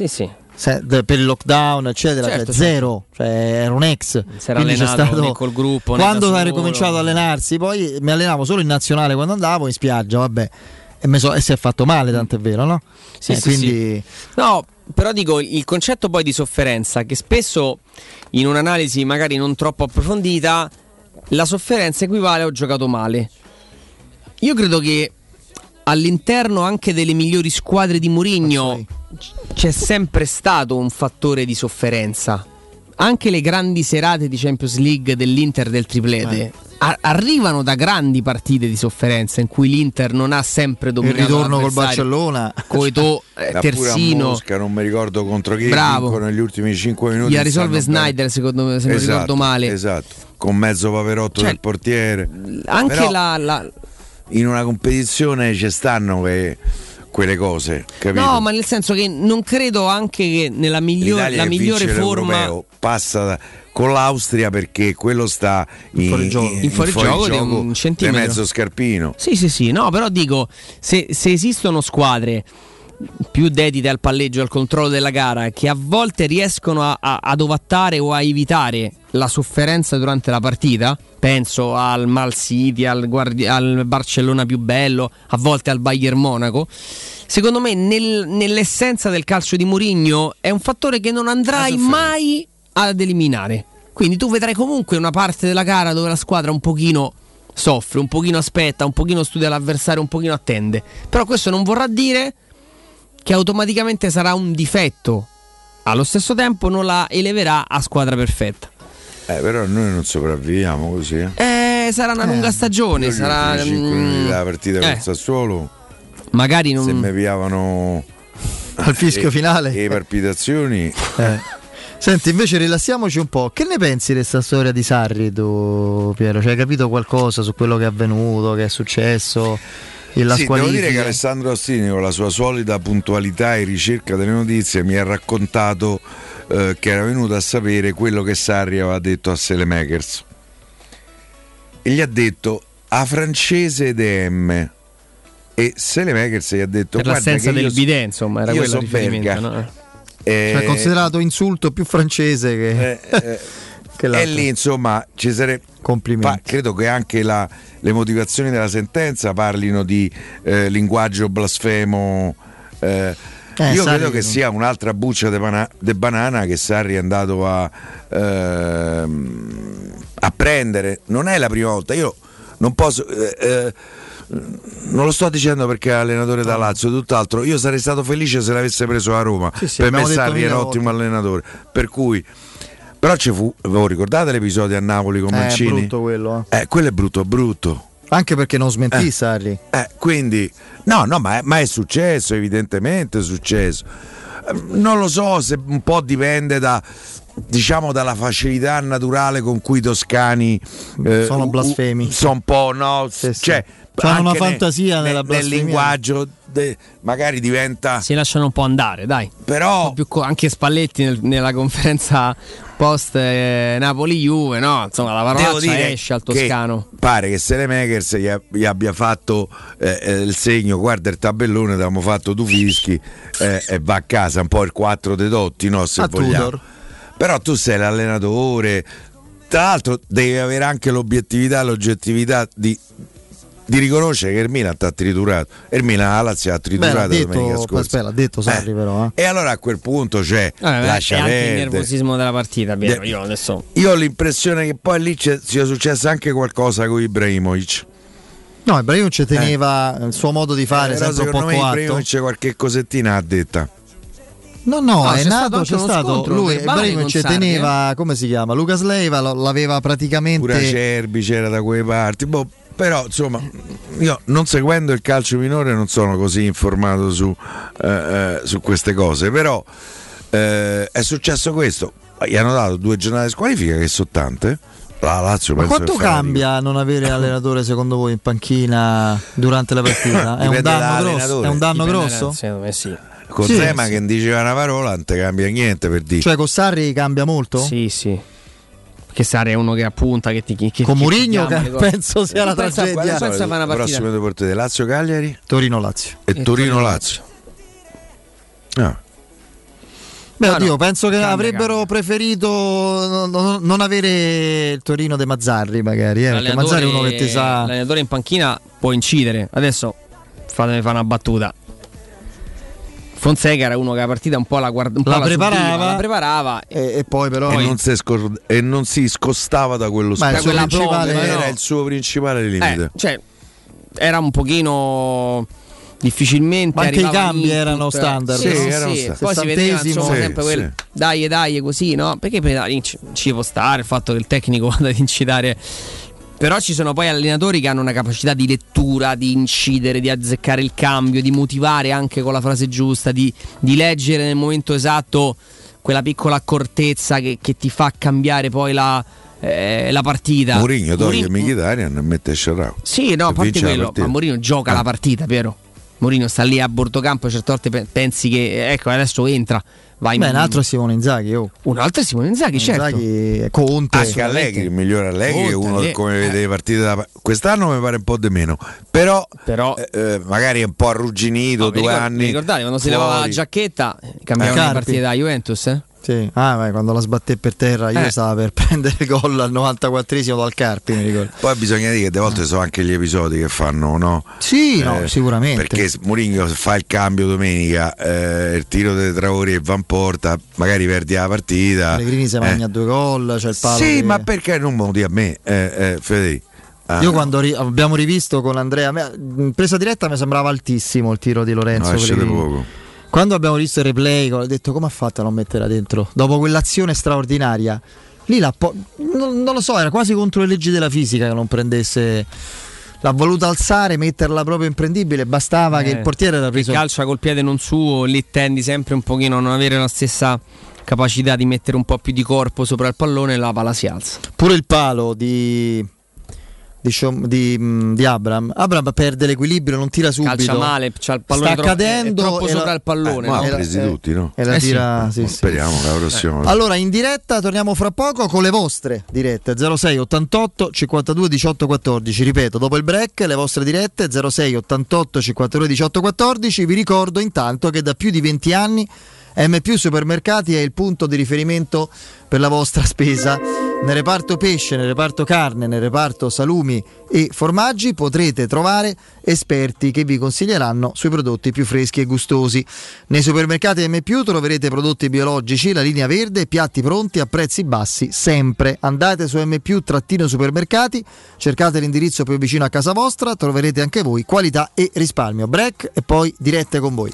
Sì. Per il lockdown, eccetera, certo, zero, cioè, era un ex. Si era allenato né col gruppo, quando ha ricominciato ad allenarsi. Poi mi allenavo solo in nazionale quando andavo in spiaggia, vabbè. E si è fatto male, tanto è vero, no? Sì. No, però dico, il concetto poi di sofferenza, che spesso in un'analisi magari non troppo approfondita, la sofferenza equivale a ho giocato male. Io credo che all'interno anche delle migliori squadre di Mourinho c'è sempre stato un fattore di sofferenza. Anche le grandi serate di Champions League dell'Inter, del triplete, arrivano da grandi partite di sofferenza in cui l'Inter non ha sempre dominato. Il ritorno col Barcellona, Coetò, terzino a Mosca, non mi ricordo contro chi, bravo, negli ultimi 5 minuti la risolve Snyder, secondo me, se non ricordo male, esatto, con mezzo paperotto, cioè, del portiere. Anche però, in una competizione ci stanno quelle cose, capito? No, ma nel senso che non credo anche che nella migliore forma passa con l'Austria, perché quello sta in fuorigioco di un centimetro, mezzo scarpino. Sì, no, però dico, se esistono squadre più dedite al palleggio, al controllo della gara, che a volte riescono ad ovattare o a evitare la sofferenza durante la partita, penso al Man City, al Barcellona più bello, a volte al Bayern Monaco. Secondo me nell'essenza del calcio di Mourinho è un fattore che non andrai mai ad eliminare, quindi tu vedrai comunque una parte della gara dove la squadra un pochino soffre, un pochino aspetta, un pochino studia l'avversario, un pochino attende, però questo non vorrà dire che automaticamente sarà un difetto, allo stesso tempo non la eleverà a squadra perfetta. Però noi non sopravviviamo così. Sarà una lunga stagione. Sarà 5 minuti la partita con Sassuolo. Magari non. Se mi piavano al fischio finale. E palpitazioni. Senti, invece rilassiamoci un po'. Che ne pensi di questa storia di Sarri, tu, Piero? Cioè, hai capito qualcosa su quello che è avvenuto, che è successo? Devo dire che Alessandro Ostini, con la sua solita puntualità e ricerca delle notizie, mi ha raccontato che era venuto a sapere quello che Sarri aveva detto a Selemakers, e gli ha detto a francese DM, e Selemakers gli ha detto: per l'assenza del bidet, insomma, era quello il riferimento, no? Cioè, considerato insulto più francese che l'altro. E lì, insomma, ci sarebbe. Credo che anche le motivazioni della sentenza parlino di linguaggio blasfemo. Io Sarri credo che sia un'altra buccia de banana che Sarri è andato a prendere. Non è la prima volta. Io non posso. Non lo sto dicendo perché è allenatore da Lazio, tutt'altro. Io sarei stato felice se l'avesse preso a Roma. Sì, per me Sarri è un ottimo allenatore. Per cui. Però ci fu, ricordate l'episodio a Napoli con Mancini? È brutto quello. Quello è brutto. Anche perché non smentì Sarri. Quindi, ma è successo, evidentemente è successo. Non lo so se un po' dipende da diciamo dalla facilità naturale con cui i toscani sono blasfemi, sono un po', no? Sì, sì. Cioè, fanno una fantasia nel linguaggio, magari diventa, si lasciano un po' andare, dai. Però più anche Spalletti nella conferenza post Napoli-Juve, no? Insomma, la parolaccia esce al toscano. Che pare che Selemakers gli abbia fatto il segno, guarda il tabellone, abbiamo fatto due fischi e va a casa un po' il 4 dei dotti, no? Se vogliamo. Tudor. Però tu sei l'allenatore, tra l'altro devi avere anche l'oggettività di riconoscere che il Milan ti ha triturato, il Milan la Lazio ha triturato domenica scorsa. L'ha detto Sarri, però. E allora a quel punto lascia anche il nervosismo della partita, Piero, io adesso. Io ho l'impressione che poi lì sia successo anche qualcosa con Ibrahimovic. No, Ibrahimovic teneva il suo modo di fare, sempre un po' coatto. Ibrahimovic qualche cosettina ha detta. No, è nato, c'è stato lui, Ibrahimovic teneva, come si chiama? Lucas Leiva l'aveva praticamente. Pure Acerbi c'era da quelle parti, boh. Però insomma, io non seguendo il calcio minore non sono così informato su queste cose, però è successo questo, gli hanno dato 2 giornate di squalifica che sono tante. La Lazio, ma quanto cambia non avere allenatore secondo voi in panchina durante la partita? È un danno grosso? Secondo me sì. Con Zema che diceva una parola non te cambia niente, per dire. Cioè con Sarri cambia molto? Sì. Che Sarri è uno che appunta, che ti chiede. Con Mourinho penso sia la tragedia. La prossima due partite: Lazio Cagliari, Torino Lazio e Torino Lazio. No. Beh, oddio, no, penso che avrebbero preferito non avere il Torino de Mazzarri, magari. Perché Mazzarri è uno che ti sa. L'allenatore in panchina può incidere. Adesso fatemi fare una battuta. Fonseca era uno che la partita un po' la preparava e poi però non si scostava da quello spazio. Era il suo principale limite. Cioè era un pochino difficilmente. Ma anche i cambi erano standard. Sì. Poi si vedeva sempre quello. Dai così, no? Perché ci può stare il fatto che il tecnico vada ad incitare. Però ci sono poi allenatori che hanno una capacità di lettura, di incidere, di azzeccare il cambio, di motivare anche con la frase giusta, di leggere nel momento esatto quella piccola accortezza che ti fa cambiare poi la partita. Mourinho toglie Mkhitaryan e mette El Shaarawy. Sì, no, a parte quello, ma Mourinho gioca la partita, Piero. Mourinho sta lì a bordo campo, certe volte pensi che adesso entra. Un altro è Simone Inzaghi, Un altro è Simone Inzaghi, certo. Conte. Anche Allegri, il migliore Allegri, uno come vede le partite quest'anno mi pare un po' di meno. Però magari è un po' arrugginito, 2 anni. Ricordate quando si levava la giacchetta, cambiavano le partite da Juventus, Sì. Quando la sbatté per terra io stava per prendere gol al 94esimo dal Carpi, mi ricordo. Poi bisogna dire che a volte sono anche gli episodi che fanno, no? Sì, sicuramente. Perché Mourinho fa il cambio domenica, il tiro dei Traoré e Van Porta, magari perdi la partita. Pellegrini si magna 2 gol, c'è il palo. Sì, ma perché non lo dici a me, Federico? Io quando abbiamo rivisto con Andrea, in presa diretta mi sembrava altissimo il tiro di Lorenzo. No, per poco. Quando abbiamo visto il replay, ho detto come ha fatto a non metterla dentro? Dopo quell'azione straordinaria, lì non lo so, era quasi contro le leggi della fisica che non prendesse. L'ha voluta alzare, metterla proprio imprendibile, bastava che il portiere era preso. Calcia col piede non suo, lì tendi sempre un pochino a non avere la stessa capacità di mettere un po' più di corpo sopra il pallone e la palla si alza. Pure il palo di Abraham perde l'equilibrio, non tira subito, calcia male, c'ha il pallone, sta cadendo, troppo sopra il pallone, ma presi tutti, no? E la tira, sì. Speriamo la prossima. Allora in diretta torniamo fra poco con le vostre dirette 06 88 52 18 14, ripeto dopo il break le vostre dirette 06 88 52 18 14. Vi ricordo intanto che da più di 20 anni M+ Supermercati è il punto di riferimento per la vostra spesa. Nel reparto pesce, nel reparto carne, nel reparto salumi e formaggi potrete trovare esperti che vi consiglieranno sui prodotti più freschi e gustosi. Nei supermercati M+ troverete prodotti biologici, la linea verde, piatti pronti a prezzi bassi sempre. Andate su M+-supermercati, cercate l'indirizzo più vicino a casa vostra, troverete anche voi qualità e risparmio. Break e poi dirette con voi.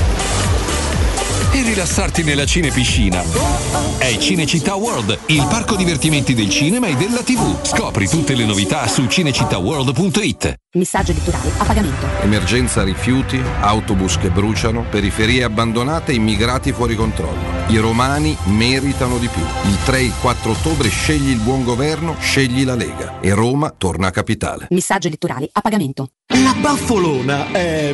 e rilassarti nella cinepiscina. È Cinecittà World, il parco divertimenti del cinema e della TV. Scopri tutte le novità su cinecittàworld.it. Messaggio editoriale a pagamento. Emergenza rifiuti, autobus che bruciano, periferie abbandonate, immigrati fuori controllo. I romani meritano di più. Il 3 e il 4 ottobre scegli il buon governo, scegli la Lega. E Roma torna a capitale. Messaggio elettorale a pagamento. La Baffolona è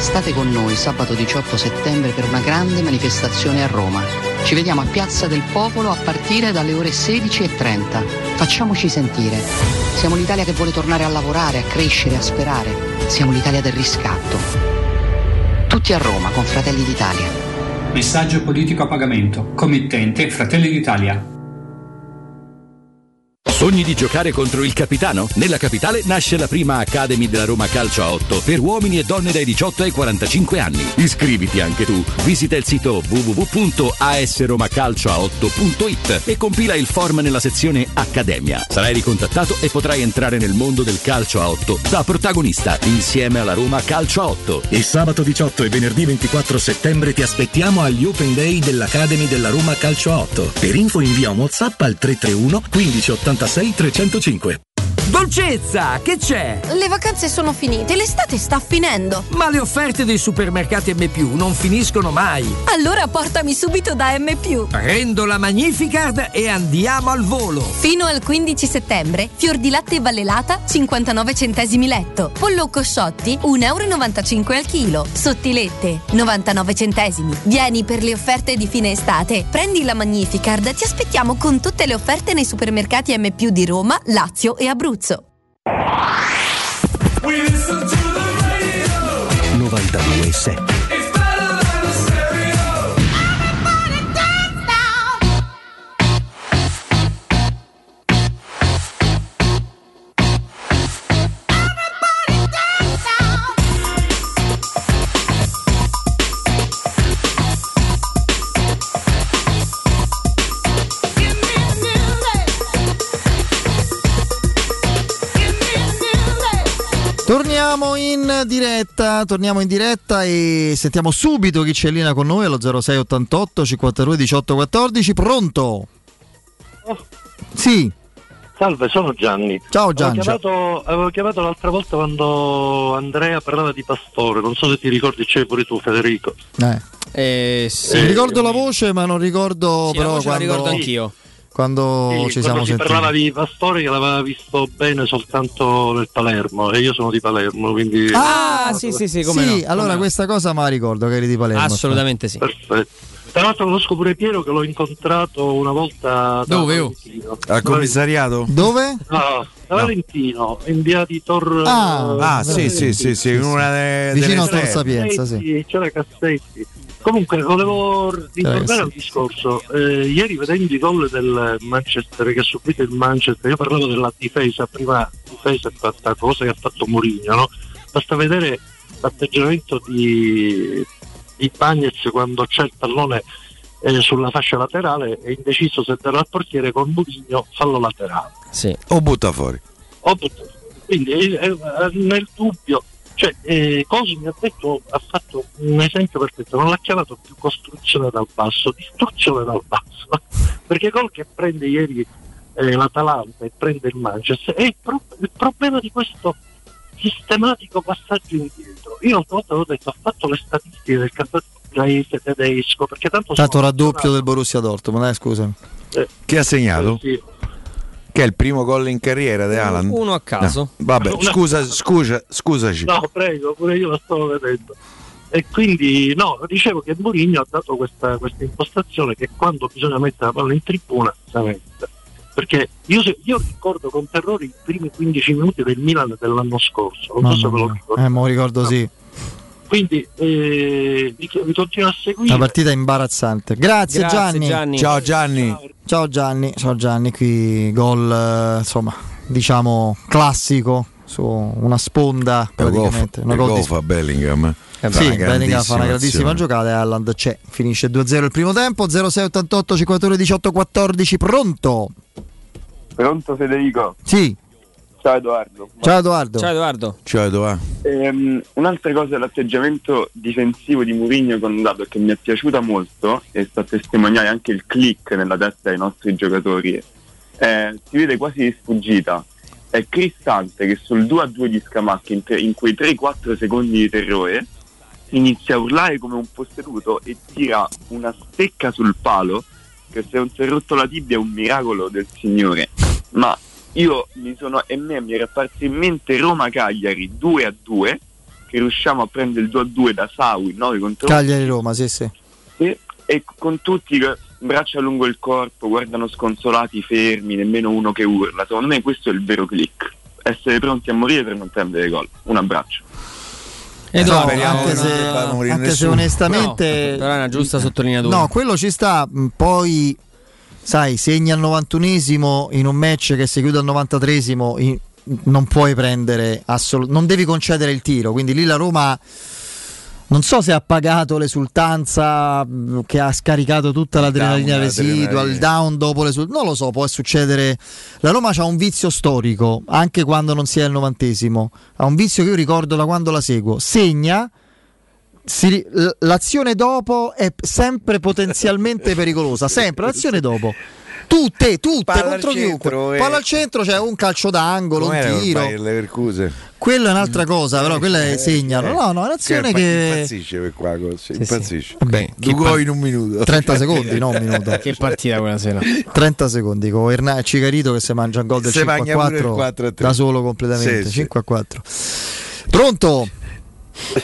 State con noi sabato 18 settembre per una grande manifestazione a Roma. Ci vediamo a Piazza del Popolo a partire dalle ore 16.30. Facciamoci sentire. Siamo l'Italia che vuole tornare a lavorare, a crescere, a sperare. Siamo l'Italia del riscatto. Tutti a Roma con Fratelli d'Italia. Messaggio politico a pagamento. Committente Fratelli d'Italia. Sogni di giocare contro il capitano? Nella capitale nasce la prima Academy della Roma Calcio a 8 per uomini e donne dai 18 ai 45 anni. Iscriviti anche tu. Visita il sito www.asromacalcioa8.it e compila il form nella sezione Accademia. Sarai ricontattato e potrai entrare nel mondo del calcio a 8 da protagonista insieme alla Roma Calcio a 8. E sabato 18 e venerdì 24 settembre ti aspettiamo agli Open Day dell'Academy della Roma Calcio a 8. Per info invia un WhatsApp al 331 1580 6305. Dolcezza, che c'è? Le vacanze sono finite, l'estate sta finendo. Ma le offerte dei supermercati M+ non finiscono mai. Allora portami subito da M+. Prendo la Magnificard e andiamo al volo. Fino al 15 settembre, fior di latte e vallelata 59 centesimi letto. Pollo cosciotti 1,95 € al chilo. Sottilette 99 centesimi. Vieni per le offerte di fine estate. Prendi la Magnificard, ti aspettiamo con tutte le offerte nei supermercati M+ di Roma, Lazio e Abruzzo. 92.7. Torniamo in diretta e sentiamo subito chi c'è linea con noi allo 0688 52 18 14. Pronto? Sì. Salve, sono Gianni. Ciao Gianni. Avevo chiamato l'altra volta quando Andrea parlava di Pastore, non so se ti ricordi, c'è pure tu Federico. Sì. Ricordo la voce ma non ricordo, sì, però la ricordo anch'io. Quando sì, ci siamo sentiti parlava di Pastore, che l'aveva visto bene soltanto nel Palermo, e io sono di Palermo, quindi sì, come sì, no. Allora questa cosa me la ricordo, che eri di Palermo. Assolutamente sì. Perfetto. Tra l'altro conosco pure Piero, che l'ho incontrato una volta. Dove? Valentino. Al commissariato? Dove? No, da Valentino, in via di Tor. Sì, una vicino a Tor Sapienza, sì. C'era Cassetti. Comunque volevo ricordare un discorso. Ieri vedendo i gol del Manchester, che ha subito il Manchester, io parlavo della difesa, prima difesa è fatta cosa che ha fatto Mourinho, no? Basta vedere l'atteggiamento di Bagnez quando c'è il pallone sulla fascia laterale, è indeciso se darà al portiere. Con Mourinho fallo laterale, sì, o butta fuori. Quindi nel dubbio, cioè Cosi mi ha detto, ha fatto un esempio perfetto, non l'ha chiamato più costruzione dal basso, distruzione dal basso, perché gol che prende ieri l'Atalanta e prende il Manchester è il problema di questo sistematico passaggio indietro. Io l'altra volta avevo detto, ho fatto le statistiche del campionato inglese, tedesco, perché tanto raddoppio del Borussia Dortmund, scusami. Che ha segnato? Sì. Che è il primo gol in carriera di Alan? Uno a caso. No. Vabbè, scusaci. No, prego, pure io lo stavo vedendo. E quindi dicevo che Mourinho ha dato questa impostazione, che quando bisogna mettere la palla in tribuna si mette. Perché io ricordo con terrore i primi 15 minuti del Milan dell'anno scorso, non so se ve lo ricordo. Me lo ricordo, sì. Quindi vi continuo a seguire. Una partita imbarazzante. Grazie Gianni. Ciao Gianni. Ciao Gianni. Qui gol, insomma, diciamo classico su una sponda, praticamente. Una gol fa Bellingham. Sì, Bellingham fa una grandissima giocata e Haaland c'è. Finisce 2-0 il primo tempo. 0688 52 18 14. Pronto? Pronto Federico? Sì. Ciao Edoardo. Un'altra cosa è l'atteggiamento difensivo di Mourinho con un dato che mi è piaciuta molto e sta a testimoniare anche il click nella testa dei nostri giocatori. Si vede quasi di sfuggita. È cristante che sul 2-2 di Scamacca, in quei 3-4 secondi di terrore, inizia a urlare come un posseduto e tira una stecca sul palo che, se non si è rotto la tibia, è un miracolo del Signore. Ma mi era apparso in mente Roma-Cagliari 2-2, che riusciamo a prendere il 2-2 da Shaarawy, 9 contro Cagliari-Roma, sì. E con tutti braccia lungo il corpo, guardano sconsolati, fermi, nemmeno uno che urla. Secondo me questo è il vero click, essere pronti a morire per non prendere gol. Un abbraccio. Anche se onestamente però è una giusta sottolineatura. No, quello ci sta, poi sai, segni al 91esimo in un match che si chiude al 93esimo, non puoi prendere non devi concedere il tiro, quindi lì la Roma non so se ha pagato l'esultanza, che ha scaricato tutta l'adrenalina residua, il down dopo non lo so, può succedere. La Roma ha un vizio storico, anche quando non si è al 90esimo, ha un vizio che io ricordo da quando la seguo: segna, l'azione dopo è sempre potenzialmente pericolosa, sempre l'azione dopo, tutte palla contro chiunque, palla al centro, c'è un calcio d'angolo, un tiro, quello è un'altra cosa, però quella è segnano. No, è un'azione che impazzisce per qua, impazzisce. Vabbè, in un minuto, 30 secondi, non un minuto. Che partita quella sera, 30 secondi con Cicarito che si mangia un gol del 5-4 da solo completamente, 5-4. Pronto?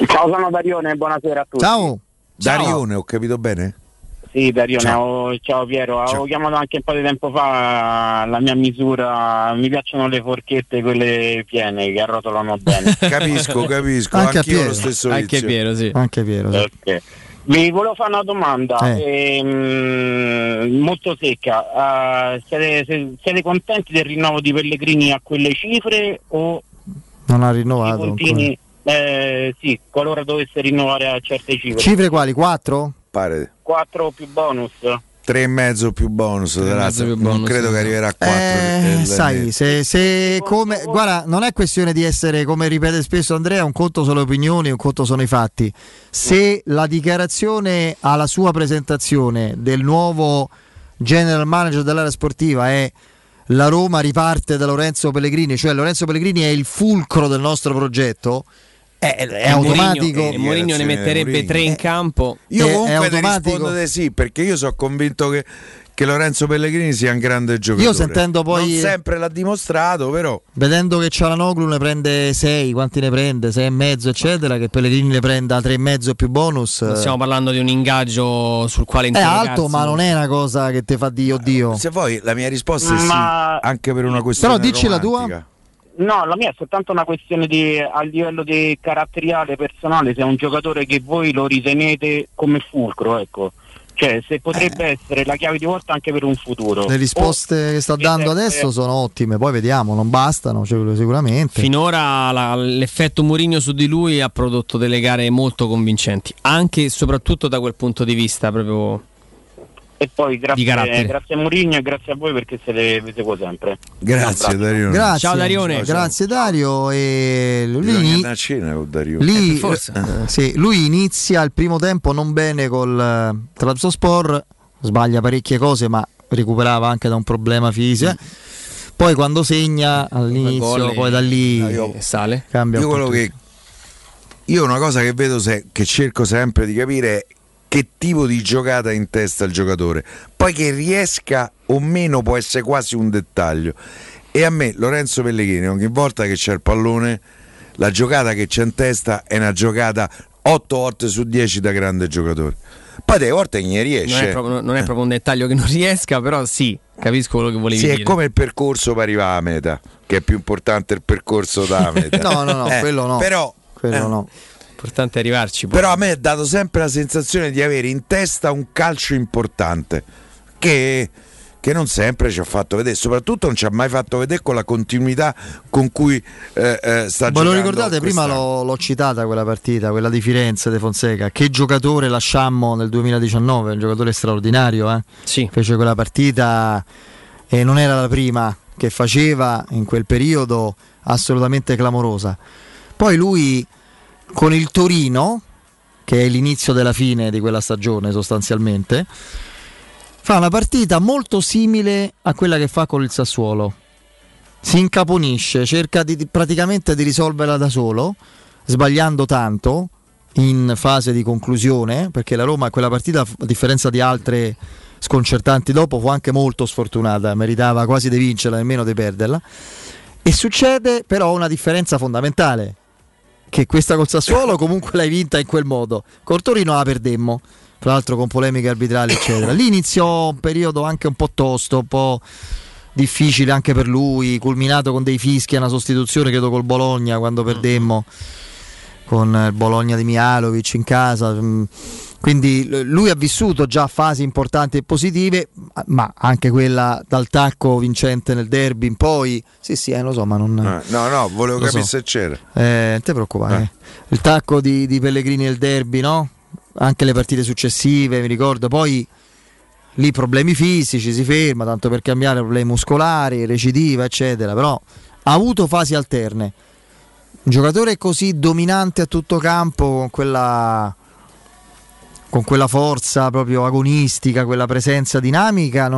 Ciao, sono Darione, buonasera a tutti. Ciao Darione, ho capito bene? Sì, Darione, ciao Piero. Avevo chiamato anche un po' di tempo fa, la mia misura, mi piacciono le forchette, quelle piene, che arrotolano bene. Capisco, anche io lo stesso vizio. Anche Piero, sì. Okay. Vi volevo fare una domanda molto secca. Siete contenti del rinnovo di Pellegrini a quelle cifre o non ha rinnovato? Sì, qualora dovesse rinnovare a certe cifre. Cifre quali? 4? Pare. 4 più bonus. 3,5 più bonus, non credo che arriverà a 4. Sai, se come, guarda, non è questione di essere, come ripete spesso Andrea, un conto sono le opinioni, un conto sono i fatti. Se la dichiarazione alla sua presentazione del nuovo general manager dell'area sportiva è la Roma riparte da Lorenzo Pellegrini, cioè Lorenzo Pellegrini è il fulcro del nostro progetto, è automatico. E Mourinho ne metterebbe Mourinho. 3 in campo. Io comunque ti rispondo di sì, perché io sono convinto che Lorenzo Pellegrini sia un grande giocatore. Io sentendo poi, non sempre l'ha dimostrato, però vedendo che Çalhanoğlu ne prende 6, quanti ne prende? 6,5 eccetera, che Pellegrini ne prenda 3,5 più bonus. Non stiamo parlando di un ingaggio sul quale è alto, ragazzi, ma non è una cosa che te fa dire oddio. Se vuoi la mia risposta è sì, anche per una questione però dici romantica. La tua? No, la mia è soltanto una questione di, a livello di caratteriale personale, se è un giocatore che voi lo ritenete come fulcro, ecco. Cioè, se potrebbe essere la chiave di volta anche per un futuro. Le risposte che sta dando adesso sono ottime, poi vediamo, non bastano, cioè, sicuramente. Finora l'effetto Mourinho su di lui ha prodotto delle gare molto convincenti, anche e soprattutto da quel punto di vista proprio. E poi grazie a Mourinho e grazie a voi perché siete qua sempre. Grazie Dario. Ciao Darione. Grazie Dario. E lui a cena con Dario. Lui inizia il primo tempo non bene col Trabzonspor, sbaglia parecchie cose, ma recuperava anche da un problema fisico. Poi quando segna all'inizio, poi da lì sale. Cambia io quello che io una cosa che vedo che cerco sempre di capire è che tipo di giocata in testa il giocatore, poi che riesca o meno può essere quasi un dettaglio. E a me Lorenzo Pellegrini ogni volta che c'è il pallone, la giocata che c'è in testa è una giocata 8 volte su 10 da grande giocatore, poi delle volte non riesce. Non è proprio un dettaglio che non riesca, però sì, capisco quello che volevi dire. È come il percorso per arrivare a meta, che è più importante il percorso da meta. Quello no. Importante arrivarci poi. Però a me è dato sempre la sensazione di avere in testa un calcio importante che non sempre ci ha fatto vedere, soprattutto non ci ha mai fatto vedere con la continuità con cui sta giocando. Ma lo ricordate, prima l'ho citata quella partita, quella di Firenze De Fonseca, che giocatore lasciammo nel 2019, un giocatore straordinario, Sì. Fece quella partita e non era la prima che faceva in quel periodo, assolutamente clamorosa. Poi lui con il Torino, che è l'inizio della fine di quella stagione sostanzialmente, fa una partita molto simile a quella che fa con il Sassuolo. Si incaponisce, cerca praticamente di risolverla da solo, sbagliando tanto in fase di conclusione, perché la Roma quella partita, a differenza di altre sconcertanti dopo, fu anche molto sfortunata, meritava quasi di vincerla, nemmeno di perderla. E succede però una differenza fondamentale, che questa col Sassuolo comunque l'hai vinta in quel modo, col Torino la perdemmo, tra l'altro con polemiche arbitrali eccetera. Lì iniziò un periodo anche un po' tosto, un po' difficile anche per lui, culminato con dei fischi e una sostituzione credo col Bologna, quando perdemmo con il Bologna di Mihajlović in casa. Quindi lui ha vissuto già fasi importanti e positive, ma anche quella dal tacco vincente nel derby in poi. Sì, lo so, ma non. No, volevo capire se c'era. Non ti preoccupare. Il tacco di Pellegrini nel derby, no? Anche le partite successive, mi ricordo. Poi lì problemi fisici, si ferma, tanto per cambiare, problemi muscolari, recidiva, eccetera. Però ha avuto fasi alterne. Un giocatore così dominante a tutto campo, con quella forza proprio agonistica, quella presenza dinamica,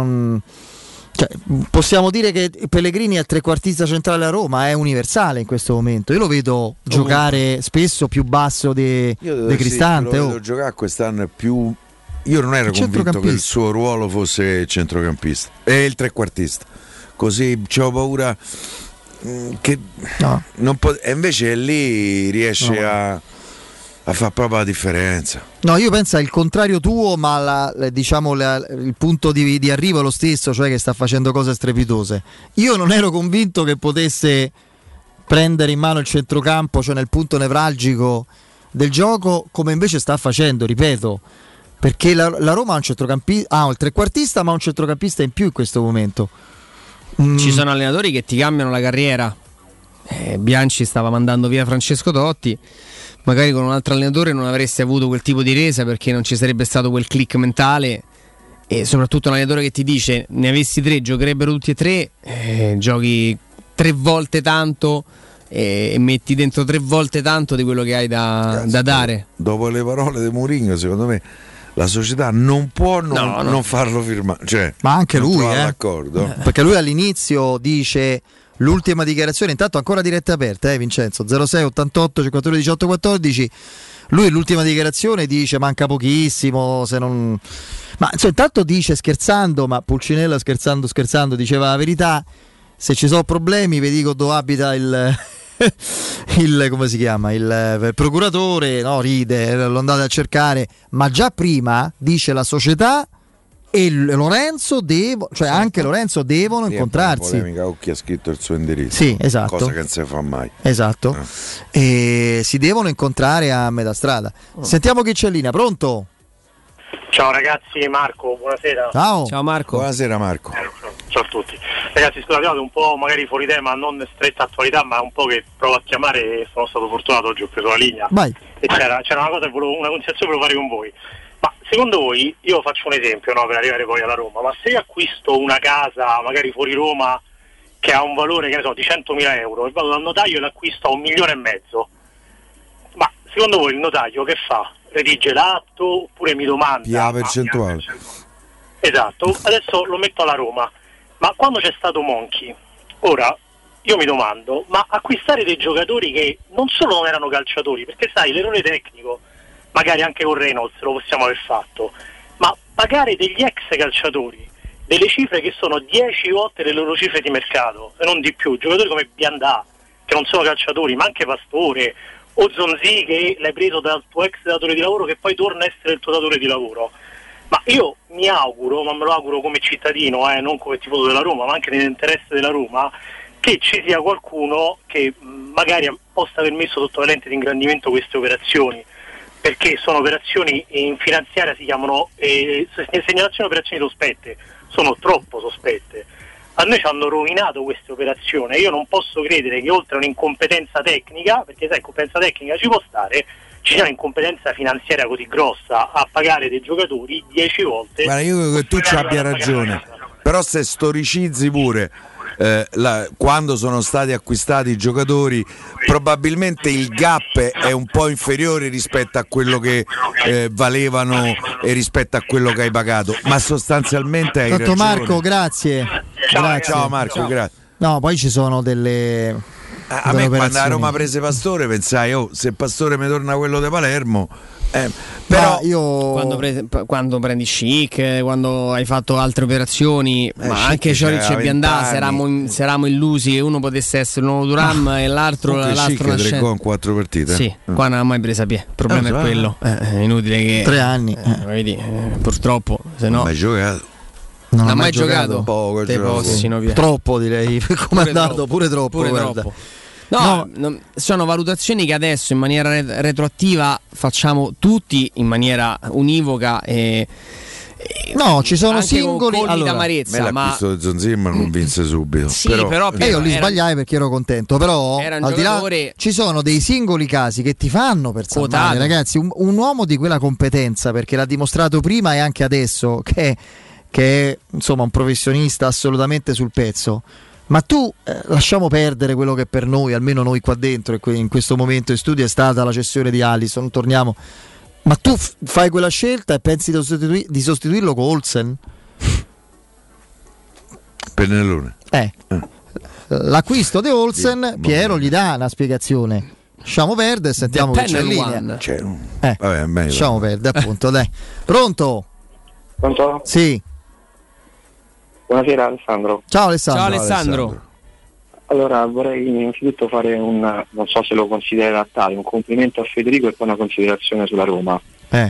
possiamo dire che Pellegrini è trequartista centrale a Roma, è universale in questo momento. Io lo vedo giocare spesso più basso di Cristante. Io lo vedo giocare quest'anno più. Io non ero convinto che il suo ruolo fosse centrocampista e il trequartista. Così c'ho paura che e invece lì riesce a far proprio la differenza. No, io penso al contrario tuo, ma il punto di arrivo è lo stesso, cioè che sta facendo cose strepitose. Io non ero convinto che potesse prendere in mano il centrocampo, cioè nel punto nevralgico del gioco, come invece sta facendo, ripeto, perché la Roma ha un centrocampista, ha un trequartista, ma un centrocampista in più in questo momento. Ci sono allenatori che ti cambiano la carriera. Bianchi stava mandando via Francesco Totti, magari con un altro allenatore non avresti avuto quel tipo di resa, perché non ci sarebbe stato quel click mentale e soprattutto un allenatore che ti dice ne avessi tre, giocherebbero tutti e tre, giochi tre volte tanto e metti dentro tre volte tanto di quello che hai da dare. Dopo le parole di Mourinho, secondo me la società non può non farlo firmare, cioè, ma anche lui, d'accordo. Perché lui all'inizio dice l'ultima dichiarazione, intanto ancora diretta aperta, Vincenzo, 06 88 52 18 14. Lui l'ultima dichiarazione dice manca pochissimo, se non... ma intanto dice scherzando, ma Pulcinella scherzando diceva la verità: se ci sono problemi vi dico dove abita il come si chiama, il procuratore, no, ride, lo andate a cercare. Ma già prima dice la società e Lorenzo devono incontrarsi. Polemica, Occhi ha scritto il suo indirizzo, sì, esatto, cosa che non si fa mai, esatto. E si devono incontrare a metà strada. Sentiamo chi c'è linea. Pronto? Ciao ragazzi, Marco, buonasera. Ciao Marco. Buonasera Marco. Ciao a tutti. Ragazzi, scusate, un po' magari fuori tema, non stretta attualità, ma un po' che provo a chiamare e sono stato fortunato, oggi ho preso la linea. Vai. E c'era una cosa che una considerazione volevo fare con voi. Ma secondo voi, io faccio un esempio, no, per arrivare poi alla Roma, ma se acquisto una casa magari fuori Roma che ha un valore, che ne so, di 100.000 euro e vado dal notaio e l'acquisto a 1,5 milioni, ma secondo voi il notaio che fa? Redige l'atto oppure mi domanda la percentuale? Esatto, adesso lo metto alla Roma, ma quando c'è stato Monchi, ora io mi domando, ma acquistare dei giocatori che non solo non erano calciatori, perché sai, l'errore tecnico magari anche con Reynolds lo possiamo aver fatto, ma pagare degli ex calciatori delle cifre che sono 10 volte le loro cifre di mercato e non di più, giocatori come Biandà che non sono calciatori, ma anche Pastore o Zonzi che l'hai preso dal tuo ex datore di lavoro che poi torna a essere il tuo datore di lavoro. Ma io mi auguro, ma me lo auguro come cittadino, non come tifoso della Roma, ma anche nell'interesse della Roma, che ci sia qualcuno che magari possa aver messo sotto la lente di ingrandimento queste operazioni, perché sono operazioni in finanziaria, si chiamano segnalazioni operazioni sospette, sono troppo sospette. A noi ci hanno rovinato queste operazioni. Io non posso credere che oltre a un'incompetenza tecnica, perché sai, incompetenza tecnica ci può stare, ci sia un'incompetenza finanziaria così grossa a pagare dei giocatori 10 volte. Guarda, io credo che tu ci abbia ragione, però se storicizzi pure quando sono stati acquistati i giocatori, probabilmente il gap è un po' inferiore rispetto a quello che valevano e rispetto a quello che hai pagato, ma sostanzialmente hai ragione. Marco, grazie. Ciao Marco, grazie. No, poi ci sono delle... A me quando la Roma prese Pastore pensai, se Pastore mi torna quello di Palermo, però io quando prendi Schick, quando hai fatto altre operazioni, ma anche Cioric e Biandà, se eravamo illusi che uno potesse essere un nuovo Thuram e l'altro Schick 3 gol in 4 partite. Sì, qua non ha mai presa piede. Il problema è quello, è inutile che 3 anni, vedi, purtroppo, se no. Non ha mai giocato. Poco, te possino, via. Troppo, direi, come è andato, pure troppo. No, sono valutazioni che adesso in maniera retroattiva facciamo tutti in maniera univoca e ci sono singoli d'amarezza, ma l'acquisto di Zonzim non vinse subito. Sì, però io li sbagliai perché ero contento, però al di là ci sono dei singoli casi che ti fanno per salvare, ragazzi, un uomo di quella competenza, perché l'ha dimostrato prima e anche adesso che è insomma un professionista assolutamente sul pezzo. Ma tu lasciamo perdere quello che per noi, almeno noi qua dentro e in questo momento in studio, è stata la cessione di Alisson, torniamo, ma tu fai quella scelta e pensi di sostituirlo con Olsen? Pennellone. L'acquisto di Olsen, Piero gli dà una spiegazione. Lasciamo perdere e sentiamo che c'è in linea. Vabbè, lasciamo perdere, appunto, dai. Pronto? Sì. Buonasera Alessandro. Ciao Alessandro. Allora, vorrei innanzitutto fare non so se lo considera tale, un complimento a Federico e poi una considerazione sulla Roma.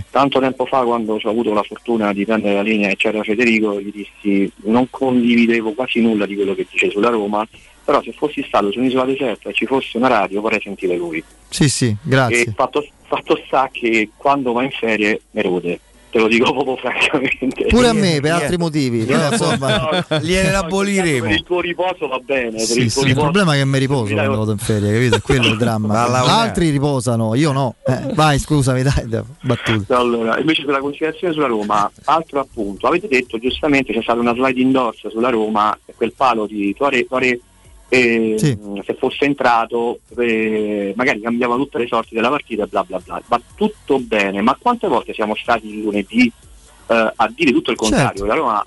Tanto tempo fa, quando ho avuto la fortuna di prendere la linea e c'era Federico, gli dissi non condividevo quasi nulla di quello che dice sulla Roma, però se fossi stato su un'isola deserta e ci fosse una radio vorrei sentire lui. Sì, grazie. E fatto sta che quando va in ferie me rode. te lo dico proprio francamente. Pure a me, per altri motivi. Però, insomma, gliene l'aboliremo. Per il tuo riposo va bene. Sì, il, riposo... il problema è che mi riposo quando vado in ferie, capito? Quello è il dramma. Altri riposano, io no. Vai, scusami, dai, battuta. Allora, invece sulla considerazione sulla Roma, altro appunto. Avete detto giustamente c'è stata una slide indoors sulla Roma, quel palo di Tuare. Sì. Se fosse entrato magari cambiava tutte le sorti della partita, bla bla bla, va tutto bene, ma quante volte siamo stati il lunedì a dire tutto il contrario, certo. che la Roma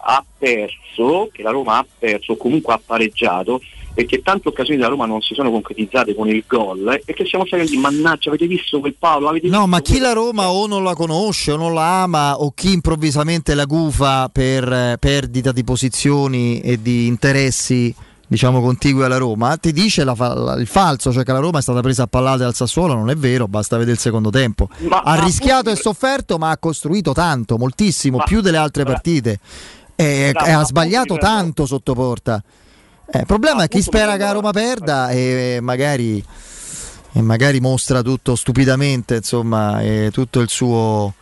ha perso o comunque ha pareggiato, e che tante occasioni della Roma non si sono concretizzate con il gol, e che siamo stati lì, mannaggia, avete visto quel Paolo? No, ma chi la Roma o non la conosce o non la ama, o chi improvvisamente la gufa per perdita di posizioni e di interessi, diciamo, contigui alla Roma, ti dice il falso, cioè che la Roma è stata presa a pallate dal Sassuolo. Non è vero, basta vedere il secondo tempo. Ha rischiato e sofferto, ma ha costruito tanto, moltissimo, più delle altre partite, e ha sbagliato tanto sotto porta. Il problema è chi spera che la Roma perda e magari mostra tutto stupidamente, insomma, tutto il suo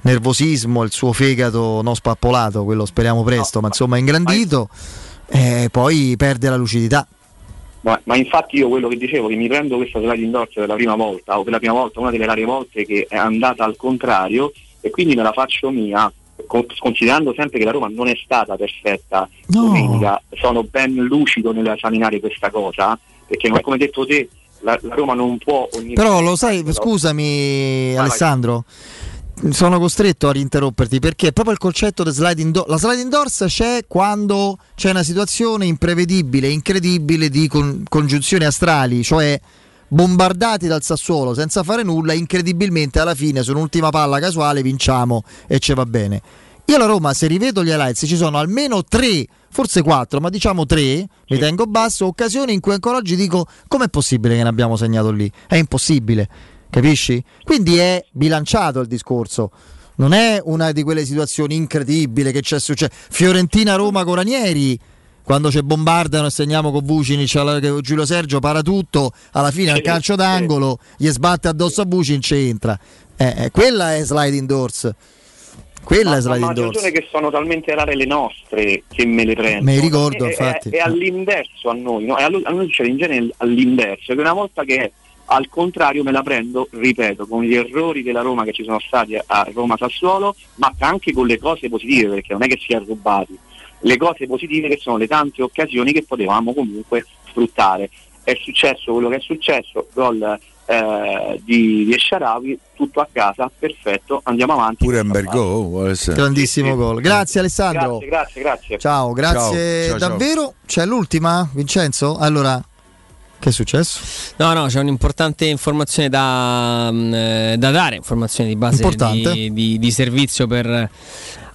nervosismo, il suo fegato non spappolato, quello speriamo presto, ma insomma ingrandito. Poi perde la lucidità. Ma infatti io quello che dicevo, che mi prendo questa slide indoors per la prima volta, una delle rare volte che è andata al contrario, e quindi me la faccio mia, considerando sempre che la Roma non è stata perfetta domenica. Sono ben lucido nell'esaminare questa cosa, perché non è, come detto te, la Roma non può ogni... Però lo sai, scusami Alessandro, sono costretto a rinterromperti, perché è proprio il concetto del slide indoors. La slide indoors c'è quando c'è una situazione imprevedibile, incredibile, di congiunzioni astrali, cioè bombardati dal Sassuolo senza fare nulla, incredibilmente alla fine su un'ultima palla casuale vinciamo e ci va bene. Io la Roma, se rivedo gli highlights, ci sono almeno 3, forse 4, ma diciamo 3, mi tengo basso, occasioni in cui ancora oggi dico: com'è possibile che ne abbiamo segnato lì? È impossibile. Capisci? Quindi è bilanciato il discorso, non è una di quelle situazioni incredibili che c'è successo. Fiorentina-Roma con Ranieri, quando ci bombardano e segniamo con Vucinic, Giulio Sergio para tutto, alla fine al calcio d'angolo gli sbatte addosso a Vucinic e entra. Quella è slide indoors. Ma le ragioni che sono talmente rare le nostre che me le prendo. Me ricordo, infatti. È all'inverso a noi, no? A noi c'è in genere all'inverso, che una volta che al contrario me la prendo, ripeto, con gli errori della Roma che ci sono stati a Roma-Sassuolo, ma anche con le cose positive, perché non è che si è rubati, le cose positive che sono le tante occasioni che potevamo comunque sfruttare. È successo quello che è successo, gol di El Shaarawy, tutto a casa, perfetto, andiamo avanti. Pure Ambergo, grandissimo gol. Grazie Alessandro. Grazie. Ciao, davvero. Ciao. C'è l'ultima, Vincenzo? Allora, che è successo? No, c'è un'importante informazione da dare, informazione di base di servizio per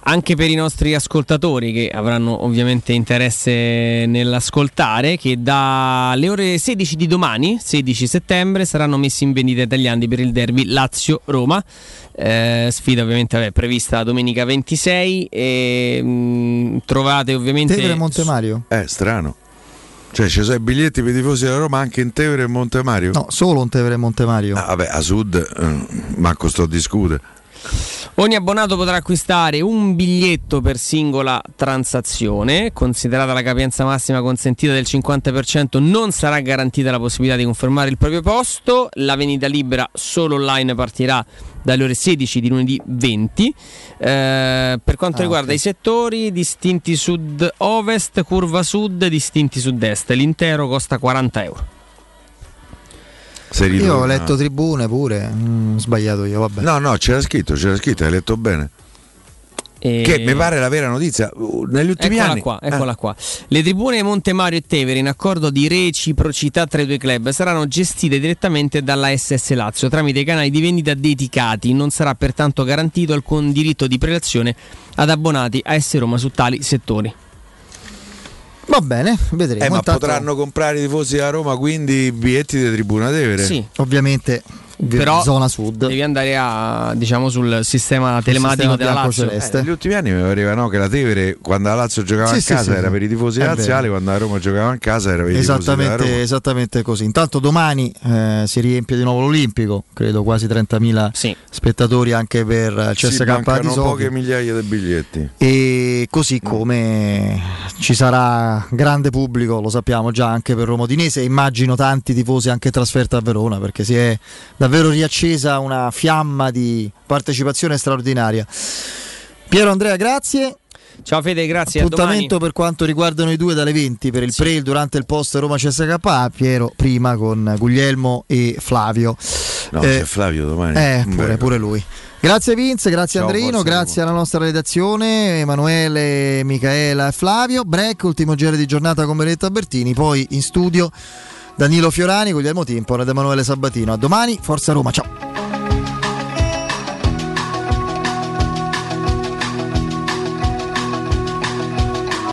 anche per i nostri ascoltatori che avranno ovviamente interesse nell'ascoltare, che dalle ore 16 di domani, 16 settembre, saranno messi in vendita tagliandi per il derby Lazio-Roma. Sfida ovviamente prevista domenica 26 e trovate ovviamente Tevere Montemario. Strano. Cioè ci sono i biglietti per i tifosi della Roma anche in Tevere e Montemario? No, solo in Tevere e Montemario. A sud manco sto a discutere. Ogni abbonato potrà acquistare un biglietto per singola transazione. Considerata la capienza massima consentita del 50%, non sarà garantita la possibilità di confermare il proprio posto. La vendita libera solo online partirà dalle ore 16 di lunedì 20. Per quanto riguarda i settori, distinti sud-ovest, curva sud, distinti sud-est, l'intero costa €40. Io ho letto tribune pure, sbagliato io, vabbè. No, c'era scritto, hai letto bene. Che mi pare la vera notizia negli ultimi anni. Eccola qua. Le tribune Montemario e Tevere, in accordo di reciprocità tra i due club, saranno gestite direttamente dalla SS Lazio tramite i canali di vendita dedicati. Non sarà pertanto garantito alcun diritto di prelazione ad abbonati a S Roma su tali settori. Va bene, vedremo. Ma intanto potranno comprare i tifosi a Roma quindi biglietti di tribuna Tevere? Sì, ovviamente. però zona sud, devi andare a, diciamo, sul sistema telematico della Lazio. Negli ultimi anni mi pareva, no, che la Tevere, quando la Lazio giocava a casa, era per i tifosi laziali, quando la Roma giocava a casa era per i tifosi della Roma. Esattamente così. Intanto domani si riempie di nuovo l'Olimpico, credo quasi 30.000 spettatori anche per il CSKA di Sofia. Poche migliaia di biglietti. E così come ci sarà grande pubblico, lo sappiamo già, anche per Roma Udinese, immagino tanti tifosi anche trasferta a Verona, perché si è davvero riaccesa una fiamma di partecipazione straordinaria. Piero, Andrea, grazie. Ciao Fede, grazie. Appuntamento per quanto riguarda noi due dalle 20 per il pre, il durante, il post Roma CSKA. Piero prima con Guglielmo e Flavio. No, c'è Flavio domani. Pure lui. Grazie Vince, grazie. Ciao, Andreino, grazie alla nostra redazione, Emanuele, Micaela e Flavio. Break, ultimo giro di giornata con Benedetta Bertini, poi in studio Danilo Fiorani, Guglielmo Timpone ed Emanuele Sabatino. A domani, forza Roma, ciao.